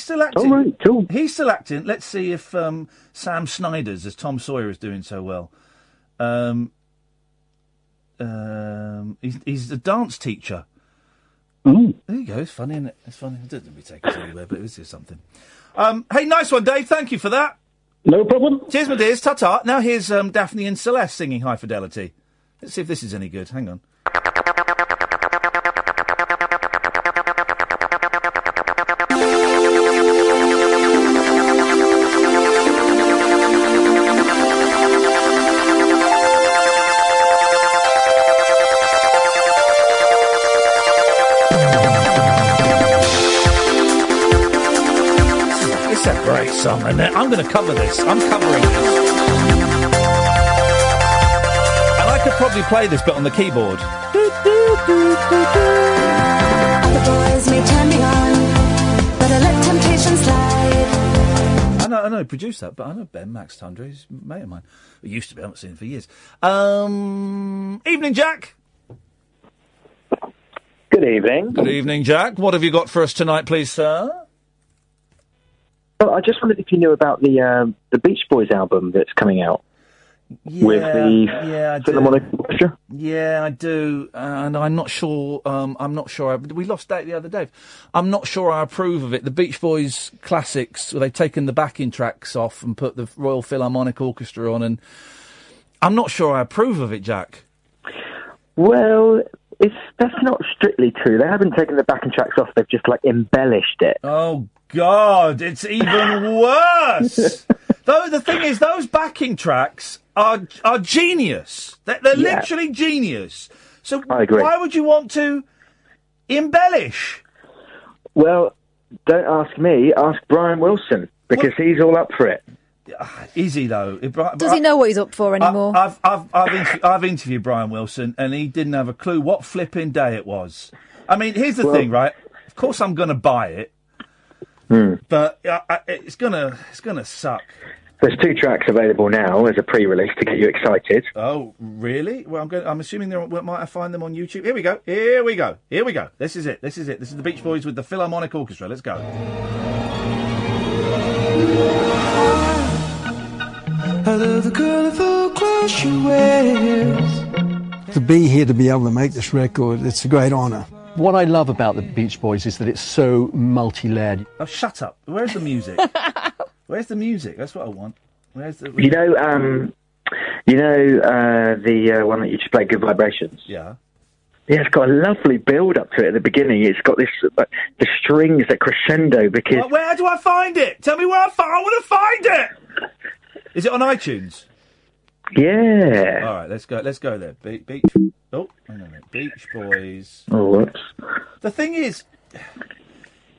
still acting. Oh, right, cool. He's still acting. Let's see if Sam Snyder's, as Tom Sawyer, is doing so well. He's a dance teacher. Mm. There you go. It's funny, isn't it? It didn't really take us anywhere, but it was just something. Hey, nice one, Dave. Thank you for that. No problem. Cheers, my dears. Ta-ta. Now here's Daphne and Celeste singing High Fidelity. Let's see if this is any good. Hang on. Summer, and I'm going to cover this. I'm covering this. And I could probably play this bit on the keyboard. The boys may turn me on, but I let temptation slide. I know he produced that, but I know Ben Max Tundra, he's a mate of mine. He used to be, I haven't seen him for years. Evening, Jack. Good evening. Good evening, Jack. What have you got for us tonight, please, sir? Well, I just wondered if you knew about the Beach Boys album that's coming out with the Philharmonic Orchestra. Yeah, I do, and I'm not sure. We lost Dave the other day. I'm not sure I approve of it. The Beach Boys classics, where they've taken the backing tracks off and put the Royal Philharmonic Orchestra on, and I'm not sure I approve of it, Jack. Well. That's not strictly true. They haven't taken the backing tracks off. They've just, embellished it. Oh, God, it's even worse. Though the thing is, those backing tracks are genius. They're literally genius. So why would you want to embellish? Well, don't ask me. Ask Brian Wilson, because he's all up for it. Is he, though? Does he know what he's up for anymore? I've interviewed Brian Wilson, and he didn't have a clue what flipping day it was. I mean, here's the thing, right? Of course I'm going to buy it, but it's gonna suck. There's 2 tracks available now as a pre-release to get you excited. Oh, really? Well, I'm assuming might I find them on YouTube? Here we go. This is it. This is the Beach Boys with the Philharmonic Orchestra. Let's go. To be here, to be able to make this record, it's a great honour. What I love about the Beach Boys is that it's so multi-layered. Oh, shut up. Where's the music? That's what I want. Where's the... You know the one that you just played, Good Vibrations? Yeah. Yeah, it's got a lovely build up to it at the beginning. It's got this the strings that crescendo because... Well, where do I find it? Tell me where I want to find it! Is it on iTunes? Yeah. All right, let's go there. Beach Boys. Oh, whoops. The thing is,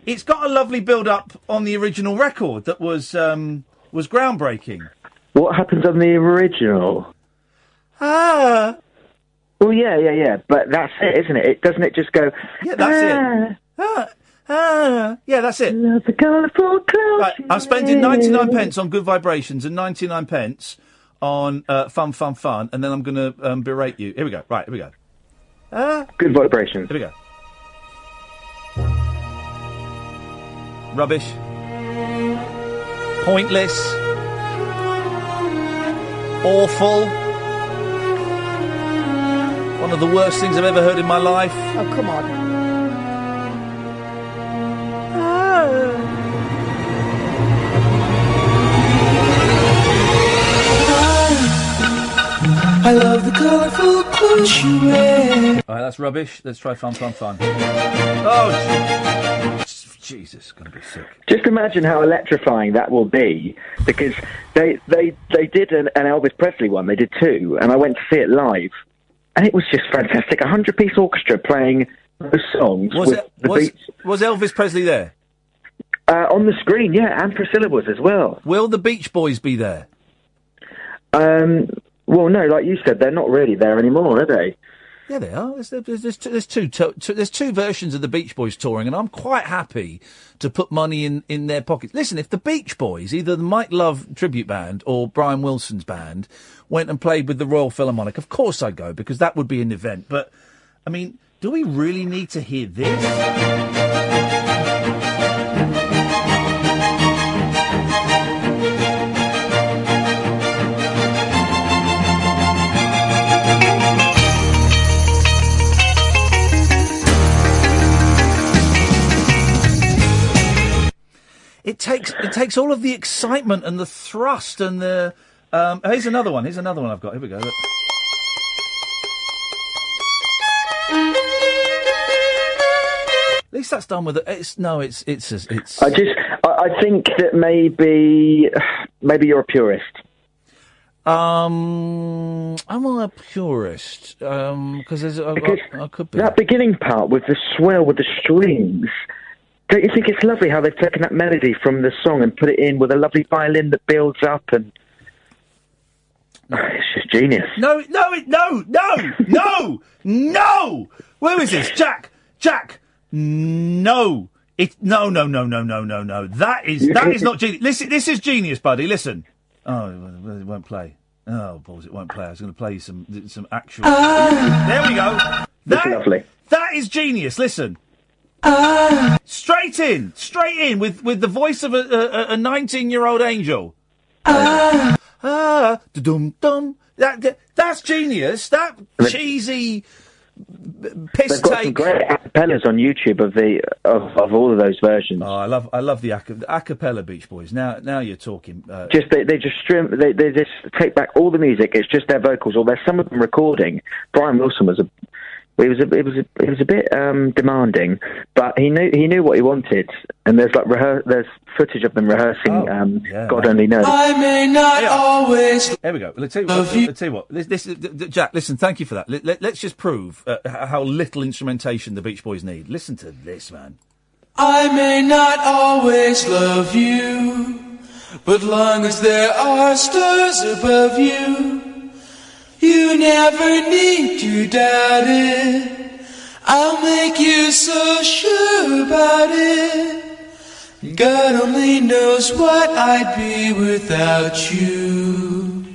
it's got a lovely build up on the original record that was groundbreaking. What happens on the original? Ah. Well, yeah, but that's it, isn't it? Doesn't it just go... Yeah, that's it. Yeah, that's it. Love the colourful clothes. Right, I'm spending 99 pence on Good Vibrations and 99 pence on Fun, and then I'm going to berate you. Here we go. Right, here we go. Good Vibrations. Here we go. Rubbish. Pointless. Awful. One of the worst things I've ever heard in my life. Oh, come on. Oh. I love the colourful clothes you wear. All right, that's rubbish. Let's try Fun. Oh, Jesus, going to be sick. Just imagine how electrifying that will be, because they did an Elvis Presley one. They did two, and I went to see it live. And it was just fantastic. 100-piece orchestra playing those songs. Was Elvis Presley there? On the screen, yeah, and Priscilla was as well. Will the Beach Boys be there? Well, no, like you said, they're not really there anymore, are they? Yeah, they are. There's two versions of the Beach Boys touring, and I'm quite happy to put money in their pockets. Listen, if the Beach Boys, either the Mike Love tribute band or Brian Wilson's band, went and played with the Royal Philharmonic, of course I'd go, because that would be an event. But, I mean, do we really need to hear this? It takes all of the excitement and the thrust and the... here's another one. I've got. Here we go. Look. At least that's done with it. It's. I think that maybe you're a purist. I'm a purist. I could be. That beginning part with the swell with the strings. Don't you think it's lovely how they've taken that melody from the song and put it in with a lovely violin that builds up and... No. It's just genius. No! Where is this? Jack! No! No. That is not genius. Listen, this is genius, buddy. Listen. Oh, it won't play. Oh, balls, it won't play. I was going to play some actual... There we go. That's lovely. That is genius. Listen. Straight in with the voice of a 19-year-old angel. Dum dum. That's genius. That cheesy piss take. They've got some great acapellas on YouTube of all of those versions. Oh, I love the acapella Beach Boys. Now you're talking. Just they just take back all the music. It's just their vocals, or there's some of them recording. Brian Wilson was a. It was a bit demanding, but he knew what he wanted. And there's like there's footage of them rehearsing. God only knows. I may not always. There we go. Let's tell you what. This is Jack. Listen, thank you for that. Let's just prove how little instrumentation the Beach Boys need. Listen to this, man. I may not always love you, but long as there are stars above you. You never need to doubt it. I'll make you so sure about it. God only knows what I'd be without you.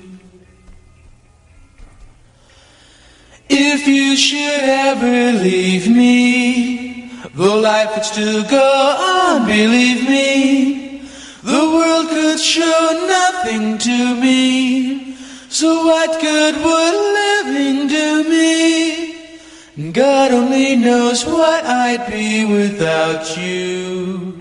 If you should ever leave me, the life would still go on, believe me. The world could show nothing to me. So what good would living do me? God only knows what I'd be without you.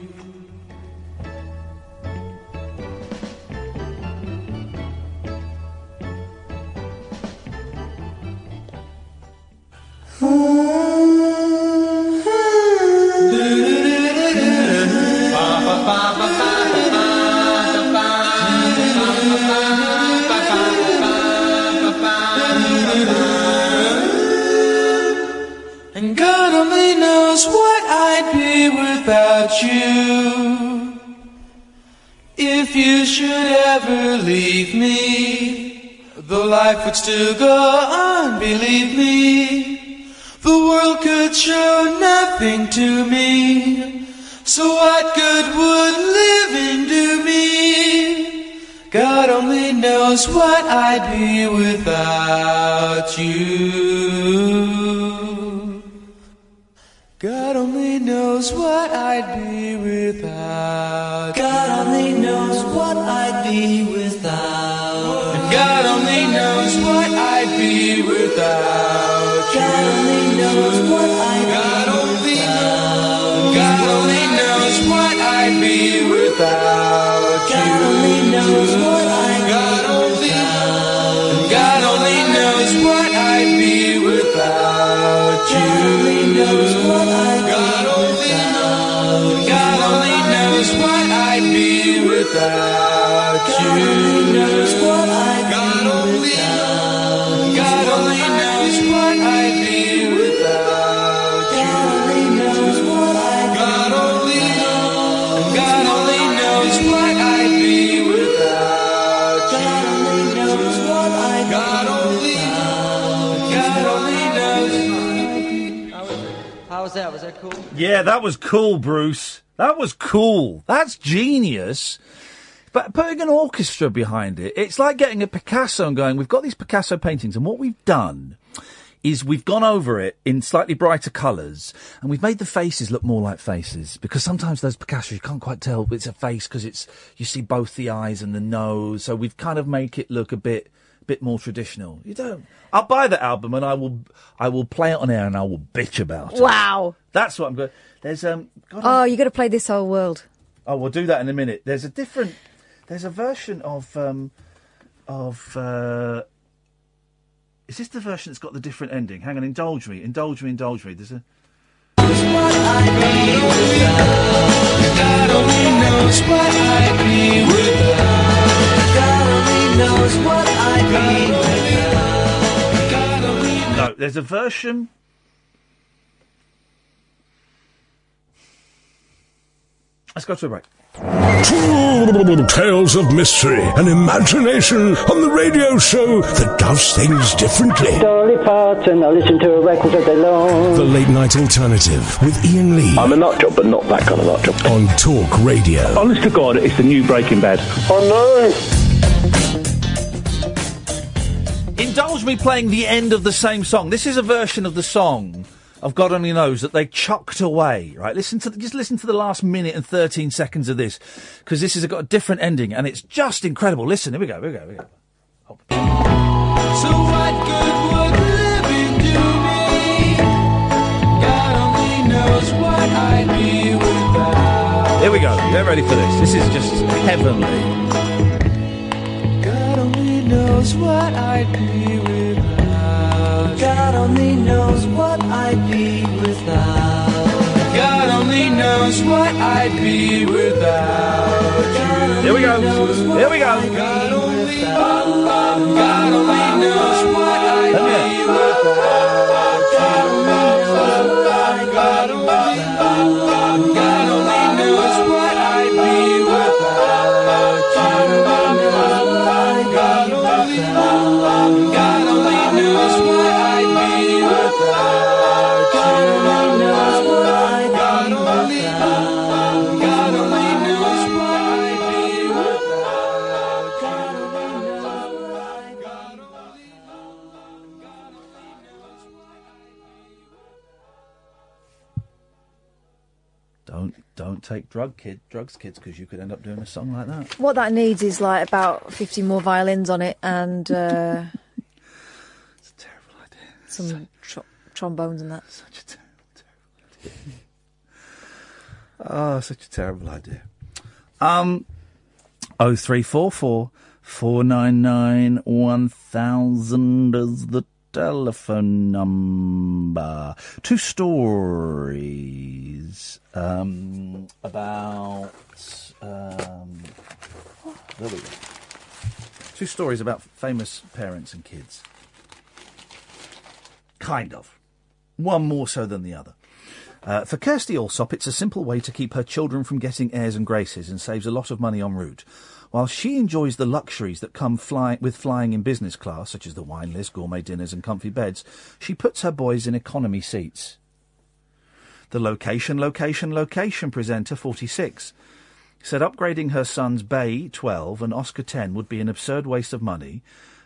should ever leave me, though life would still go on, believe me. The world could show nothing to me, so what good would living do me? God only knows what I'd be without you. God only knows what I'd be without you. God only knows what I'd be without. And God only knows what I'd be without you. God only knows what I'd be without. God only knows what I'd be without you. God only knows what I'd be without. God only knows what I'd be without you. God only knows what I'd be without. Without God you knows what I'd God be only without. God only knows what I'd be without you. God only knows what I'd be. God only knows what I'd be without you. God only knows what I'd be. God only knows. How was that? Was that cool? Yeah, that was cool, Bruce. That was cool. That's genius. But putting an orchestra behind it, it's like getting a Picasso and going, we've got these Picasso paintings, and what we've done is we've gone over it in slightly brighter colours, and we've made the faces look more like faces, because sometimes those Picasso, you can't quite tell it's a face because it's, you see both the eyes and the nose, so we've kind of make it look a bit more traditional. You don't. I'll buy the album and I will play it on air and I will bitch about it. Wow. That's what I'm going. There's you got to play This Whole World. Oh, we'll do that in a minute. There's a version of is this the version that's got the different ending? Hang on, indulge me. There's a God only knows what I'd be without. God only knows what I'd be. No, there's a version. Let's go to a break. Tales of mystery and imagination on the radio show that does things differently. Dolly Parton, I listen to a record all day long. The Late Night Alternative with Iain Lee. I'm a nut job, but not that kind of nut job. On Talk Radio. Honest to God, it's the new Breaking Bad. Oh no! Indulge me playing the end of the same song. This is a version of the song of God Only Knows that they chucked away, right? Just listen to the last minute and 13 seconds of this, because this has got a different ending, and it's just incredible. Listen, here we go. Oh. So what good would living do me? God only knows what I'd be without. Here we go. Get ready for this. This is just heavenly. God only knows what I'd be without. God only knows what I'd be without. God only knows what I'd be without. Here we go. God only knows what I'd be without. God only knows what I'd be without. Don't take drugs, kids, because you could end up doing a song like that. What that needs is like about 50 more violins on it, and it's a terrible idea. Some trombones and that. Such a terrible idea. Oh, such a terrible idea. 0344 499 1000 is the telephone number. Two stories about there we go. Two stories about famous parents and kids. Kind of. One more so than the other. For Kirstie Allsop, it's a simple way to keep her children from getting airs and graces and saves a lot of money en route. While she enjoys the luxuries that come with flying in business class, such as the wine list, gourmet dinners and comfy beds, she puts her boys in economy seats. The location presenter, 46, said upgrading her sons Bay, 12, and Oscar, 10, would be an absurd waste of money,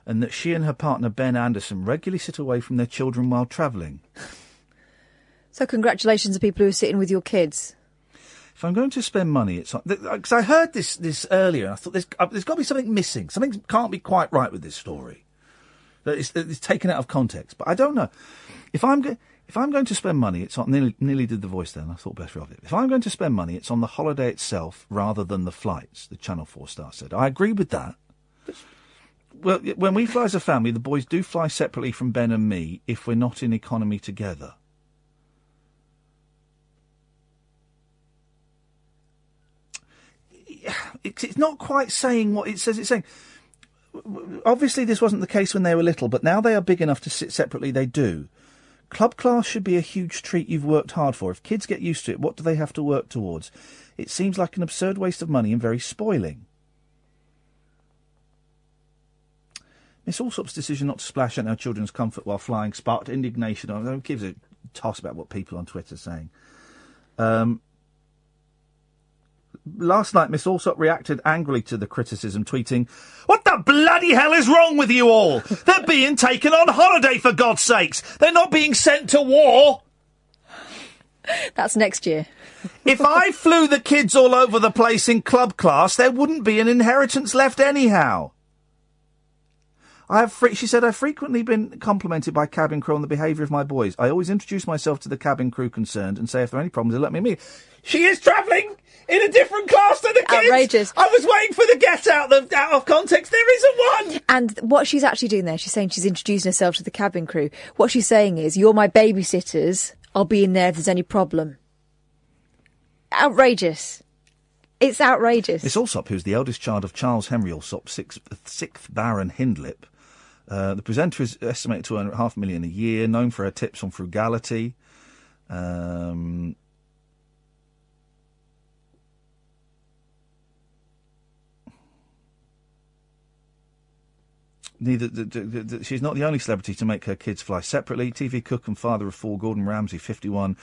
and that she and her partner Ben Anderson regularly sit away from their children while travelling. So congratulations to people who are sitting with your kids. If I'm going to spend money, it's because I heard this earlier, and I thought there's got to be something missing. Something can't be quite right with this story. It's taken out of context, but I don't know. If I'm going to spend money, it's on... Nearly did the voice then, I thought better of it. If I'm going to spend money, it's on the holiday itself rather than the flights, the Channel 4 star said. I agree with that. Well, when we fly as a family, the boys do fly separately from Ben and me if we're not in economy together. It's not quite saying what it says it's saying. Obviously, this wasn't the case when they were little, but now they are big enough to sit separately, they do. Club class should be a huge treat you've worked hard for. If kids get used to it, what do they have to work towards? It seems like an absurd waste of money and very spoiling. Miss Allsop's decision not to splash at our children's comfort while flying sparked indignation. I don't give a toss about what people on Twitter are saying. Last night, Miss Allsop reacted angrily to the criticism, tweeting, "What the bloody hell is wrong with you all? They're being taken on holiday, for God's sakes. They're not being sent to war." That's next year. "If I flew the kids all over the place in club class, there wouldn't be an inheritance left anyhow." She said, "I've frequently been complimented by cabin crew on the behaviour of my boys. I always introduce myself to the cabin crew concerned and say if there are any problems, they'll let me meet." She is travelling in a different class to the kids. Outrageous. I was waiting for the out of context. There isn't one. And what she's actually doing there, she's saying she's introducing herself to the cabin crew. What she's saying is, "You're my babysitters. I'll be in there if there's any problem." Outrageous. It's outrageous. Miss Allsop, who's the eldest child of Charles Henry Allsop, sixth Baron Hindlip. The presenter is estimated to earn $500,000 a year, known for her tips on frugality. She's not the only celebrity to make her kids fly separately. TV cook and father of four, Gordon Ramsay, 51,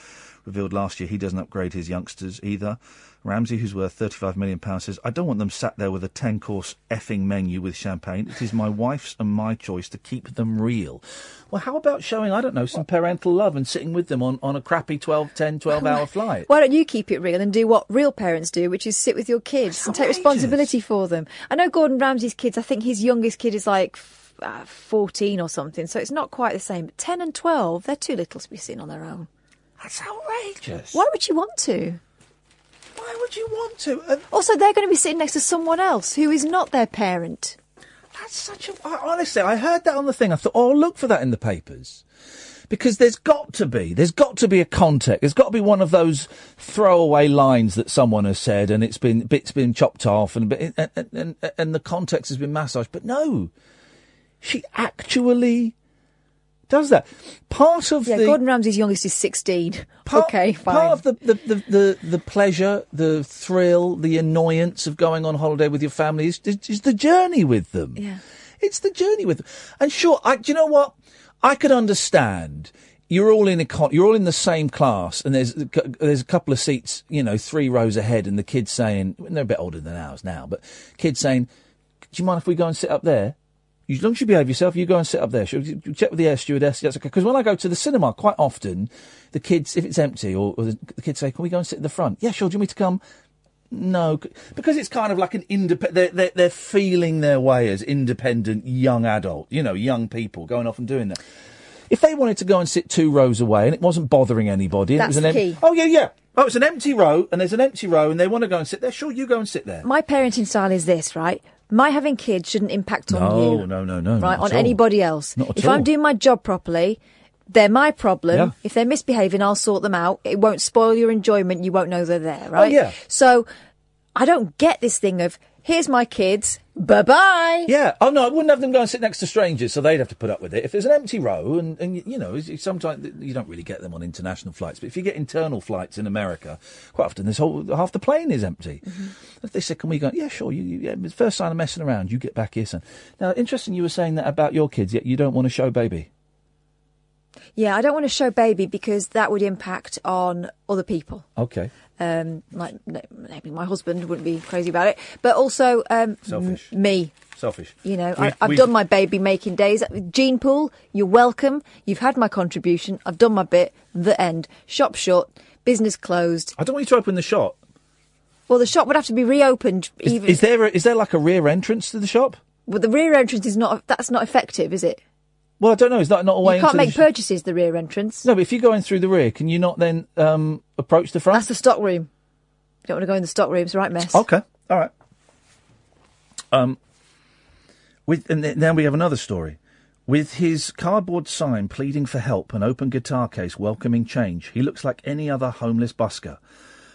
revealed last year he doesn't upgrade his youngsters either. Ramsay, who's worth £35 million, says, "I don't want them sat there with a 10-course effing menu with champagne. It is my wife's and my choice to keep them real." Well, how about showing, I don't know, some parental love and sitting with them on a crappy 12-hour flight? Why don't you keep it real and do what real parents do, which is sit with your kids and take responsibility for them? I know Gordon Ramsay's kids, I think his youngest kid is like 14 or something, so it's not quite the same. But 10 and 12, they're too little to be sitting on their own. That's outrageous. Why would you want to? Why would you want to? Also, they're going to be sitting next to someone else who is not their parent. That's such a... Honestly, I heard that on the thing. I thought, oh, I'll look for that in the papers. Because there's got to be a context. There's got to be one of those throwaway lines that someone has said and bits been chopped off and the context has been massaged. But no, she actually does that. Part of the... Gordon Ramsay's youngest is 16. Okay, fine. Part of the pleasure, the thrill, the annoyance of going on holiday with your family is the journey with them. Yeah. It's the journey with them. And sure, do you know what? I could understand you're all in the same class and there's a couple of seats, you know, 3 rows ahead, and the kids saying, and they're a bit older than ours now, but kids saying, "Do you mind if we go and sit up there? As long as you behave yourself, you go and sit up there. Check with the air stewardess." That's okay. Because when I go to the cinema, quite often, the kids, if it's empty, or the kids say, "Can we go and sit at the front?" "Yeah, sure. Do you want me to come?" "No." Because it's kind of like an independent... They're feeling their way as independent young adult, you know, young people going off and doing that. If they wanted to go and sit 2 rows away and it wasn't bothering anybody... That's the key. Oh, yeah. Oh, it's an empty row and there's an empty row and they want to go and sit there. Sure, you go and sit there. My parenting style is this, right? My having kids shouldn't impact on you. No. Right, on anybody else. Not at all. If I'm doing my job properly, they're my problem. Yeah. If they're misbehaving, I'll sort them out. It won't spoil your enjoyment. You won't know they're there, right? Oh, yeah. So I don't get this thing of, here's my kids, bye-bye. Yeah. Oh, no, I wouldn't have them go and sit next to strangers, so they'd have to put up with it. If there's an empty row, and you know, sometimes you don't really get them on international flights, but if you get internal flights in America, quite often this whole half the plane is empty. Mm-hmm. If they're sick and we go, yeah, sure, you, first sign of messing around, you get back here, son. Now, interesting you were saying that about your kids, yet you don't want to show baby. Yeah, I don't want to show baby because that would impact on other people. Okay. Like maybe my husband wouldn't be crazy about it, but also selfish. Me. Selfish. You know, I've done my baby making days. Gene pool, you're welcome. You've had my contribution. I've done my bit. The end. Shop shut. Business closed. I don't want you to open the shop. Well, the shop would have to be reopened. Is there like a rear entrance to the shop? Well, the rear entrance is not. That's not effective, is it? Well, I don't know. Is that not a way? You can't make purchases the rear entrance. No, but if you're going through the rear, can you not then approach the front? That's the stock room. You don't want to go in the stock room. It's a right mess. Okay, all right. Now we have another story. With his cardboard sign pleading for help and open guitar case welcoming change, he looks like any other homeless busker.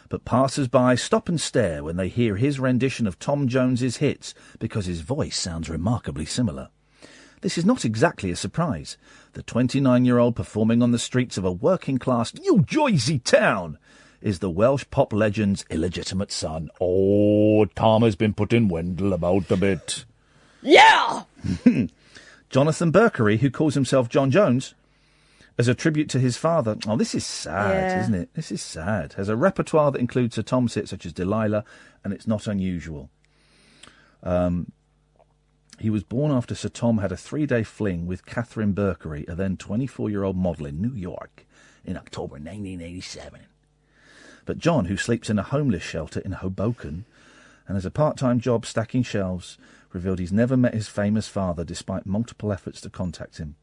But passers-by stop and stare when they hear his rendition of Tom Jones's hits because his voice sounds remarkably similar. This is not exactly a surprise. The 29-year-old performing on the streets of a working-class New Jersey town is the Welsh pop legend's illegitimate son. Oh, Tom has been putting Wendell about a bit. Yeah! Jonathan Berkery, who calls himself John Jones, as a tribute to his father. Oh, this is sad, isn't it? This is sad. Has a repertoire that includes a Tom's hit such as Delilah, and it's not unusual. He was born after Sir Tom had a 3-day fling with Katherine Boyle, a then 24-year-old model in New York, in October 1987. But John, who sleeps in a homeless shelter in Hoboken and has a part-time job stacking shelves, revealed he's never met his famous father despite multiple efforts to contact him.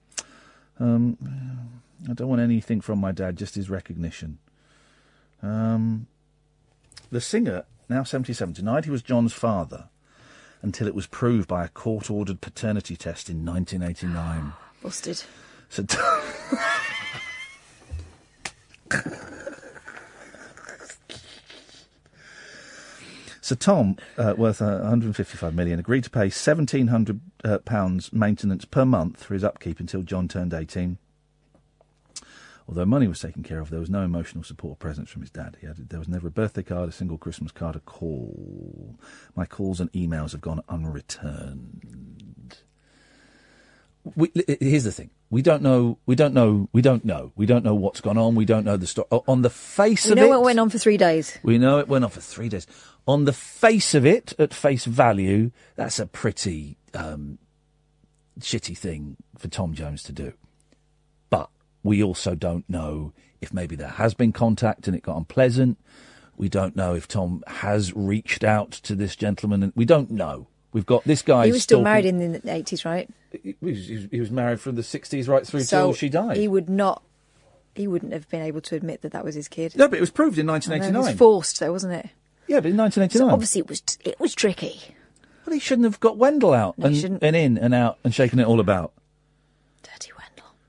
I don't want anything from my dad, just his recognition. The singer, now 77, denied he was John's father, until it was proved by a court-ordered paternity test in 1989. Busted. So Sir Tom, worth $155 million, agreed to pay £1,700 maintenance per month for his upkeep until John turned 18. Although money was taken care of, there was no emotional support or presence from his dad. He added, there was never a birthday card, a single Christmas card, a call. My calls and emails have gone unreturned. Here's the thing. We don't know what's gone on. We don't know the story. On the face of it... We know it went on for 3 days. We know it went on for 3 days. On the face of it, at face value, that's a pretty shitty thing for Tom Jones to do. We also don't know if maybe there has been contact and it got unpleasant. We don't know if Tom has reached out to this gentleman. And we don't know. We've got this guy... He was still married in the 80s, right? He was married from the 60s right through till she died. He wouldn't have been able to admit that that was his kid. No, but it was proved in 1989. It was forced, though, wasn't it? Yeah, but in 1989... So obviously it was tricky. Well, he shouldn't have got Wendell out and in and out and shaken it all about. Dirty Wendell.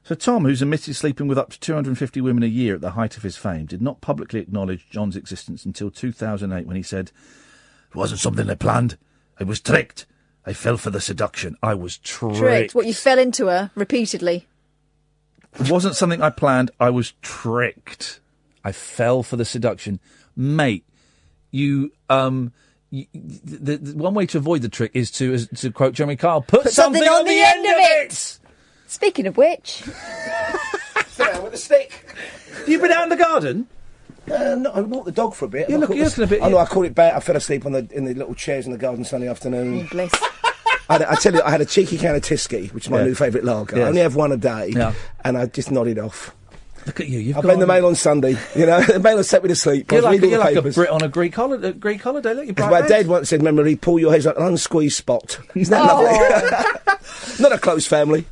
So Tom, who's admitted sleeping with up to 250 women a year at the height of his fame, did not publicly acknowledge John's existence until 2008 when he said, it wasn't something I planned. I was tricked. I fell for the seduction. I was tricked. What, you fell into her repeatedly? It wasn't something I planned. I was tricked. I fell for the seduction. Mate, the one way to avoid the trick is to quote Jeremy Kyle, put something on the end of it! Speaking of which... Sit down with a stick. Have you been out in the garden? No, I walked the dog for a bit. You look a bit... I caught it bad. I fell asleep in the little chairs in the garden Sunday afternoon. Bliss. I tell you, I had a cheeky can of Tisky, which is my new favourite lager. Yes. I only have one a day, and I just nodded off. Look at you. I've been the mail on Sunday. You know, the mail set me to sleep. You're like a Brit on a Greek holiday. Look, my dad once said, "Memory, pull your heads like an unsqueezed spot." Isn't that lovely? Not a close family.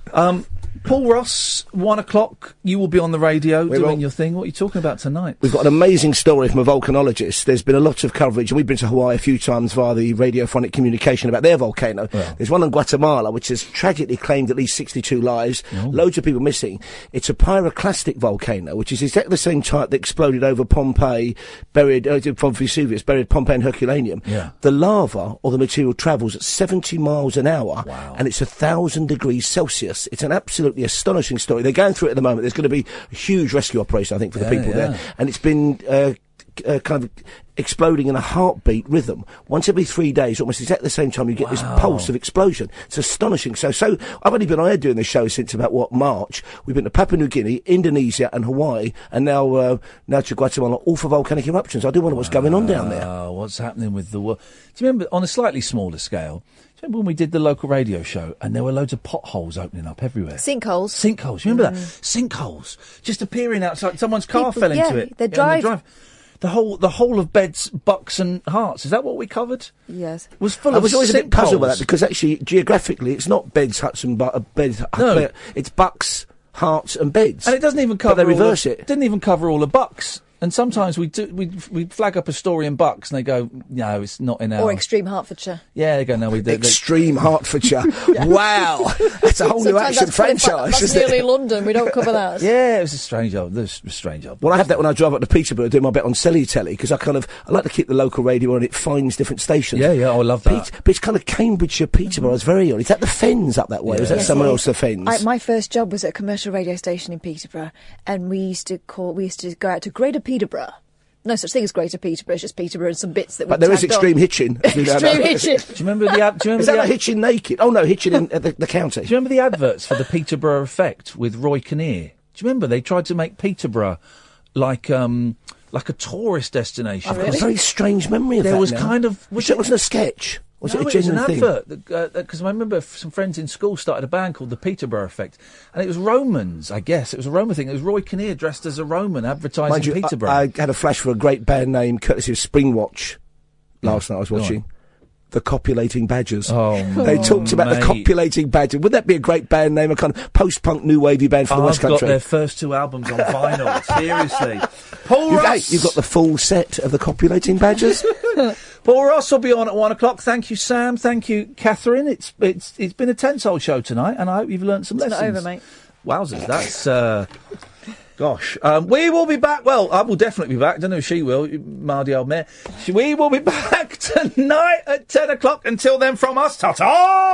Paul Ross, 1 o'clock, you will be on the radio doing your thing. What are you talking about tonight? We've got an amazing story from a volcanologist. There's been a lot of coverage, and we've been to Hawaii a few times via the radiophonic communication about their volcano. Yeah. There's one in Guatemala, which has tragically claimed at least 62 lives. Oh. Loads of people missing. It's a pyroclastic volcano, which is exactly the same type that exploded over Pompeii, from Vesuvius, buried Pompeii and Herculaneum. Yeah. The lava, or the material, travels at 70 miles an hour, wow. and it's 1,000 degrees Celsius. It's an absolutely astonishing story. They're going through it at the moment. There's going to be a huge rescue operation, I think, for the people there. And it's been kind of exploding in a heartbeat rhythm. Once every 3 days, almost exactly the same time, you get this pulse of explosion. It's astonishing. So I've only been on air doing this show since about, March? We've been to Papua New Guinea, Indonesia and Hawaii, and now to Guatemala, all for volcanic eruptions. I do wonder what's going on down there. What's happening with the world. Do you remember, on a slightly smaller scale, when we did the local radio show and there were loads of potholes opening up everywhere? Sinkholes. Sinkholes. You remember that? Sinkholes. Just appearing outside. Someone's car fell into it. The drive. The whole of Beds, Bucks and Herts. Is that what we covered? Yes. Was full of sinkholes. I was always a bit puzzled by that because actually, geographically, it's not Beds, Huts and Beds. No. It's Bucks, Herts and Beds. And it doesn't even cover it didn't even cover all of Bucks. And sometimes we flag up a story in Bucks and they go, no, it's not in our... Or Extreme Hertfordshire. Yeah, they go, no, we do. Extreme Hertfordshire. Wow. That's a whole new action franchise, isn't it? That's nearly London. We don't cover that. Yeah, it was a strange old... Well, I have that when I drive up to Peterborough doing my bit on Telly because I like to keep the local radio on. It finds different stations. Yeah, I love that. But it's kind of Cambridgeshire, Peterborough. It's very odd. Is that the Fens up that way? Yeah. Or is that somewhere else, the Fens? My first job was at a commercial radio station in Peterborough and we used to go out to Greater Peterborough. No such thing as Greater Peterborough, it's just Peterborough and some bits that we... But there is extreme hitching. Extreme hitching. Do you remember the... Is that like hitching naked? Oh, no, hitching at the counter. Do you remember the adverts for the Peterborough Effect with Roy Kinnear? Do you remember? They tried to make Peterborough like a tourist destination. Oh, really? I've got a very strange memory of that. There was kind of... It wasn't a sketch. It was an advert, because I remember some friends in school started a band called The Peterborough Effect, and it was Romans, I guess. It was a Roman thing. It was Roy Kinnear dressed as a Roman advertising Peterborough. I had a flash for a great band name, courtesy of Springwatch, last night I was watching. The Copulating Badgers. They talked about the Copulating Badgers. Wouldn't that be a great band name? A kind of post-punk new wavy band from the West Country. I've got their first two albums on vinyl. Seriously. Paul Ross! You've got the full set of the Copulating Badgers. Paul Ross will be on at 1 o'clock. Thank you, Sam. Thank you, Catherine. It's been a tense old show tonight, and I hope you've learned some lessons. It's not over, mate. Wowzers, that's... Gosh. We will be back. Well, I will definitely be back. I don't know if she will. Mardy old mare. We will be back tonight at 10 o'clock. Until then, from us, ta-ta!